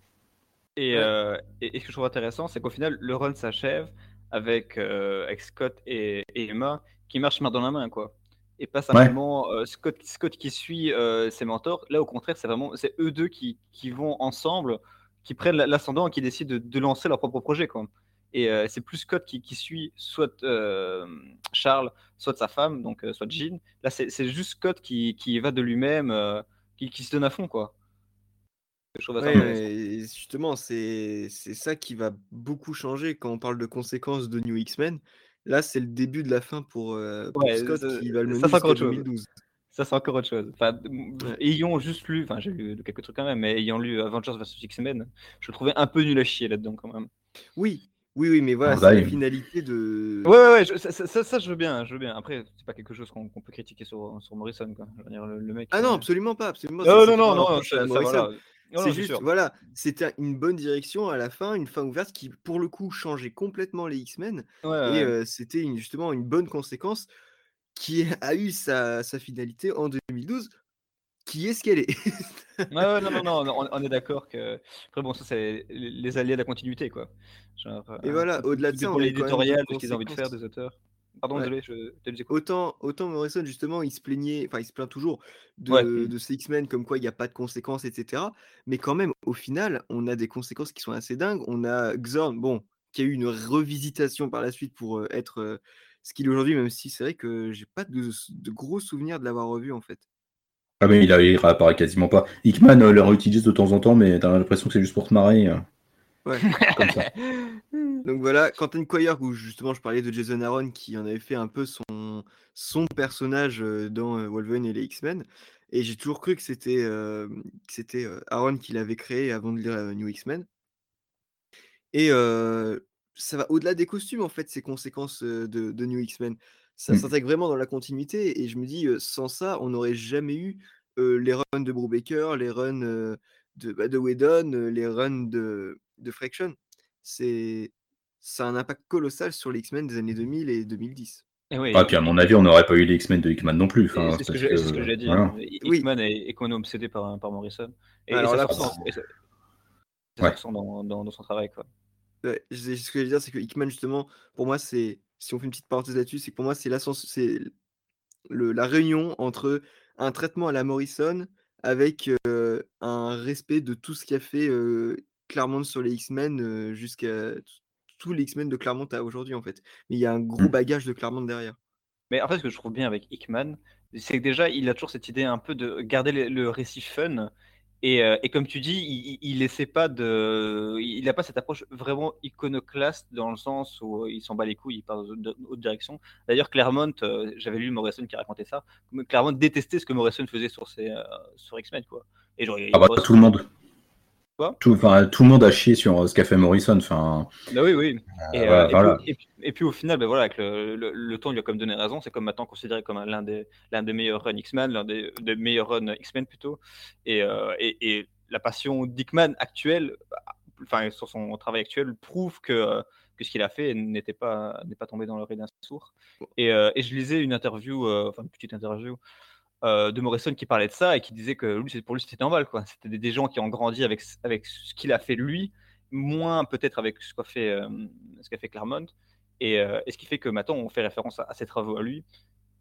Et, euh, et, et ce que je trouve intéressant, c'est qu'au final, le run s'achève avec, euh, avec Scott et, et Emma qui marchent main dans la main, quoi. Et pas simplement ouais. euh, Scott, Scott qui suit euh, ses mentors. Là, au contraire, c'est vraiment c'est eux deux qui, qui vont ensemble, qui prennent l'ascendant et qui décident de, de lancer leur propre projet, quoi. Et euh, c'est plus Scott qui, qui suit soit euh, Charles, soit sa femme, donc euh, soit Jean. Là, c'est, c'est juste Scott qui, qui va de lui-même, euh, qui, qui se donne à fond, quoi. Ouais, justement, c'est, c'est ça qui va beaucoup changer quand on parle de conséquences de New X-Men. Là, c'est le début de la fin pour, euh, pour ouais, Scott euh, qui va le mener jusqu'en deux mille douze. Ça, c'est encore autre chose. Enfin, ouais. Ayant juste lu, enfin, j'ai lu quelques trucs quand même, mais ayant lu Avengers versus X-Men, je le trouvais un peu nul à chier là-dedans quand même. Oui, oui, oui, mais voilà, ah, c'est bah, la oui. finalité de. Ouais, ouais, ouais je, ça, ça, ça, je veux bien, je veux bien. Après, c'est pas quelque chose qu'on, qu'on peut critiquer sur, sur Morrison, quoi. Je veux dire, le, le mec. Ah euh... non, absolument pas, absolument. Oh, ça, non, non, non, c'est, ça, voilà. Non, c'est non, juste, c'est voilà, c'était une bonne direction à la fin, une fin ouverte qui, pour le coup, changeait complètement les X-Men. Ouais, et ouais. Euh, c'était une, justement une bonne conséquence qui a eu sa, sa finalité en deux mille douze, qui est ce qu'elle est. ouais, non, non, non, on, on est d'accord que. Après, bon, ça, c'est les alliés de la continuité, quoi. Genre, et euh, voilà, au-delà de ça, pour l'éditorial, ce qu'ils ont envie de faire des auteurs. Pardon, ouais. désolé, je te le dis. Autant, autant Morrison, justement, il se plaignait, enfin, il se plaint toujours de, ouais. de ces X-Men, comme quoi il n'y a pas de conséquences, et cetera. Mais quand même, au final, on a des conséquences qui sont assez dingues. On a Xorn, bon, qui a eu une revisitation par la suite pour être ce qu'il est aujourd'hui, même si c'est vrai que j'ai pas de, de gros souvenirs de l'avoir revu, en fait. Ah, mais il, a, il réapparaît quasiment pas. Hickman euh, le réutilise de temps en temps, mais t'as l'impression que c'est juste pour te marrer. Euh. Ouais, comme ça. Donc voilà, Quentin Quire, où justement je parlais de Jason Aaron qui en avait fait un peu son, son personnage dans Wolverine et les X-Men, et j'ai toujours cru que c'était, euh, que c'était Aaron qui l'avait créé avant de lire New X-Men. Et euh, ça va au-delà des costumes, en fait, ces conséquences de, de New X-Men. Ça mmh. s'intègre vraiment dans la continuité, et je me dis, sans ça, on n'aurait jamais eu euh, les runs de Brubaker, les runs euh, de, bah, de Whedon, les runs de, de Fraction. C'est... ça a un impact colossal sur les X-Men des années deux mille et deux mille dix. Et oui, ah, puis à mon avis, on n'aurait pas eu les X-Men de Hickman non plus. C'est, parce ce que je, que, c'est ce que j'ai dit. Voilà. Hickman oui. est, est qu'on est obsédé par, par Morrison. Et, Alors, et ça là, ressent, et ça, ça ouais. ressent dans, dans, dans son travail, quoi. Ouais, ce que je veux dire, c'est que Hickman, justement, pour moi, c'est, si on fait une petite parenthèse là-dessus, c'est que pour moi, c'est, c'est le, la réunion entre un traitement à la Morrison avec euh, un respect de tout ce qu'a fait euh, Claremont sur les X-Men euh, jusqu'à... tous les X-Men de Claremont à aujourd'hui, en fait. Mais il y a un gros bagage de Claremont derrière. Mais en fait, ce que je trouve bien avec Hickman, c'est que déjà, il a toujours cette idée un peu de garder le, le récit fun. Et, euh, et comme tu dis, il n'a pas, pas cette approche vraiment iconoclaste dans le sens où il s'en bat les couilles, il part dans d'autres directions. D'ailleurs, Claremont, euh, j'avais lu Morrison qui racontait ça, Claremont détestait ce que Morrison faisait sur, ses, euh, sur X-Men, quoi. Et genre, il, ah bah, tout le monde Tout, enfin, tout le monde a chié sur euh, ce qu'a fait Morrison. Enfin, bah oui, oui. Et, euh, euh, et, voilà. puis, et, puis, et puis au final, ben voilà, avec le, le, le temps, il lui a comme donné raison. C'est comme maintenant considéré comme l'un des, l'un des meilleurs runs X-Men, l'un des, des meilleurs runs X-Men plutôt. Et, euh, et, et la passion d'Hickman actuelle enfin, sur son travail actuel prouve que, que ce qu'il a fait n'était pas, n'est pas tombé dans l'oreille d'un sourd. Et, euh, et je lisais une interview, euh, enfin une petite interview euh, de Morrison qui parlait de ça et qui disait que lui, pour lui c'était normal, quoi. C'était des, des gens qui ont grandi avec, avec ce qu'il a fait lui, moins peut-être avec ce qu'a fait, euh, ce qu'a fait Claremont. Et, euh, et ce qui fait que maintenant on fait référence à, à ses travaux à lui,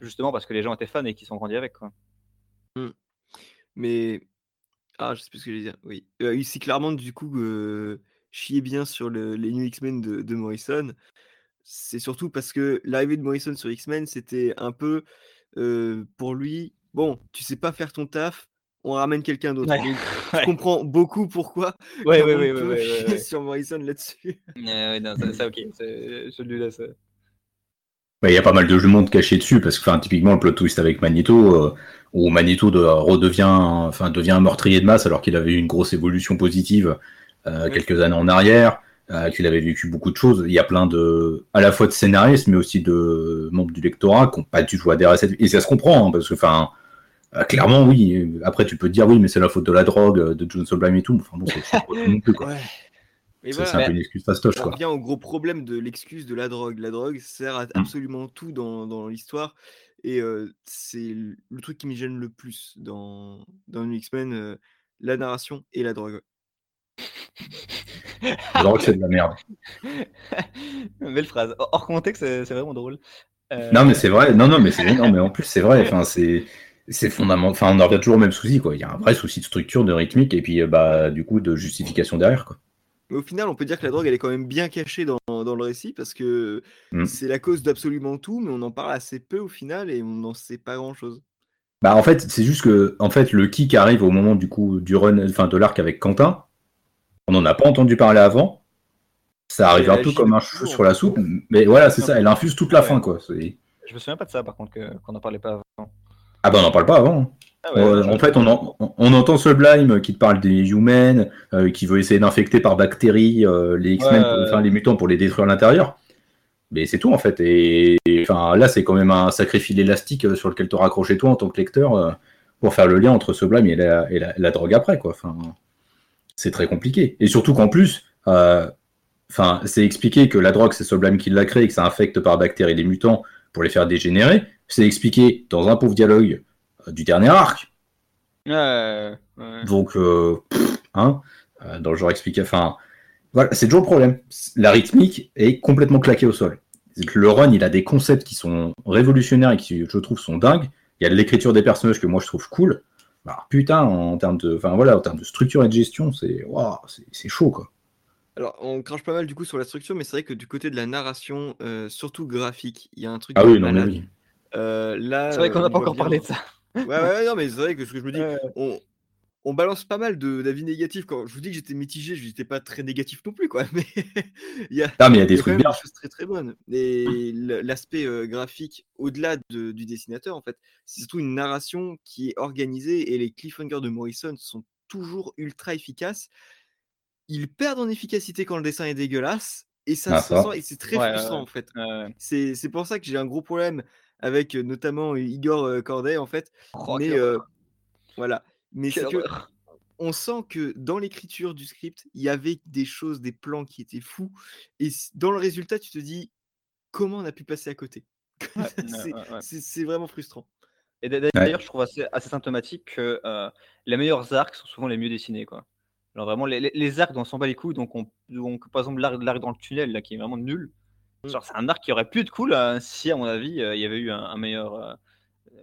justement parce que les gens étaient fans et qu'ils sont grandis avec, quoi. Mmh. Mais ah, je sais plus ce que je vais dire. Oui, euh, si Claremont du coup euh, chiait bien sur le, les New X-Men de, de Morrison, c'est surtout parce que l'arrivée de Morrison sur X-Men, c'était un peu euh, pour lui, bon, tu sais pas faire ton taf, on ramène quelqu'un d'autre. Ouais. Donc, ouais. Je comprends beaucoup pourquoi. Ouais, ouais, ouais, ouais, ouais, ouais, ouais. Sur Morrison là-dessus. Euh, non, ça, ça ok, c'est, celui-là, ça. Il y a pas mal de monde caché dessus, parce que typiquement le plot twist avec Magneto, euh, où Magneto de, redevient, enfin, devient un meurtrier de masse alors qu'il avait eu une grosse évolution positive euh, oui. quelques années en arrière, euh, qu'il avait vécu beaucoup de choses. Il y a plein de, à la fois de scénaristes, mais aussi de membres du lectorat qui n'ont pas du tout adhéré à cette... Et ça se comprend, hein, parce que enfin, euh, clairement, oui, après tu peux te dire, oui, mais c'est la faute de la drogue, de John Sublime et tout, enfin bon, c'est, c'est pas non plus, quoi. Ouais. Et ça, voilà, c'est un peu une excuse fastoche, quoi. On revient au gros problème de l'excuse de la drogue. La drogue sert à absolument mmh. tout dans, dans l'histoire. Et euh, c'est le truc qui me gêne le plus dans, dans New X-Men, euh, la narration et la drogue. La drogue, c'est de la merde. Belle phrase. Hors contexte, c'est, c'est vraiment drôle. Euh... Non, mais c'est vrai. Non, non, mais c'est non, mais en plus, c'est vrai. Enfin, c'est... C'est fondamental. Enfin, on en revient toujours au même souci, quoi. Il y a un vrai souci de structure, de rythmique, et puis, bah, du coup, de justification derrière, quoi. Mais au final, on peut dire que la drogue, elle est quand même bien cachée dans, dans le récit, parce que mmh. c'est la cause d'absolument tout, mais on en parle assez peu au final, et on n'en sait pas grand-chose. Bah, en fait, c'est juste que en fait, le kick arrive au moment du coup du run, enfin de l'arc avec Quentin. On n'en a pas entendu parler avant. Ça arrive un peu comme un cheveu sur la soupe, mais voilà, c'est ça. Elle infuse toute la ouais. fin, quoi. C'est... Je me souviens pas de ça, par contre, que, qu'on n'en parlait pas avant. Ah bah, on n'en parle pas avant. Ah ouais, euh, en fait, on, en, on entend Sublime qui te parle des Humans, euh, qui veut essayer d'infecter par bactéries euh, les X-Men, ouais, pour, ouais. Enfin, les mutants pour les détruire à l'intérieur. Mais c'est tout, en fait. Et, et enfin, là, c'est quand même un sacré fil élastique euh, sur lequel te raccrocher toi en tant que lecteur euh, pour faire le lien entre Sublime et la, et la, la drogue après, quoi. Enfin, c'est très compliqué. Et surtout qu'en plus, euh, enfin, c'est expliqué que la drogue, c'est Sublime qui l'a créée, que ça infecte par bactéries les mutants pour les faire dégénérer. C'est expliqué dans un pauvre dialogue du dernier arc. Euh, ouais. Donc, euh, pff, hein, euh, dans le genre expliqué, enfin, voilà, c'est toujours le problème. La rythmique est complètement claquée au sol. Le run, il a des concepts qui sont révolutionnaires et qui, je trouve, sont dingues. Il y a de l'écriture des personnages que moi, je trouve cool. Alors, putain, en termes de, enfin, voilà, en termes de structure et de gestion, c'est, waouh, c'est, c'est chaud, quoi. Alors, on crache pas mal, du coup, sur la structure, mais c'est vrai que du côté de la narration, euh, surtout graphique, il y a un truc... Ah oui, non, mais oui. Euh, là, c'est vrai qu'on n'a pas encore parlé de ça. Ouais, ouais, non, mais c'est vrai que ce que je me dis, euh... on, on balance pas mal de, d'avis négatifs. Quand je vous dis que j'étais mitigé, je n'étais pas très négatif non plus, quoi. Mais il y a, non, mais y a des, y a trucs bien. Des choses très très bonnes. Et l'aspect euh, graphique, au-delà de, du dessinateur, en fait, c'est surtout une narration qui est organisée et les cliffhangers de Morrison sont toujours ultra efficaces. Ils perdent en efficacité quand le dessin est dégueulasse et ça ah, se sent, et c'est très ouais, frustrant, euh... en fait. Euh... C'est, c'est pour ça que j'ai un gros problème avec notamment Igor Corday, en fait. Oh, mais euh, voilà. Mais c'est que on sent que dans l'écriture du script, il y avait des choses, des plans qui étaient fous. Et dans le résultat, tu te dis comment on a pu passer à côté. Ouais, c'est, ouais, ouais. C'est, c'est vraiment frustrant. Et d'ailleurs, ouais. je trouve assez, assez symptomatique que euh, les meilleurs arcs sont souvent les mieux dessinés, quoi. Alors vraiment, les, les, les arcs dont on s'en bat les couilles, donc on, donc par exemple l'arc, l'arc dans le tunnel là, qui est vraiment nul. Genre, c'est un arc qui aurait pu être cool hein, si, à mon avis, euh, il y avait eu un, un meilleur, euh,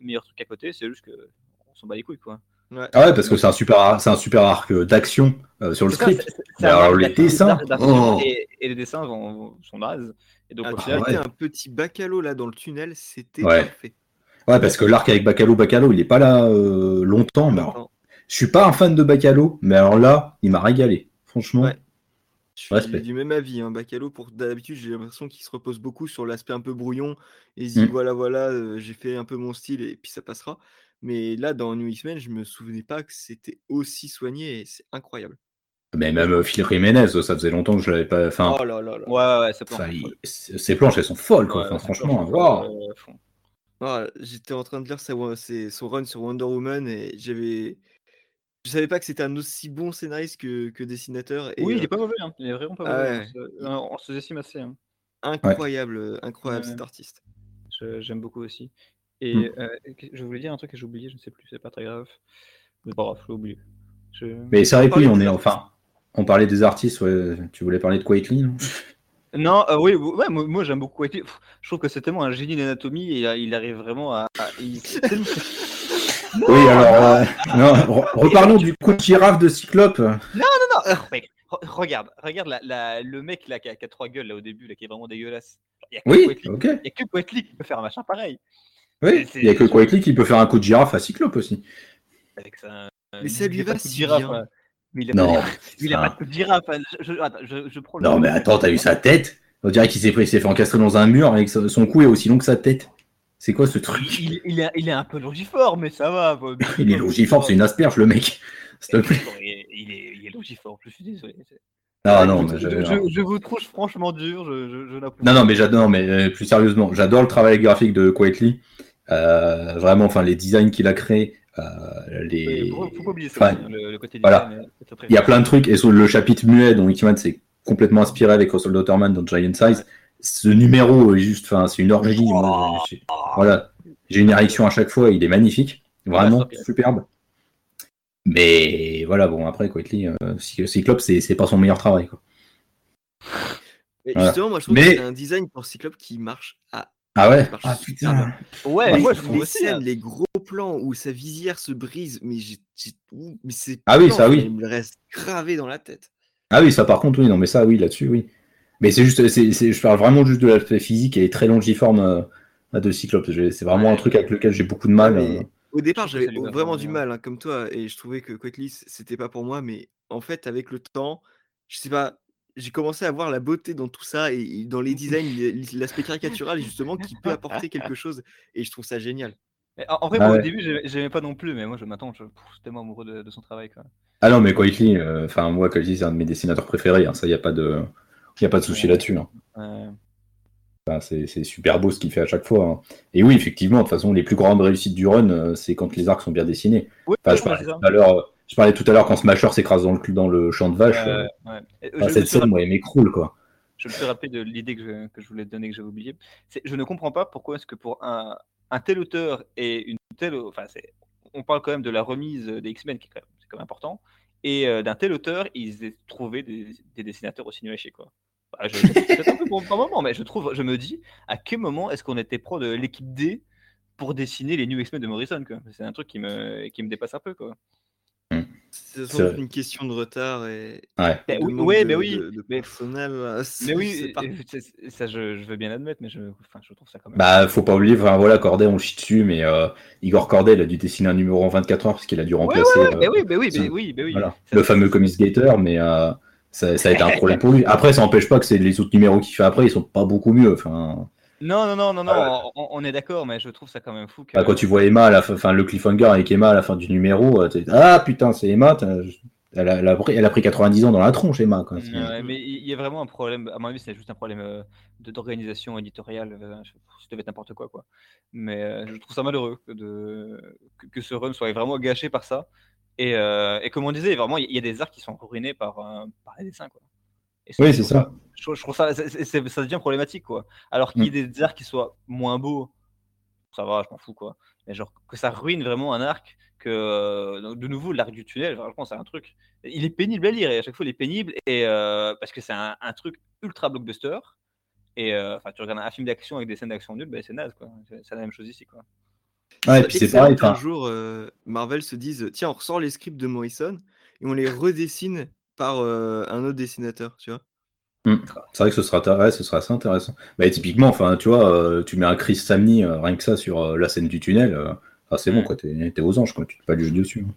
meilleur truc à côté. C'est juste qu'on s'en bat les couilles, quoi. Ouais. Ah ouais, parce que c'est un super, ar- c'est un super arc d'action euh, sur le c'est script. Ça, c'est, c'est alors, les dessins. Oh. Et, et les dessins vont, sont nazes. Et donc, ah, au final, ouais. un petit Baccalo là dans le tunnel, c'était ouais. parfait. Ouais, parce que l'arc avec Baccalo, Baccalo, il n'est pas là euh, longtemps. Mais alors, je suis pas un fan de Baccalo, mais alors là, il m'a régalé. Franchement. Ouais. Je suis du même avis, hein. Baccalo, pour d'habitude, j'ai l'impression qu'il se repose beaucoup sur l'aspect un peu brouillon. Et il dit, mmh. voilà, voilà, euh, j'ai fait un peu mon style et puis ça passera. Mais là, dans New X-Men, je me souvenais pas que c'était aussi soigné et c'est incroyable. Mais même euh, Phil Jiménez, ça faisait longtemps que je l'avais pas... Enfin, oh là là là. Ouais, ouais, ça planche. Enfin, il... Ces planches, elles sont folles, quoi. Ouais, enfin, franchement, voir. Wow. Euh, ah, j'étais en train de lire sa... son run sur Wonder Woman et j'avais... Je savais pas que c'était un aussi bon scénariste que, que dessinateur. Et, oui, il est pas mauvais, hein. Il est vraiment pas mauvais. Ah ouais. On se, on se décime assez. Hein. Incroyable, ouais. incroyable ouais. cet artiste. Je, j'aime beaucoup aussi. Et mmh. euh, je voulais dire un truc que j'ai oublié, je ne sais plus, c'est pas très grave. Mais bon, je l'ai oublié. Je... Mais c'est vrai que oui, on est enfin. On parlait des artistes, ouais. Tu voulais parler de Quitely, non? Non, euh, oui, ouais, moi, moi j'aime beaucoup Quitely. Je trouve que c'est tellement un génie d'anatomie et il arrive vraiment à. à il... Non, oui, alors, euh, non, re- reparlons du coup de girafe de Cyclope. Non, non, non, euh, mec, re- regarde, regarde la, la, le mec là qui a, qui a trois gueules là au début, là qui est vraiment dégueulasse. Il y a que oui, Quitely okay. qui peut faire un machin pareil. Oui, il y a que Quitely qui peut faire un coup de girafe à Cyclope aussi. Avec ça, mais ça lui va si girafe, bien. Mais il a non, pas, il a un... pas de coup de girafe. Je, attends, je, je prends non, mais attends, t'as vu sa tête? On dirait qu'il s'est, s'est fait encastrer dans un mur et que son cou est aussi long que sa tête. C'est quoi ce truc? Il, il, est, il est un peu longiforme, mais ça va. Il est longiforme, c'est une asperge, le mec. S'il te plaît. Il est, il est longiforme, je suis désolé. Ah non, mais je, je, je, je vous trouve franchement dur. Je, je, je l'approuve. Non, non, mais j'adore, mais plus sérieusement, j'adore le travail graphique de Quitely. Euh, vraiment, enfin, les designs qu'il a créés. Euh, les... Faut, faut pas oublier ça, enfin, le, le côté voilà. design, mais... Il y a plein de trucs, et sur le chapitre muet dont Hickman s'est complètement inspiré avec Russell Dotterman dans Giant Size. Ouais. Ce numéro est juste, enfin, c'est une orgie. Oh j'ai, voilà, j'ai une érection à chaque fois. Il est magnifique, vraiment ouais, superbe. Mais voilà, bon après, Quitely, euh, Cyclope, c'est, c'est pas son meilleur travail, quoi. Mais voilà. Justement, moi je trouve mais... que c'est un design pour Cyclope qui marche à. Ah ouais. Ah putain. Ouais. Moi je trouve les scènes, les gros plans où sa visière se brise, mais j'ai, j'ai... mais c'est. Ah oui, ça oui. Il me reste gravé dans la tête. Ah oui, ça par contre oui, non mais ça oui là-dessus oui. Mais c'est juste, c'est, c'est, je parle vraiment juste de l'aspect physique et très longiforme euh, de Cyclope. C'est vraiment ouais, un truc avec lequel j'ai beaucoup de mal. Euh... Au départ, j'avais vraiment du mal, hein, comme toi, et je trouvais que Quitely, c'était pas pour moi. Mais en fait, avec le temps, je sais pas, j'ai commencé à voir la beauté dans tout ça et, et dans les designs, l'aspect caricatural, justement, qui peut apporter quelque chose. Et je trouve ça génial. En vrai, ah moi, ouais. au début, j'aimais, j'aimais pas non plus, mais moi, je m'attends, je suis tellement amoureux de, de son travail. Quoi. Ah non, mais Quitely, enfin, euh, moi, Quitely, c'est un de mes dessinateurs préférés. Hein, ça, y a pas de. Il n'y a pas de souci ouais. là-dessus. Hein. Ouais. Enfin, c'est, c'est super beau ce qu'il fait à chaque fois. Hein. Et oui, effectivement, de toute façon, les plus grandes réussites du run, euh, c'est quand les arcs sont bien dessinés. Oui, enfin, je, parlais tout à l'heure, je parlais tout à l'heure quand Smasher s'écrase dans le, dans le champ de vache. Euh, euh, ouais. enfin, cette scène, moi, elle m'écroule. Quoi. Je me suis rappelé de l'idée que je, que je voulais te donner, que j'avais oublié. C'est, je ne comprends pas pourquoi est-ce que pour un, un tel auteur et une telle... Enfin, c'est, on parle quand même de la remise des X-Men, qui est quand même, c'est quand même important. Et euh, d'un tel auteur, ils aient trouvé des, des dessinateurs aussi nuls à chier, quoi. Bah, je, c'est un peu pour un moment, mais je trouve, je me dis, à quel moment est-ce qu'on était pro de l'équipe D pour dessiner les New X-Men de Morrison, quoi. C'est un truc qui me, qui me dépasse un peu, quoi. Mmh. C'est, c'est une question de retard et. Ouais. Et de oui, ouais, de, mais oui. De, de mais, personnel, c'est, mais oui, c'est pas... c'est, ça, je, je veux bien admettre, mais je, enfin, je trouve ça quand même. Bah, faut pas oublier, enfin, voilà, Corday, on chie dessus, mais euh, Igor Corday, il a dû dessiner un numéro en vingt-quatre heures parce qu'il a dû remplacer. Ouais, ouais, ouais, euh, mais oui, mais oui, mais oui, mais oui. Voilà. Ça, le fameux Comics Gator, mais euh, ça, ça a été un problème pour lui. Après, ça n'empêche pas que c'est les autres numéros qu'il fait après, ils sont pas beaucoup mieux, enfin. Non, non, non, non, non. Euh, on, on est d'accord, mais je trouve ça quand même fou. Que... Bah, quand tu vois Emma, à la fin, fin, le cliffhanger avec Emma à la fin du numéro, t'es... ah putain, c'est Emma, elle a, elle, a pris, elle a pris quatre-vingt-dix ans dans la tronche, Emma. Quoi. Ouais, mais il y a vraiment un problème, à mon avis, c'est juste un problème euh, d'organisation éditoriale, euh, ça devait être n'importe quoi, quoi. Mais euh, je trouve ça malheureux que, de... que ce run soit vraiment gâché par ça. Et, euh, et comme on disait, vraiment, il y a des arts qui sont ruinés par, euh, par les dessins, quoi. Ça, oui, c'est ça. Je, je trouve ça, c'est, c'est, ça devient problématique, quoi. Alors qu'il y ait des arcs qui soient moins beaux, ça va, je m'en fous, quoi. Mais genre que ça ruine vraiment un arc, que de nouveau l'arc du tunnel, franchement, c'est un truc. Il est pénible à lire et à chaque fois il est pénible et euh, parce que c'est un, un truc ultra blockbuster et enfin euh, tu regardes un film d'action avec des scènes d'action nulles, ben c'est naze, quoi. C'est, c'est la même chose ici, quoi. Ouais, et puis c'est pareil. Un jour, euh, Marvel se dise, tiens, on ressort les scripts de Morrison et on les redessine. Par euh, un autre dessinateur, tu vois. Mmh. C'est vrai que ce sera, ta... ouais, ce sera assez intéressant. Bah, typiquement, enfin, tu vois, euh, tu mets un Chris Samney euh, rien que ça sur euh, la scène du tunnel, euh, ah, c'est bon, quoi, t'es, t'es aux anges, quoi, tu te paluches dessus. Hein.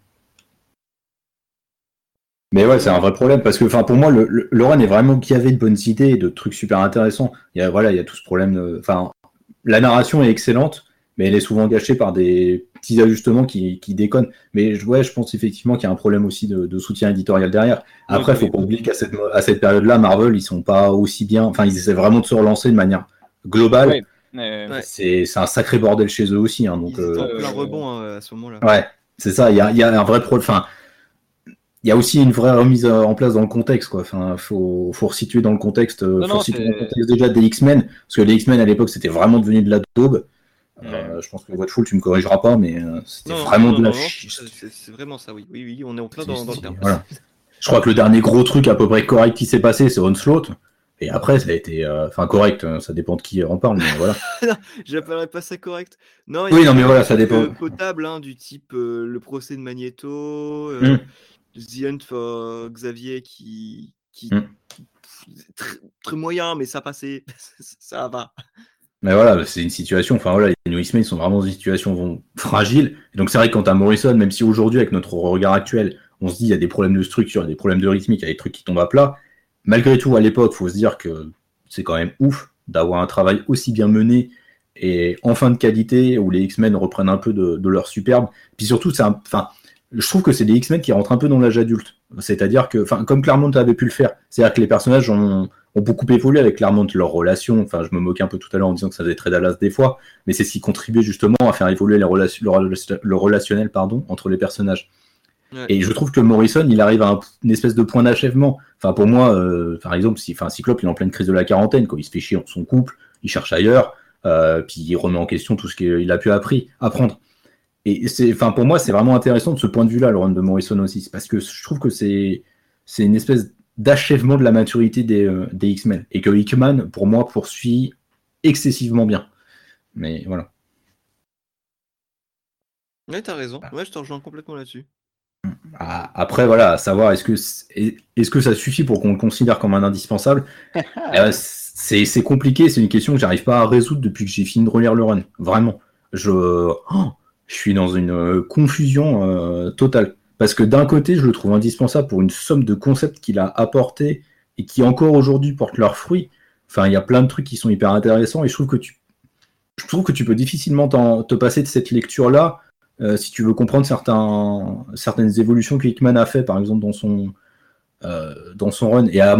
Mais ouais, c'est un vrai problème parce que, enfin, pour moi, le, le, le run est vraiment gavé de bonnes idées et de trucs super intéressants. Il y a, voilà, il y a tout ce problème. De... Enfin, la narration est excellente, mais elle est souvent gâchée par des petits ajustements qui, qui déconnent. Mais ouais, je pense effectivement qu'il y a un problème aussi de, de soutien éditorial derrière. Après, il oui, faut oui, pas oublier oui. qu'à cette, à cette période-là, Marvel, ils sont pas aussi bien... Enfin, ils essaient vraiment de se relancer de manière globale. Oui. Ouais. C'est, c'est un sacré bordel chez eux aussi. Hein, donc, ils étaient en euh, plein euh, rebond hein, à ce moment-là. Ouais, c'est ça. Il y a, y a un vrai problème... Enfin, il y a aussi une vraie remise en place dans le contexte, quoi. Enfin, faut, faut resituer dans le contexte, non, faut non, resituer dans le contexte déjà des X-Men, parce que les X-Men à l'époque c'était vraiment devenu de la daube. Ouais. Euh, je pense que Watchful, tu me corrigeras pas, mais euh, c'était non, vraiment non, non, de la ch... c'est, c'est vraiment ça, oui. Oui, oui, on est en plein c'est, dans, c'est, dans le terme. Voilà. Je crois que le dernier gros truc à peu près correct qui s'est passé, c'est Onslaught. Et après, ça a été, enfin, euh, correct. Ça dépend de qui en parle, mais voilà. Non, j'appellerais pas ça correct. Non. Oui, non, mais voilà, ça dépend. Potable, hein, du type euh, le procès de Magneto, euh, mm. The Hunt for Xavier, qui, qui, mm. qui très, très moyen, mais ça passait, ça va. Mais voilà, c'est une situation. Enfin voilà, les New X-Men sont vraiment dans une situation fragile. Et donc c'est vrai que quant à Morrison, même si aujourd'hui, avec notre regard actuel, on se dit il y a des problèmes de structure, il y a des problèmes de rythmique, il y a des trucs qui tombent à plat. Malgré tout, à l'époque, il faut se dire que c'est quand même ouf d'avoir un travail aussi bien mené et en fin de qualité où les X-Men reprennent un peu de, de leur superbe. Puis surtout, c'est un, enfin, je trouve que c'est des X-Men qui rentrent un peu dans l'âge adulte. C'est-à-dire que, enfin, comme Claremont avait pu le faire, c'est-à-dire que les personnages ont, ont beaucoup évolué avec Claremont, leurs relations. Enfin, je me moquais un peu tout à l'heure en disant que ça faisait très Dallas des fois, mais c'est ce qui contribuait justement à faire évoluer les rela- le, rela- le relationnel pardon, entre les personnages. Et je trouve que Morrison, il arrive à un, une espèce de point d'achèvement. Enfin, pour moi, euh, par exemple, si, enfin, Cyclope, il est en pleine crise de la quarantaine, quoi. Il se fait chier dans son couple, il cherche ailleurs, euh, puis il remet en question tout ce qu'il a pu appris, apprendre. Et c'est, enfin, pour moi, c'est vraiment intéressant de ce point de vue-là, le run de Morrison aussi, c'est parce que je trouve que c'est, c'est une espèce d'achèvement de la maturité des, euh, des X-Men, et que Hickman, pour moi, poursuit excessivement bien. Mais voilà. Ouais, t'as raison. Ouais, je te rejoins complètement là-dessus. Après, voilà, à savoir, est-ce que, est-ce que ça suffit pour qu'on le considère comme un indispensable? euh, c'est, c'est compliqué, c'est une question que j'arrive pas à résoudre depuis que j'ai fini de relire le run. Vraiment. Je, oh, je suis dans une confusion euh, totale. Parce que d'un côté, je le trouve indispensable pour une somme de concepts qu'il a apporté et qui encore aujourd'hui portent leurs fruits. Enfin, il y a plein de trucs qui sont hyper intéressants et je trouve que tu, je trouve que tu peux difficilement t'en, te passer de cette lecture-là. Euh, si tu veux comprendre certains, certaines évolutions que Hickman a fait, par exemple, dans son, euh, dans son run. Et à,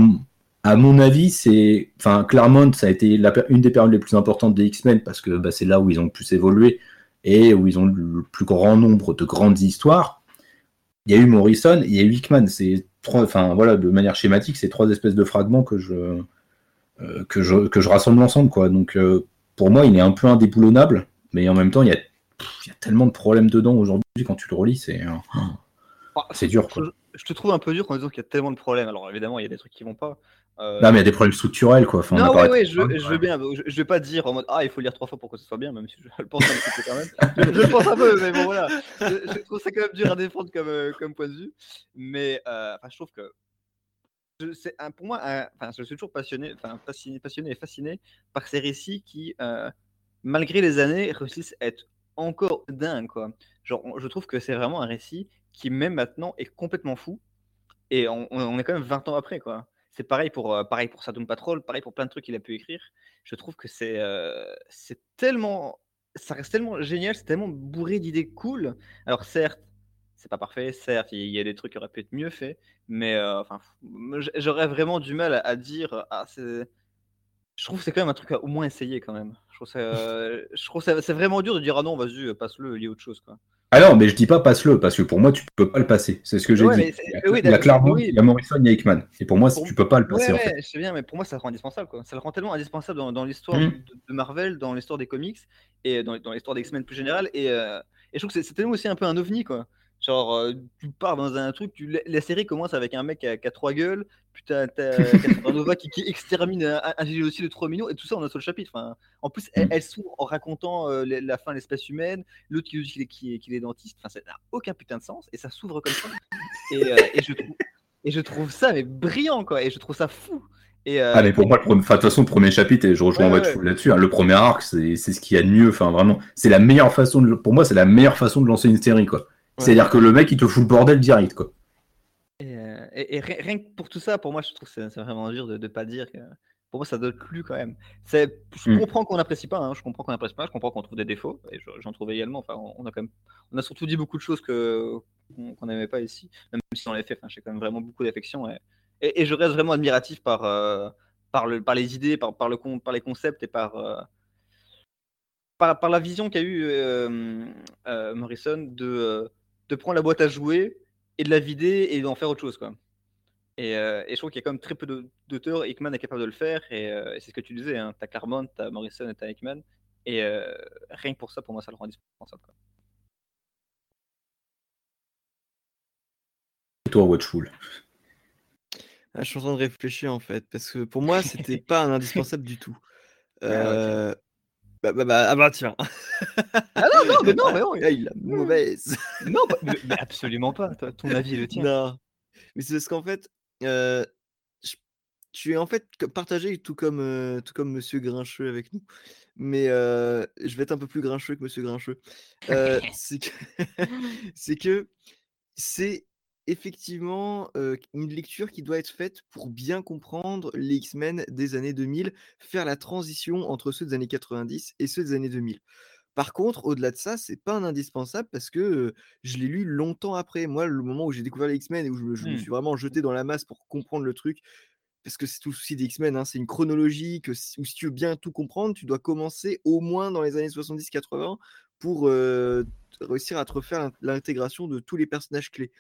à mon avis, c'est, enfin, Claremont, ça a été la, une des périodes les plus importantes des X-Men, parce que bah, c'est là où ils ont le plus évolué et où ils ont le plus grand nombre de grandes histoires. Il y a eu Morrison et il y a eu Hickman. C'est trois, enfin, voilà, de manière schématique, c'est trois espèces de fragments que je, euh, que je, que je rassemble ensemble, quoi. Donc, euh, pour moi, il est un peu indéboulonnable, mais en même temps, il y a Il y a tellement de problèmes dedans aujourd'hui quand tu le relis, c'est, c'est dur, quoi. Je te trouve un peu dur quand tu dis qu'il y a tellement de problèmes. Alors évidemment, il y a des trucs qui vont pas. Euh... Non, mais il y a des problèmes structurels, quoi. Enfin, non, oui, oui, je, je veux bien. Je, je vais pas dire en mode ah, il faut lire trois fois pour que ce soit bien, même si je le pense un petit peu quand même. Je, je le pense un peu, mais bon voilà. Je, je trouve ça quand même dur à défendre comme, euh, comme point de vue. Mais euh, enfin, je trouve que je, c'est un, pour moi, un, enfin, je suis toujours passionné, enfin fasciné, passionné et fasciné par ces récits qui, euh, malgré les années, réussissent à être encore dingue, quoi. Genre, je trouve que c'est vraiment un récit qui, même maintenant, est complètement fou. Et on, on est quand même vingt ans après, quoi. C'est pareil pour, euh, pareil pour Doom Patrol, pareil pour plein de trucs qu'il a pu écrire. Je trouve que c'est, euh, c'est tellement... Ça reste tellement génial, c'est tellement bourré d'idées cool. Alors certes, c'est pas parfait, certes, il y a des trucs qui auraient pu être mieux faits, mais euh, enfin, j'aurais vraiment du mal à, à dire... Ah, c'est... Je trouve que c'est quand même un truc à au moins essayer, quand même. Je trouve, ça, euh, je trouve ça, c'est vraiment dur de dire « Ah non, vas-y, passe-le, lis autre chose. » Ah non, mais je dis pas « passe-le », parce que pour moi, tu peux pas le passer. C'est ce que j'ai ouais, dit. Il y a, oui, il y a Claremont, oui. Il y a Morrison, il y a Hickman. Et pour moi, pour... tu peux pas le passer. Ouais, en fait. Je sais bien, mais pour moi, ça le rend indispensable, quoi. Ça le rend tellement indispensable dans, dans l'histoire mmh. de, de Marvel, dans l'histoire des comics, et dans, dans l'histoire des X-Men plus générale. Et, euh, et je trouve que c'est, c'est tellement aussi un peu un ovni, quoi. Genre, euh, tu pars dans un truc, tu, la, la série commence avec un mec qui a, qui a trois gueules, putain, t'as Cassandra Nova qui, qui extermine un, un génocide de trois millions, et tout ça en un seul chapitre. Enfin, en plus, elle, elle s'ouvre en racontant euh, la, la fin de l'espèce humaine, l'autre qui dit qu'il est, qu'il est, qu'il est dentiste, enfin, ça n'a aucun putain de sens, et ça s'ouvre comme ça. Et, euh, et, je, trouve, et je trouve ça mais brillant, quoi, et je trouve ça fou. Et euh... Ah mais pour moi, de toute façon, le premier chapitre, et je rejoins ouais, Watchful ouais. là-dessus, hein, le premier arc, c'est, c'est ce qu'il y a de mieux, enfin, vraiment, c'est la meilleure façon, de, pour moi, c'est la meilleure façon de lancer une série, quoi. Ouais. C'est-à-dire que le mec, il te fout le bordel direct, quoi. Et, euh, et, et rien que pour tout ça, pour moi, je trouve que c'est, c'est vraiment dur de ne pas dire que... Pour moi, ça donne plus, quand même. C'est, je mmh. comprends qu'on n'apprécie pas, hein, je comprends qu'on n'apprécie pas, je comprends qu'on trouve des défauts, et je, j'en trouve également. Enfin, on, on, a quand même, on a surtout dit beaucoup de choses que, qu'on n'aimait pas ici, même si on l'a fait, enfin, j'ai quand même vraiment beaucoup d'affection. Et, et, et je reste vraiment admiratif par, euh, par, le, par les idées, par, par, le, par les concepts, et par... Euh, Par, par la vision qu'a eu euh, euh, Morrison de, euh, de prendre la boîte à jouer et de la vider et d'en faire autre chose, quoi. Et, euh, et je trouve qu'il y a quand même très peu de, d'auteurs. Hickman est capable de le faire, et, euh, et c'est ce que tu disais, hein. T'as Claremont, t'as Morrison et t'as Hickman, et euh, rien que pour ça, pour moi, ça le rend indispensable, quoi. Et toi, Watchful? Ah, je suis en train de réfléchir, en fait, parce que pour moi, c'était pas un indispensable du tout. Euh, ouais, ouais. Bah, bah, bah, ah bah tiens. Ah non, non, mais non, mais non. Là, il a mauvaise. Non, mais, mais absolument pas. Toi, ton avis est le tien. Non. Mais c'est parce qu'en fait, euh, je, je suis en fait partagé, tout comme, euh, tout comme Monsieur Grincheux avec nous. Mais euh, je vais être un peu plus grincheux que Monsieur Grincheux. Euh, c'est, que c'est que c'est effectivement euh, une lecture qui doit être faite pour bien comprendre les X-Men des années deux mille, faire la transition entre ceux des années quatre-vingt-dix et ceux des années deux mille. Par contre, au-delà de ça, c'est pas un indispensable parce que euh, je l'ai lu longtemps après. Moi, le moment où j'ai découvert les X-Men et où je, je mmh. me suis vraiment jeté dans la masse pour comprendre le truc, parce que c'est tout le souci des X-Men, hein, c'est une chronologie que, où si tu veux bien tout comprendre, tu dois commencer au moins dans les années soixante-dix quatre-vingts pour euh, réussir à te refaire l'intégration de tous les personnages clés.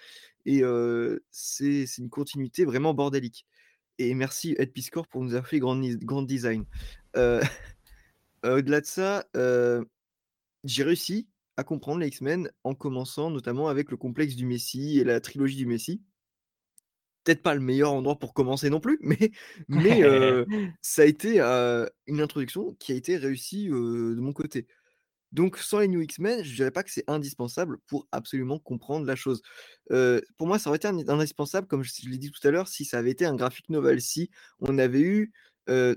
Et euh, c'est, c'est une continuité vraiment bordélique. Et merci Ed Piscor pour nous avoir fait Grand, grand Design. Euh, au-delà de ça, euh, j'ai réussi à comprendre les X-Men en commençant notamment avec le complexe du Messie et la trilogie du Messie. Peut-être pas le meilleur endroit pour commencer non plus, mais, mais euh, ça a été euh, une introduction qui a été réussie euh, de mon côté. Donc, sans les New X-Men, je ne dirais pas que c'est indispensable pour absolument comprendre la chose. Euh, pour moi, ça aurait été un, un indispensable, comme je, je l'ai dit tout à l'heure, si ça avait été un graphic novel, si on avait eu euh,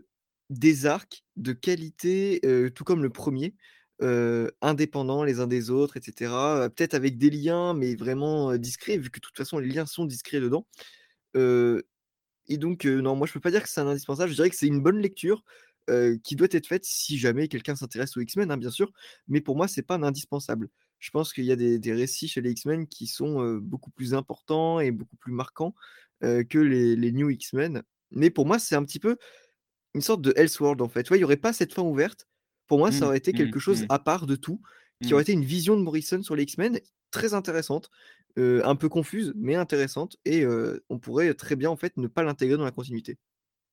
des arcs de qualité, euh, tout comme le premier, euh, indépendants les uns des autres, et cetera. Euh, peut-être avec des liens, mais vraiment euh, discrets, vu que de toute façon, les liens sont discrets dedans. Euh, et donc, euh, non, moi, je ne peux pas dire que c'est un indispensable. Je dirais que c'est une bonne lecture, Euh, qui doit être faite si jamais quelqu'un s'intéresse aux X-Men, hein, bien sûr, mais pour moi, c'est pas un indispensable. Je pense qu'il y a des, des récits chez les X-Men qui sont euh, beaucoup plus importants et beaucoup plus marquants euh, que les, les New X-Men. Mais pour moi, c'est un petit peu une sorte de Elseworld, en fait. Tu vois, il n'y aurait pas cette fin ouverte. Pour moi, mmh, ça aurait été quelque mmh, chose mmh. à part de tout, qui mmh. aurait été une vision de Morrison sur les X-Men très intéressante, euh, un peu confuse, mais intéressante, et euh, on pourrait très bien, en fait, ne pas l'intégrer dans la continuité.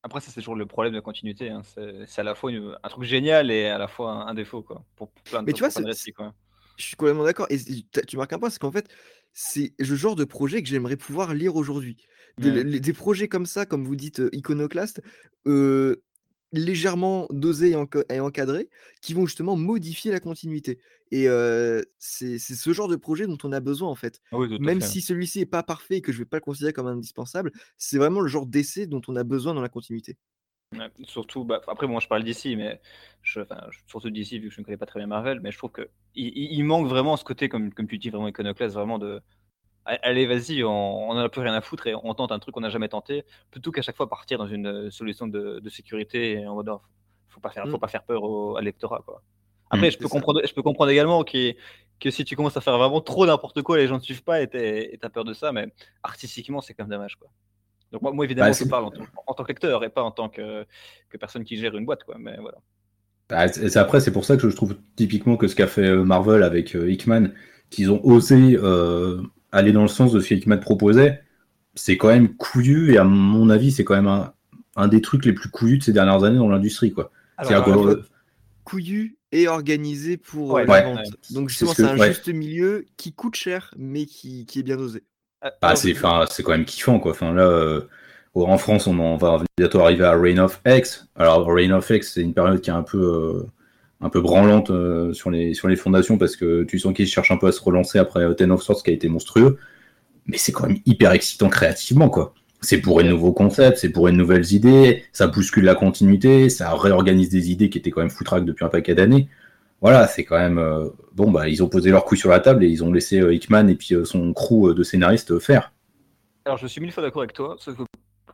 Après, ça, c'est toujours le problème de la continuité, hein. C'est, c'est à la fois une, un truc génial et à la fois un, un défaut, quoi. Pour, pour plein de, mais tu vois, c'est, récits, quoi. Je suis complètement d'accord. Et tu marques un point, c'est qu'en fait, c'est le genre de projet que j'aimerais pouvoir lire aujourd'hui. Des, mmh. les, des projets comme ça, comme vous dites, iconoclastes, euh, légèrement dosés et, enc- et encadrés, qui vont justement modifier la continuité. Et euh, c'est, c'est ce genre de projet dont on a besoin, en fait. Ah oui, même si celui-ci n'est pas parfait et que je ne vais pas le considérer comme indispensable, c'est vraiment le genre d'essai dont on a besoin dans la continuité. Ouais, surtout, bah, après, moi, bon, je parle d'ici, mais je, je, surtout d'ici, vu que je ne connais pas très bien Marvel, mais je trouve qu'il il manque vraiment ce côté, comme, comme tu dis, vraiment iconoclaste, vraiment de allez, vas-y, on n'en a plus rien à foutre et on tente un truc qu'on n'a jamais tenté, plutôt qu'à chaque fois partir dans une solution de, de sécurité en mode non, faut pas faire, faut pas faire peur au, à l'électorat, quoi. Après, mmh, je, peux comprendre, je peux comprendre également que, que si tu commences à faire vraiment trop n'importe quoi, les gens ne te suivent pas et, et t'as peur de ça, mais artistiquement, c'est quand même dommage, quoi. Donc moi, moi évidemment, bah, je parle en, en tant que lecteur et pas en tant que, que personne qui gère une boîte, quoi, mais voilà. Bah, c'est, après, c'est pour ça que je trouve typiquement que ce qu'a fait Marvel avec euh, Hickman, qu'ils ont osé euh, aller dans le sens de ce que Hickman proposait, c'est quand même couillu, et à mon avis, c'est quand même un, un des trucs les plus couillus de ces dernières années dans l'industrie, quoi. Alors, alors, euh, couillu et organisé pour ouais, la vente. Ouais. Donc justement, c'est, ce que, c'est un ouais. juste milieu qui coûte cher, mais qui, qui est bien dosé. Bah, c'est, c'est quand même kiffant, quoi. Là, euh, en France, on, en, on va bientôt arriver à Reign of X. Alors, Reign of X, c'est une période qui est un peu, euh, un peu branlante euh, sur, les, sur les fondations, parce que tu sens qu'ils cherchent un peu à se relancer après euh, Ten of Swords, qui a été monstrueux. Mais c'est quand même hyper excitant créativement, quoi. C'est pour un nouveau concept, c'est pour une nouvelle idée, ça bouscule la continuité, ça réorganise des idées qui étaient quand même foutraques depuis un paquet d'années. Voilà, c'est quand même... Euh, bon, bah, ils ont posé leur couille sur la table et ils ont laissé euh, Hickman et puis euh, son crew euh, de scénaristes euh, faire. Alors, je suis mille fois d'accord avec toi, sauf que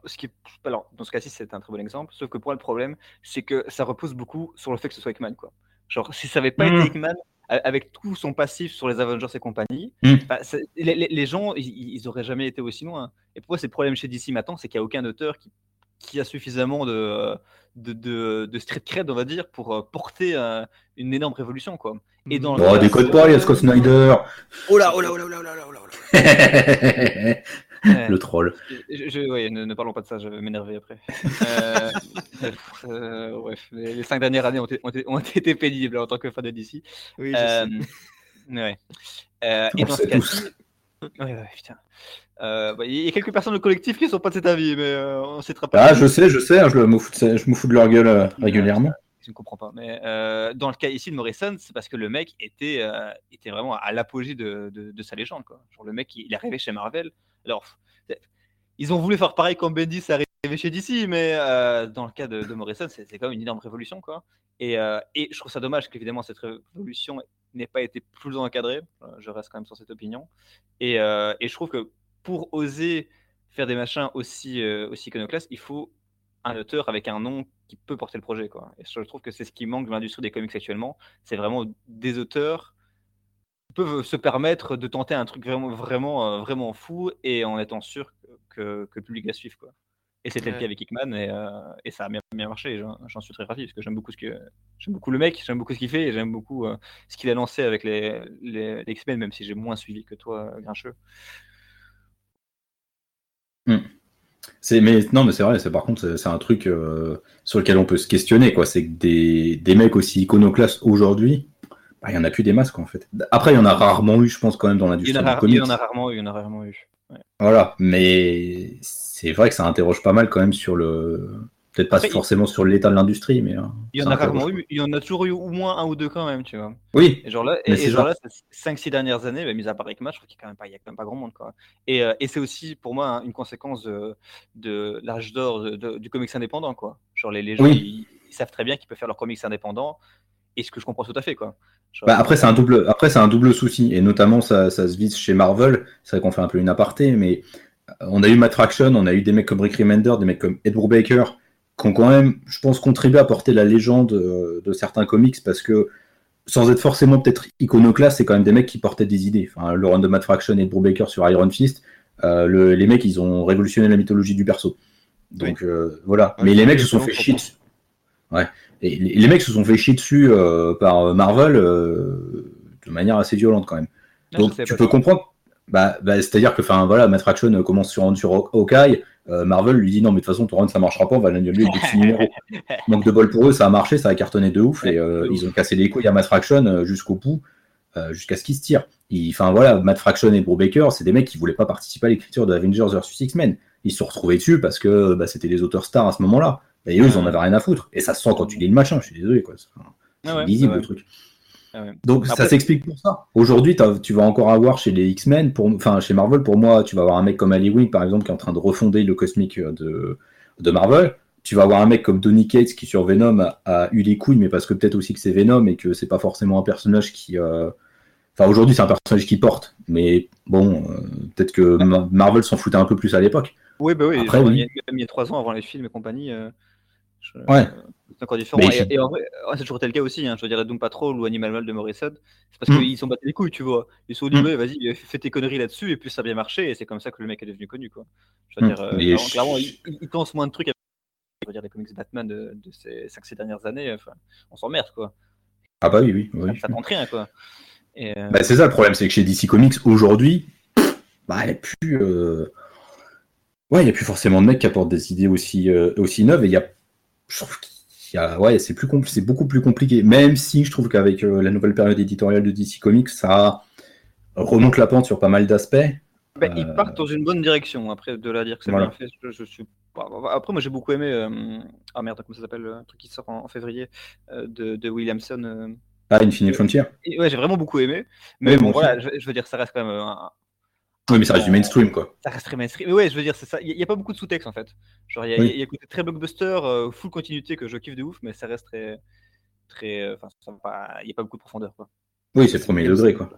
ce qui est... Alors, dans ce cas-ci, c'est un très bon exemple, sauf que pour moi, le problème, c'est que ça repose beaucoup sur le fait que ce soit Hickman, quoi. Genre, si ça n'avait pas mmh. été Hickman... avec tout son passif sur les Avengers et compagnie, mm. bah, les, les, les gens, ils n'auraient jamais été aussi loin. Et pour moi, c'est le problème chez D C maintenant, c'est qu'il n'y a aucun auteur qui, qui a suffisamment de, de, de, de street cred, on va dire, pour porter euh, une énorme révolution, quoi. Et dans oh, le... déconne pas, il y a Scott Snyder. Oh là, oh là, oh là, oh là, oh là, oh là. Le troll. Je, je, oui, ne, ne parlons pas de ça, je vais m'énerver après. Euh, euh, ouais, les cinq dernières années ont, t- ont, t- ont été pénibles en tant que fan de D C. Oui, je euh, sais. Ouais. Euh, et dans ce cas-ci... Ouais, ouais, putain. Il euh, bah, y a quelques personnes du collectif qui ne sont pas de cet avis, mais euh, on ne citera pas. Ah, je sais, je sais, hein, je me fous de, je me fous de leur gueule euh, régulièrement. Je ne comprends pas. Mais euh, dans le cas ici de Morrison, c'est parce que le mec était, euh, était vraiment à l'apogée de, de, de sa légende, quoi. Genre, le mec, il est arrivé chez Marvel. Alors, ils ont voulu faire pareil comme Bendis est arrivé chez D C, mais euh, dans le cas de, de Morrison, c'est, c'est quand même une énorme révolution, quoi. Et, euh, et je trouve ça dommage qu'évidemment cette révolution n'ait pas été plus encadrée. Je reste quand même sur cette opinion. Et, euh, et je trouve que pour oser faire des machins aussi, euh, aussi iconoclastes, il faut un auteur avec un nom qui peut porter le projet, quoi. Et je trouve que c'est ce qui manque de l'industrie des comics actuellement. C'est vraiment des auteurs qui peuvent se permettre de tenter un truc vraiment, vraiment, vraiment fou et en étant sûr que, que le public va suivre, quoi. Et c'était ouais. le cas avec Hickman et, euh, et ça a bien, bien marché. J'en, j'en suis très ravi parce que j'aime beaucoup, ce que, j'aime beaucoup le mec, j'aime beaucoup ce qu'il fait et j'aime beaucoup euh, ce qu'il a lancé avec les, les, les X-Men, même si j'ai moins suivi que toi, Grincheux. Mmh. C'est, mais, non, mais c'est vrai, c'est, par contre, c'est, c'est un truc euh, sur lequel on peut se questionner, quoi. C'est que des, des mecs aussi iconoclastes aujourd'hui, bah, il n'y en a plus des masques en fait. Après, il y en a rarement eu, je pense, quand même, dans l'industrie du comics. Il y en a rarement eu, il y en a rarement eu. Ouais. Voilà, mais c'est vrai que ça interroge pas mal quand même sur le. Peut-être pas Après, forcément il... sur l'état de l'industrie, mais. Hein, il y en a rarement eu, il y en a toujours eu au moins un ou deux quand même, tu vois. Oui. Et genre là, et, et genre là ces cinq six dernières années, bah, mis à part Hickman, je crois qu'il n'y a, a quand même pas grand monde, quoi. Et, euh, et c'est aussi pour moi hein, une conséquence de, de l'âge d'or de, de, du comics indépendant, quoi. Genre les, les gens, oui. ils, ils savent très bien qu'ils peuvent faire leur comics indépendant. Et ce que je comprends tout à fait, quoi. Genre... Bah après, c'est un double, après, c'est un double souci. Et notamment, ça, ça se vise chez Marvel. C'est vrai qu'on fait un peu une aparté, mais on a eu Matt Fraction, on a eu des mecs comme Rick Remender, des mecs comme Ed Brubaker, qui ont quand même, je pense, contribué à porter la légende de certains comics, parce que, sans être forcément peut-être iconoclaste, c'est quand même des mecs qui portaient des idées. Enfin, le run de Matt Fraction et Ed Brubaker sur Iron Fist, euh, le, les mecs, ils ont révolutionné la mythologie du perso. Donc, oui. euh, voilà. Ouais, mais les mecs se sont fait chier. Ouais. Et les mecs se sont fait chier dessus euh, par Marvel euh, de manière assez violente quand même. Non, donc tu peux ça. comprendre. Bah, bah, c'est-à-dire que enfin voilà, Matt Fraction commence sur run sur Hawkeye, euh, Marvel lui dit non mais de toute façon ton run ça marchera pas, on va l'annuler avec des petits numéros. Manque de bol pour eux, ça a marché, ça a cartonné de ouf et euh, ils ont cassé les couilles à Matt Fraction jusqu'au bout, euh, jusqu'à ce qu'ils se tirent. Enfin voilà, Matt Fraction et Brubaker, c'est des mecs qui voulaient pas participer à l'écriture de Avengers versus X-Men. Ils se sont retrouvés dessus parce que bah, c'était des auteurs stars à ce moment-là. Et eux, ils en avaient rien à foutre. Et ça se sent quand tu lis le machin, je suis désolé, quoi. C'est, c'est ah ouais, visible, ah ouais. le truc. Ah ouais. Donc, Après, ça s'explique pour ça. Aujourd'hui, tu vas encore avoir chez les X-Men, pour, enfin, chez Marvel, pour moi, tu vas avoir un mec comme Ali Wing, par exemple, qui est en train de refonder le cosmique de, de Marvel. Tu vas avoir un mec comme Donny Cates, qui sur Venom a, a eu les couilles, mais parce que peut-être aussi que c'est Venom et que c'est pas forcément un personnage qui... Euh... Enfin, aujourd'hui, c'est un personnage qui porte. Mais bon, euh, peut-être que ouais. Marvel s'en foutait un peu plus à l'époque. Oui, bah oui. Après, genre, oui. Il y a trois ans, avant les films et compagnie... Euh... Je, ouais. euh, c'est encore différent. Et, et en vrai, c'est toujours été le cas aussi. Hein, je veux dire, Doom Patrol ou Animal Man de Morrison, c'est parce qu'ils mm. sont battus les couilles, tu vois. Ils se sont dit, mm. vas-y, fais tes conneries là-dessus, et puis ça a bien marché, et c'est comme ça que le mec est devenu connu, quoi. Je veux mm. dire, euh, clairement, je... clairement il, il pense moins de trucs. À... Je veux dire, les comics Batman de, de ces cinq six dernières années, on s'emmerde, quoi. Ah bah oui, oui. oui. Ça, ça tente rien, quoi. Et, euh... bah, c'est ça le problème, c'est que chez D C Comics, aujourd'hui, bah, elle est plus. Euh... Ouais, il n'y a plus forcément de mecs qui apportent des idées aussi, euh, aussi neuves, et il y a. Je trouve qu'il y a, ouais, c'est, plus compl- c'est beaucoup plus compliqué, même si je trouve qu'avec euh, la nouvelle période éditoriale de D C Comics, ça remonte la pente sur pas mal d'aspects. Bah, euh... Ils partent dans une bonne direction, après, de là à dire que c'est voilà. bien fait. Je, je suis... Après, moi, j'ai beaucoup aimé... Euh... Ah merde, comment ça s'appelle le truc qui sort en, en février euh, de, de Williamson euh... Ah, Infinite Frontier. Et, ouais, j'ai vraiment beaucoup aimé, mais oui, bon, bon voilà, je, je veux dire, ça reste quand même... Euh, un... Oui, mais ça reste du mainstream, quoi. Ça reste très mainstream. Mais ouais, je veux dire, c'est ça. Il n'y a, a pas beaucoup de sous-texte, en fait. Genre, il y a, oui. y a, y a côté très blockbuster, euh, full continuité que je kiffe de ouf, mais ça reste très. très enfin, euh, il n'y a pas beaucoup de profondeur, quoi. Oui, c'est, c'est le premier degré, quoi.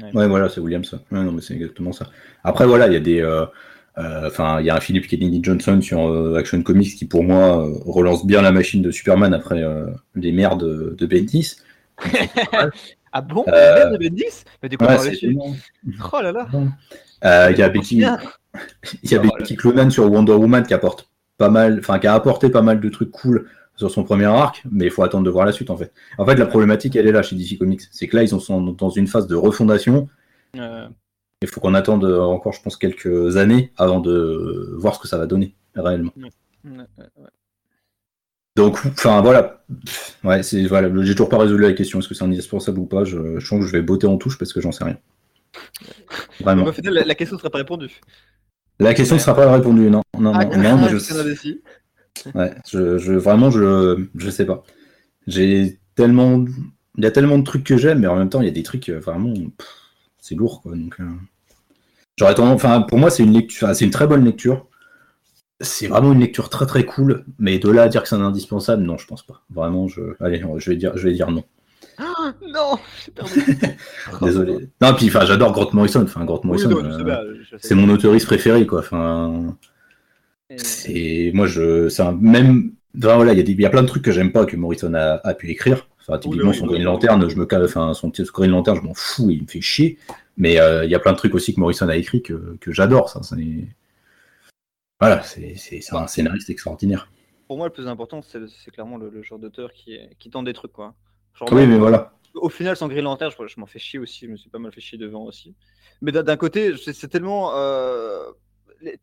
Ouais, ouais, voilà, c'est Williamson. Ouais, non, mais c'est exactement ça. Après, voilà, il y a des. Enfin, euh, euh, il y a un Philip Kennedy Johnson sur euh, Action Comics qui, pour moi, euh, relance bien la machine de Superman après euh, les merdes de, de Bendis. Ah bon, les euh... merdes de Bendis ? Mais du coup, ouais, on oh là là bon. Euh, il y a Becky, il y a Becky Cloonan sur Wonder Woman qui apporte pas mal, enfin qui a apporté pas mal de trucs cool sur son premier arc, mais il faut attendre de voir la suite en fait. En fait, la problématique elle est là chez D C Comics, c'est que là ils sont dans une phase de refondation. Euh... Il faut qu'on attende encore, je pense, quelques années avant de voir ce que ça va donner réellement. Ouais. Ouais, ouais. Donc, enfin voilà. Ouais, c'est voilà. J'ai toujours pas résolu la question. Est-ce que c'est indispensable ou pas ? Je, je sens que je vais botter en touche parce que j'en sais rien. Vraiment. Au final, la, la question ne sera pas répondue. La question ne sera pas répondue. Non, non, ah, non. Ah, non ah, je, je, ouais, je, je vraiment, je, je sais pas. J'ai tellement, il y a tellement de trucs que j'aime, mais en même temps, il y a des trucs vraiment, pff, c'est lourd, quoi. Donc, euh... j'aurais tendance. Enfin, pour moi, c'est une lecture, c'est une très bonne lecture. C'est vraiment une lecture très très cool, mais de là à dire que c'est un indispensable, non, je pense pas. Vraiment, je, allez, je vais dire, je vais dire non. Ah non, j'ai perdu. Désolé. Non, puis enfin, j'adore Grant Morrison. Enfin, Grant Morrison, oui, non, euh, c'est mon auteuriste préféré, quoi. Enfin, et... c'est moi, je, c'est un même. Enfin, voilà, il y a des... il y a plein de trucs que j'aime pas que Morrison a, a pu écrire. Enfin, typiquement son Green Lantern, je me, enfin, son Green Lantern, je m'en fous, il me fait chier. Mais il euh, y a plein de trucs aussi que Morrison a écrit que que j'adore. Ça, ça est... Voilà, c'est, c'est, c'est un scénariste extraordinaire. Pour moi, le plus important, c'est, c'est clairement le, le genre d'auteur qui, qui tente des trucs, quoi. Genre, oui, là, mais voilà. Au final, sans Green Lantern, je, je m'en fais chier aussi. Je me suis pas mal fait chier devant aussi. Mais d'un côté, c'est, c'est tellement... Euh,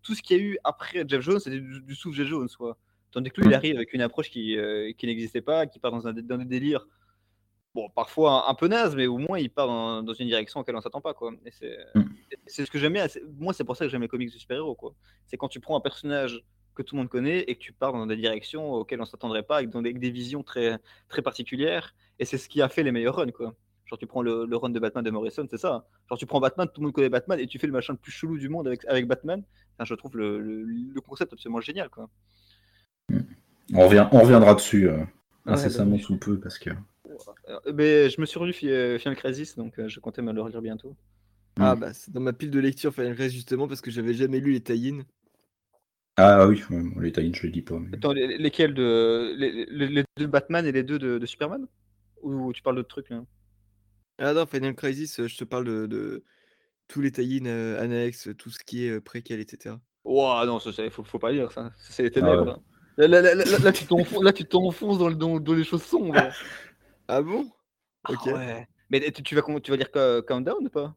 tout ce qu'il y a eu après Jeff Jones, c'est du, du souffle Jeff Jones, quoi. Tandis que lui, mmh. il arrive avec une approche qui, euh, qui n'existait pas, qui part dans un dans des délires, bon, parfois un, un peu naze, mais au moins, il part dans, dans une direction auquel on s'attend pas, quoi. Et c'est... Mmh. C'est ce que j'aimais. Moi, c'est pour ça que j'aime les comics de super-héros, quoi. C'est quand tu prends un personnage que tout le monde connaît et que tu pars dans des directions auxquelles on ne s'attendrait pas, avec des, avec des visions très, très particulières. Et c'est ce qui a fait les meilleurs runs, quoi. Genre, tu prends le, le run de Batman de Morrison, c'est ça. Genre, tu prends Batman, tout le monde connaît Batman, et tu fais le machin le plus chelou du monde avec, avec Batman. Enfin, je trouve le, le, le concept absolument génial, quoi. On, revient, on reviendra dessus euh, incessamment ouais, bah, sous peu, parce que... Mais je me suis relu Final Crisis, donc euh, je comptais me le relire bientôt. Ah bah c'est dans ma pile de lecture Final Crisis justement parce que j'avais jamais lu les tie-in. Ah oui, les tie-in je les dis pas. Mais... Attends, les, lesquels de les, les, les deux de Batman et les deux de, de Superman ? Ou tu parles d'autres trucs là ? Ah non, Final Crisis, je te parle de, de tous les tie-in euh, annexes, tout ce qui est préquel, et cetera. Ouah non, ça, ça faut, faut pas lire ça, ça c'est les ténèbres. Ah, ouais. là, là, là, là, là, tu t'enfonces, là tu t'enfonces dans, le, dans, dans les choses sombres. Ah bon ? Ok. Ah, ouais. Mais tu, tu vas tu vas lire Countdown ou pas ?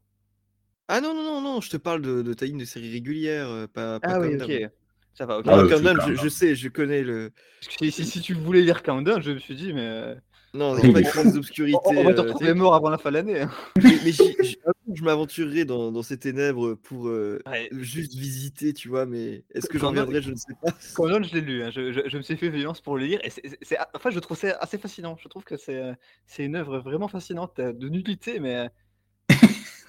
Ah non, non, non, non, je te parle de, de tie-in de séries régulières, pas, pas ah oui, ok. Ça va, ok. Ah, Countdown, je, je sais, je connais le... Parce que si, si tu voulais lire Countdown, je me suis dit, mais... Non, non, pas une d'obscurité. On, on va te retrouver mort avant la fin de l'année. Hein. Mais, mais j'y, j'y, je m'aventurerai dans, dans ces ténèbres pour euh, ouais. juste visiter, tu vois, mais est-ce que j'en reviendrai, je ne sais pas. Countdown, je l'ai lu, hein. je, je, je me suis fait violence pour le lire, et c'est, c'est, c'est, enfin, je trouve ça assez fascinant. Je trouve que c'est, c'est une œuvre vraiment fascinante, de nullité, mais...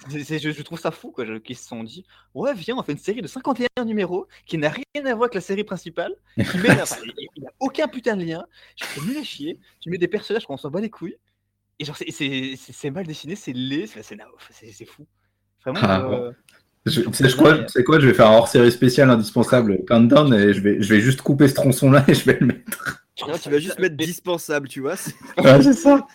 C'est, c'est, je, je trouve ça fou, quoi, je, qu'ils se sont dit « Ouais, viens, on fait une série de cinquante et un numéros qui n'a rien à voir avec la série principale, qui mène, enfin, il n'y a aucun putain de lien, je fais nul à chier, tu mets des personnages qu'on s'en bat les couilles, et genre, c'est, c'est, c'est, c'est mal dessiné, c'est laid, c'est, c'est, c'est, c'est fou. » Vraiment, ah, euh, bon. je, je, je, je crois, c'est quoi, je vais faire un hors-série spécial indispensable Countdown, et je vais, je vais juste couper ce tronçon-là et je vais le mettre. Non, tu vas juste mettre « dispensable », tu vois. C'est, ouais, c'est ça.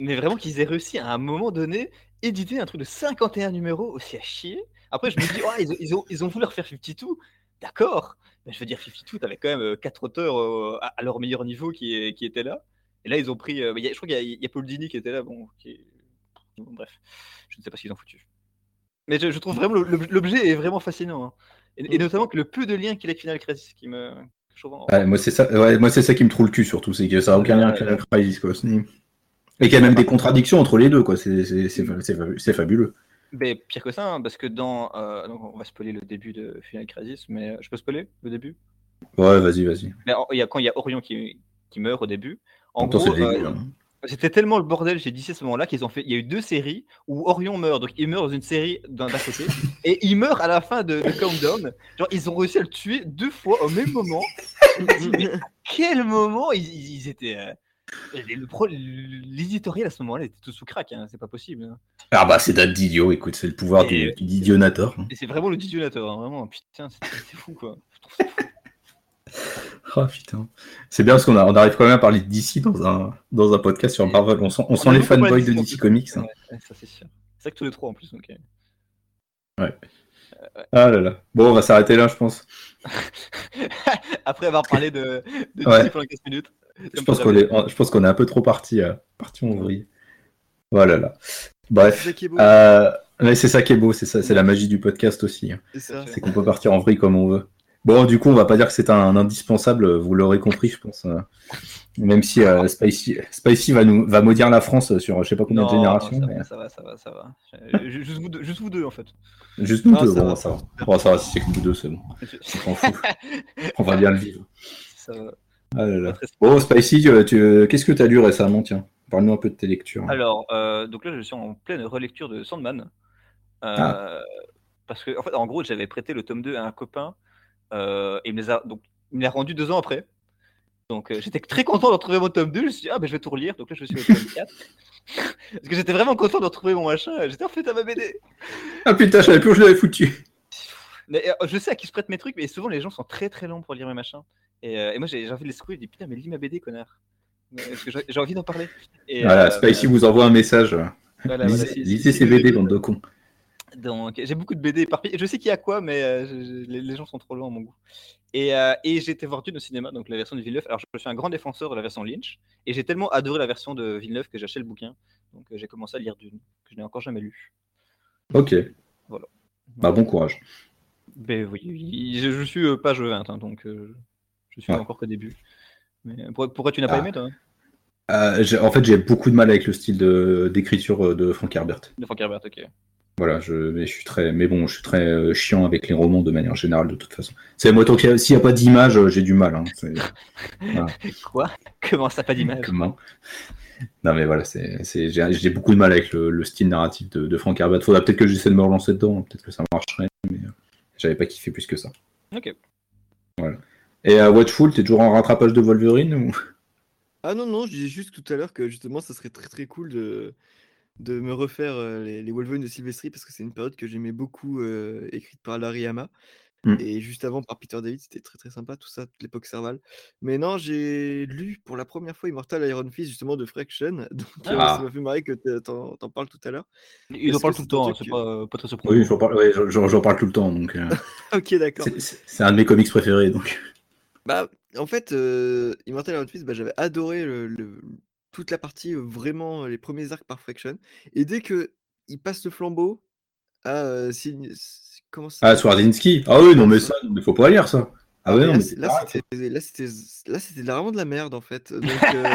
Mais vraiment qu'ils aient réussi à un moment donné éditer un truc de cinquante et un numéros aussi à chier. Après, je me dis, oh, ils, ont, ils, ont, ils ont voulu refaire cinquante-deux. D'accord. Mais je veux dire, cinquante-deux, t'avais quand même quatre auteurs euh, à, à leur meilleur niveau qui, qui étaient là. Et là, ils ont pris. Euh, y a, je crois qu'il y a, y a Paul Dini qui était là. Bon, qui... bon, bref, je ne sais pas ce qu'ils ont foutu. Mais je, je trouve vraiment l'objet est vraiment fascinant. Hein. Et, et notamment que le peu de liens qu'il a avec Final Crisis qui me. Je trouve... ouais, moi, c'est ça, ouais, moi, c'est ça qui me trouve le cul surtout. C'est que ça n'a aucun lien avec Final Crisis, quoi. C'est... Et qu'il y a même des contradictions entre les deux, quoi. C'est, c'est, c'est, c'est, c'est fabuleux. Mais pire que ça, hein, parce que dans... Euh, donc on va spoiler le début de Final Crisis, mais je peux spoiler le début ? Ouais, vas-y, vas-y. Mais en, y a, quand il y a Orion qui, qui meurt au début, en, en gros, temps, euh, début, hein. C'était tellement le bordel chez D C à ce moment-là qu'ils ont fait... Il y a eu deux séries où Orion meurt, donc il meurt dans une série d'un, d'un côté, et il meurt à la fin de, de Countdown. Genre, ils ont réussi à le tuer deux fois au même moment. Mais à quel moment ils, ils étaient... Euh... Le pro... L'éditorial à ce moment-là était tout sous crack, hein. C'est pas possible. Hein. Ah bah c'est date d'idiot, écoute, c'est le pouvoir et du d'idionateur. Et c'est vraiment le d'idionateur, hein, vraiment. Putain, c'est, c'est fou quoi. Je trouve ça fou. Oh putain. C'est bien parce qu'on a... on arrive quand même à parler de D C dans un, dans un podcast sur Marvel. On sent, on sent on les fanboys de D C Comics. Hein. Ouais, ça c'est sûr. C'est ça que tous les trois en plus, ok. Ouais. Euh, ouais. Ah là là. Bon, on va s'arrêter là, je pense. Après avoir parlé de, de D C ouais. pendant quinze minutes. Je pense, qu'on est, je pense qu'on est un peu trop parti, euh, parti en vrille. Voilà. Là. Bref. C'est euh, mais c'est ça qui est beau, c'est ça, c'est la magie du podcast aussi. C'est ça. C'est qu'on peut partir en vrille comme on veut. Bon, du coup, on va pas dire que c'est un, un indispensable, vous l'aurez compris, je pense. Euh, même si euh, Spicy, Spicy va, nous, va maudire la France sur je sais pas combien non, de générations. Ça, mais... va, ça va, ça va, ça va. Juste vous deux, juste vous deux en fait. Juste nous ah, deux, ça bon, va, ça va. Bon, ça va, si c'est que vous deux, c'est bon. On s'en fout. On va bien le vivre. Ça va. Ah là là. Bon, Spicy, tu, tu, qu'est-ce que tu as lu récemment, tiens? Parle-nous un peu de tes lectures. Alors, euh, donc là, je suis en pleine relecture de Sandman. Euh, ah. Parce que, en fait, en gros, j'avais prêté le tome deux à un copain. Euh, et il me, les a, donc, il me l'a rendu deux ans après. Donc, euh, j'étais très content de retrouver mon tome deux. Je me suis dit, ah, ben je vais tout relire. Donc là, je suis au tome quatre. Parce que j'étais vraiment content de retrouver mon machin. J'étais en fait à ma B D. Ah putain, je savais plus où je l'avais foutu. Mais, euh, je sais à qui je prête mes trucs, mais souvent, les gens sont très très lents pour lire mes machins. Et, euh, et moi, j'ai, j'ai envie de les secouer. Je dis, putain, mais lis ma B D, connard. Parce que j'ai, j'ai envie d'en parler. Et, voilà, euh, Spicy euh, vous envoie un message. Voilà, lisez, voilà, lisez ces B D, bande de cons. Donc, j'ai beaucoup de B D éparpillés. Je sais qu'il y a quoi, mais euh, je, je, les, les gens sont trop loin à mon goût. Et, euh, et j'ai été voir Dune au cinéma, donc la version de Villeneuve. Alors, je suis un grand défenseur de la version Lynch, et j'ai tellement adoré la version de Villeneuve que j'ai acheté le bouquin. Donc, euh, j'ai commencé à lire Dune, que je n'ai encore jamais lu. Ok. Voilà. Bah, bon courage. Ben oui, je, je suis euh, page vingt, hein, donc euh, je suis ouais. encore qu'au début. Mais pourquoi, pourquoi tu n'as ah. pas aimé, toi? euh, j'ai, En fait, j'ai beaucoup de mal avec le style de, d'écriture de Frank Herbert. De Frank Herbert, ok. Voilà, je, mais, je suis très, mais bon, je suis très euh, chiant avec les romans de manière générale, de toute façon. C'est, moi, tant qu'il y a, s'il n'y a pas d'image, euh, j'ai du mal. Hein, c'est, voilà. Quoi? Comment ça, pas d'image? Comment? Non, mais voilà, c'est, c'est, j'ai, j'ai beaucoup de mal avec le, le style narratif de, de Frank Herbert. Faudra peut-être que j'essaie de me relancer dedans, hein, peut-être que ça marcherait, mais euh, j'avais pas kiffé plus que ça. Ok. Voilà. Et à Watchful, t'es toujours en rattrapage de Wolverine ou... Ah non, non, je disais juste tout à l'heure que justement, ça serait très très cool de... de me refaire euh, les, les Wolverine de Silvestri, parce que c'est une période que j'aimais beaucoup, euh, écrite par Larry Hama, mm. et juste avant par Peter David, c'était très très sympa, tout ça, toute l'époque Serval. Mais non, j'ai lu pour la première fois Immortal Iron Fist, justement, de Fraction, donc ah. euh, ça m'a fait marrer que t'en, t'en parles tout à l'heure. Ils en parlent tout le temps, c'est que... pas, pas très surprenant. Oui, j'en parle, ouais, j'en, j'en parle tout le temps, donc... Euh... ok, d'accord. C'est, c'est un de mes comics préférés, donc... Bah, en fait, euh, Immortal Iron Fist, bah, j'avais adoré le... le... toute la partie, vraiment, les premiers arcs par Fraction. Et dès qu'il passe le flambeau à... Euh, Sin... Comment ça... Ah, Swarzinski. Ah oui, non, mais ça, il ne faut pas lire, ça. Ah ouais, non, là, mais c'est là, c'était, là, c'était, là, c'était vraiment de la merde, en fait. Donc, euh...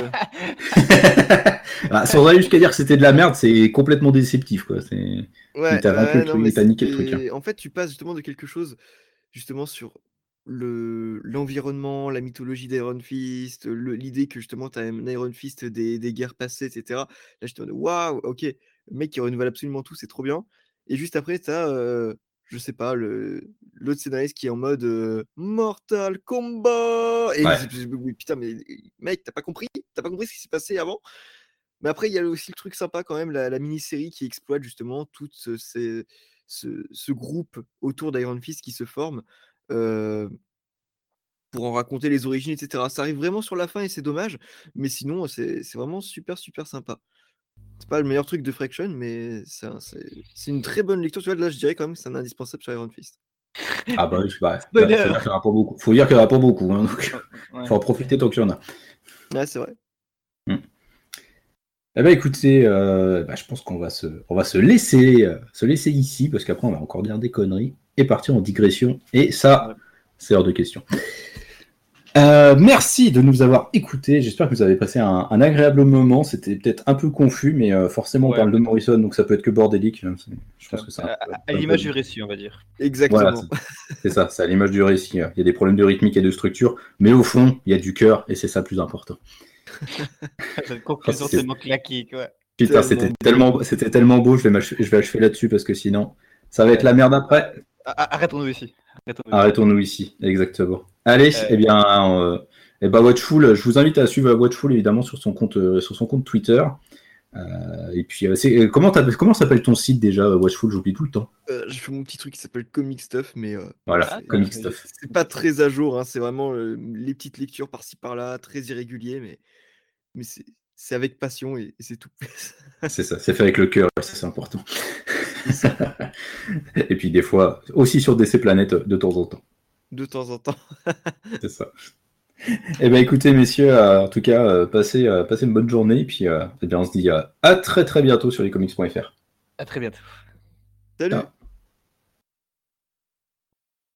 ah, sans aller jusqu'à dire que c'était de la merde, c'est complètement déceptif, quoi. C'est... Ouais, t'as vaincu ouais, le truc, t'as niqué le truc. Hein. En fait, tu passes justement de quelque chose, justement, sur... Le, l'environnement, la mythologie d'Iron Fist, le, l'idée que justement tu as un Iron Fist des, des guerres passées, et cetera. Là, je te dis, waouh, ok, le mec qui renouvelle absolument tout, c'est trop bien. Et juste après, tu as, euh, je sais pas, le, l'autre scénariste qui est en mode euh, Mortal Kombat. Et ouais. je, je, je, putain, mais mec, t'as pas compris, t'as pas compris ce qui s'est passé avant. Mais après, il y a aussi le truc sympa quand même, la, la mini-série qui exploite justement tout ce, ce, ce, ce groupe autour d'Iron Fist qui se forme. Euh, pour en raconter les origines, et cetera. Ça arrive vraiment sur la fin et c'est dommage, mais sinon c'est, c'est vraiment super super sympa. C'est pas le meilleur truc de Fraction, mais ça, c'est, c'est une très bonne lecture. Tu vois, là je dirais quand même que c'est un indispensable sur Iron Fist. Ah bah oui, je sais pas. Faut dire qu'il n'y en a pas beaucoup. Faut dire qu'il n'y en a pas beaucoup, hein, donc ouais. Faut en profiter tant qu'il y en a. Ouais, c'est vrai. Hmm. Eh ben écoutez, euh, bah, je pense qu'on va se, on va se laisser, euh, se laisser ici parce qu'après on va encore dire des conneries. Et partir en digression, et ça, c'est hors de question. Euh, merci de nous avoir écoutés, j'espère que vous avez passé un, un agréable moment, c'était peut-être un peu confus, mais euh, forcément ouais, on parle de Morrison, donc ça peut être que bordélique. Hein. Je pense que c'est un, à, un, à un l'image peu... du récit, on va dire. Exactement. Voilà, c'est, c'est ça, c'est à l'image du récit. Il y a des problèmes de rythmique et de structure, mais au fond, il y a du cœur, et c'est ça le plus important. Cette conclusion tellement claquée, quoi. Putain, c'était tellement, c'était tellement beau, je vais, je vais achever là-dessus, parce que sinon, ça va être la merde après. Arrêtons-nous ici. Arrêtons-nous ici. Arrêtons-nous ici, exactement. Allez, euh... eh bien, euh, eh ben Watchful, je vous invite à suivre Watchful évidemment sur son compte, euh, sur son compte Twitter. Euh, et puis, euh, c'est, comment, comment s'appelle ton site déjà, Watchful? J'oublie tout le temps. Euh, je fais mon petit truc qui s'appelle Comic Stuff, mais euh, voilà, c'est, Comic Stuff. C'est pas très à jour, hein, c'est vraiment euh, les petites lectures par-ci par-là, très irrégulier, mais mais c'est, c'est avec passion et, et c'est tout. C'est ça, c'est fait avec le cœur, ça c'est important. Et puis des fois aussi sur D C Planète de temps en temps. De temps en temps. C'est ça. Eh bien, écoutez, messieurs, euh, en tout cas, euh, passez, euh, passez une bonne journée. Et puis, euh, eh bien, on se dit euh, à très, très bientôt sur les comics point f r. À très bientôt. Salut. Ah.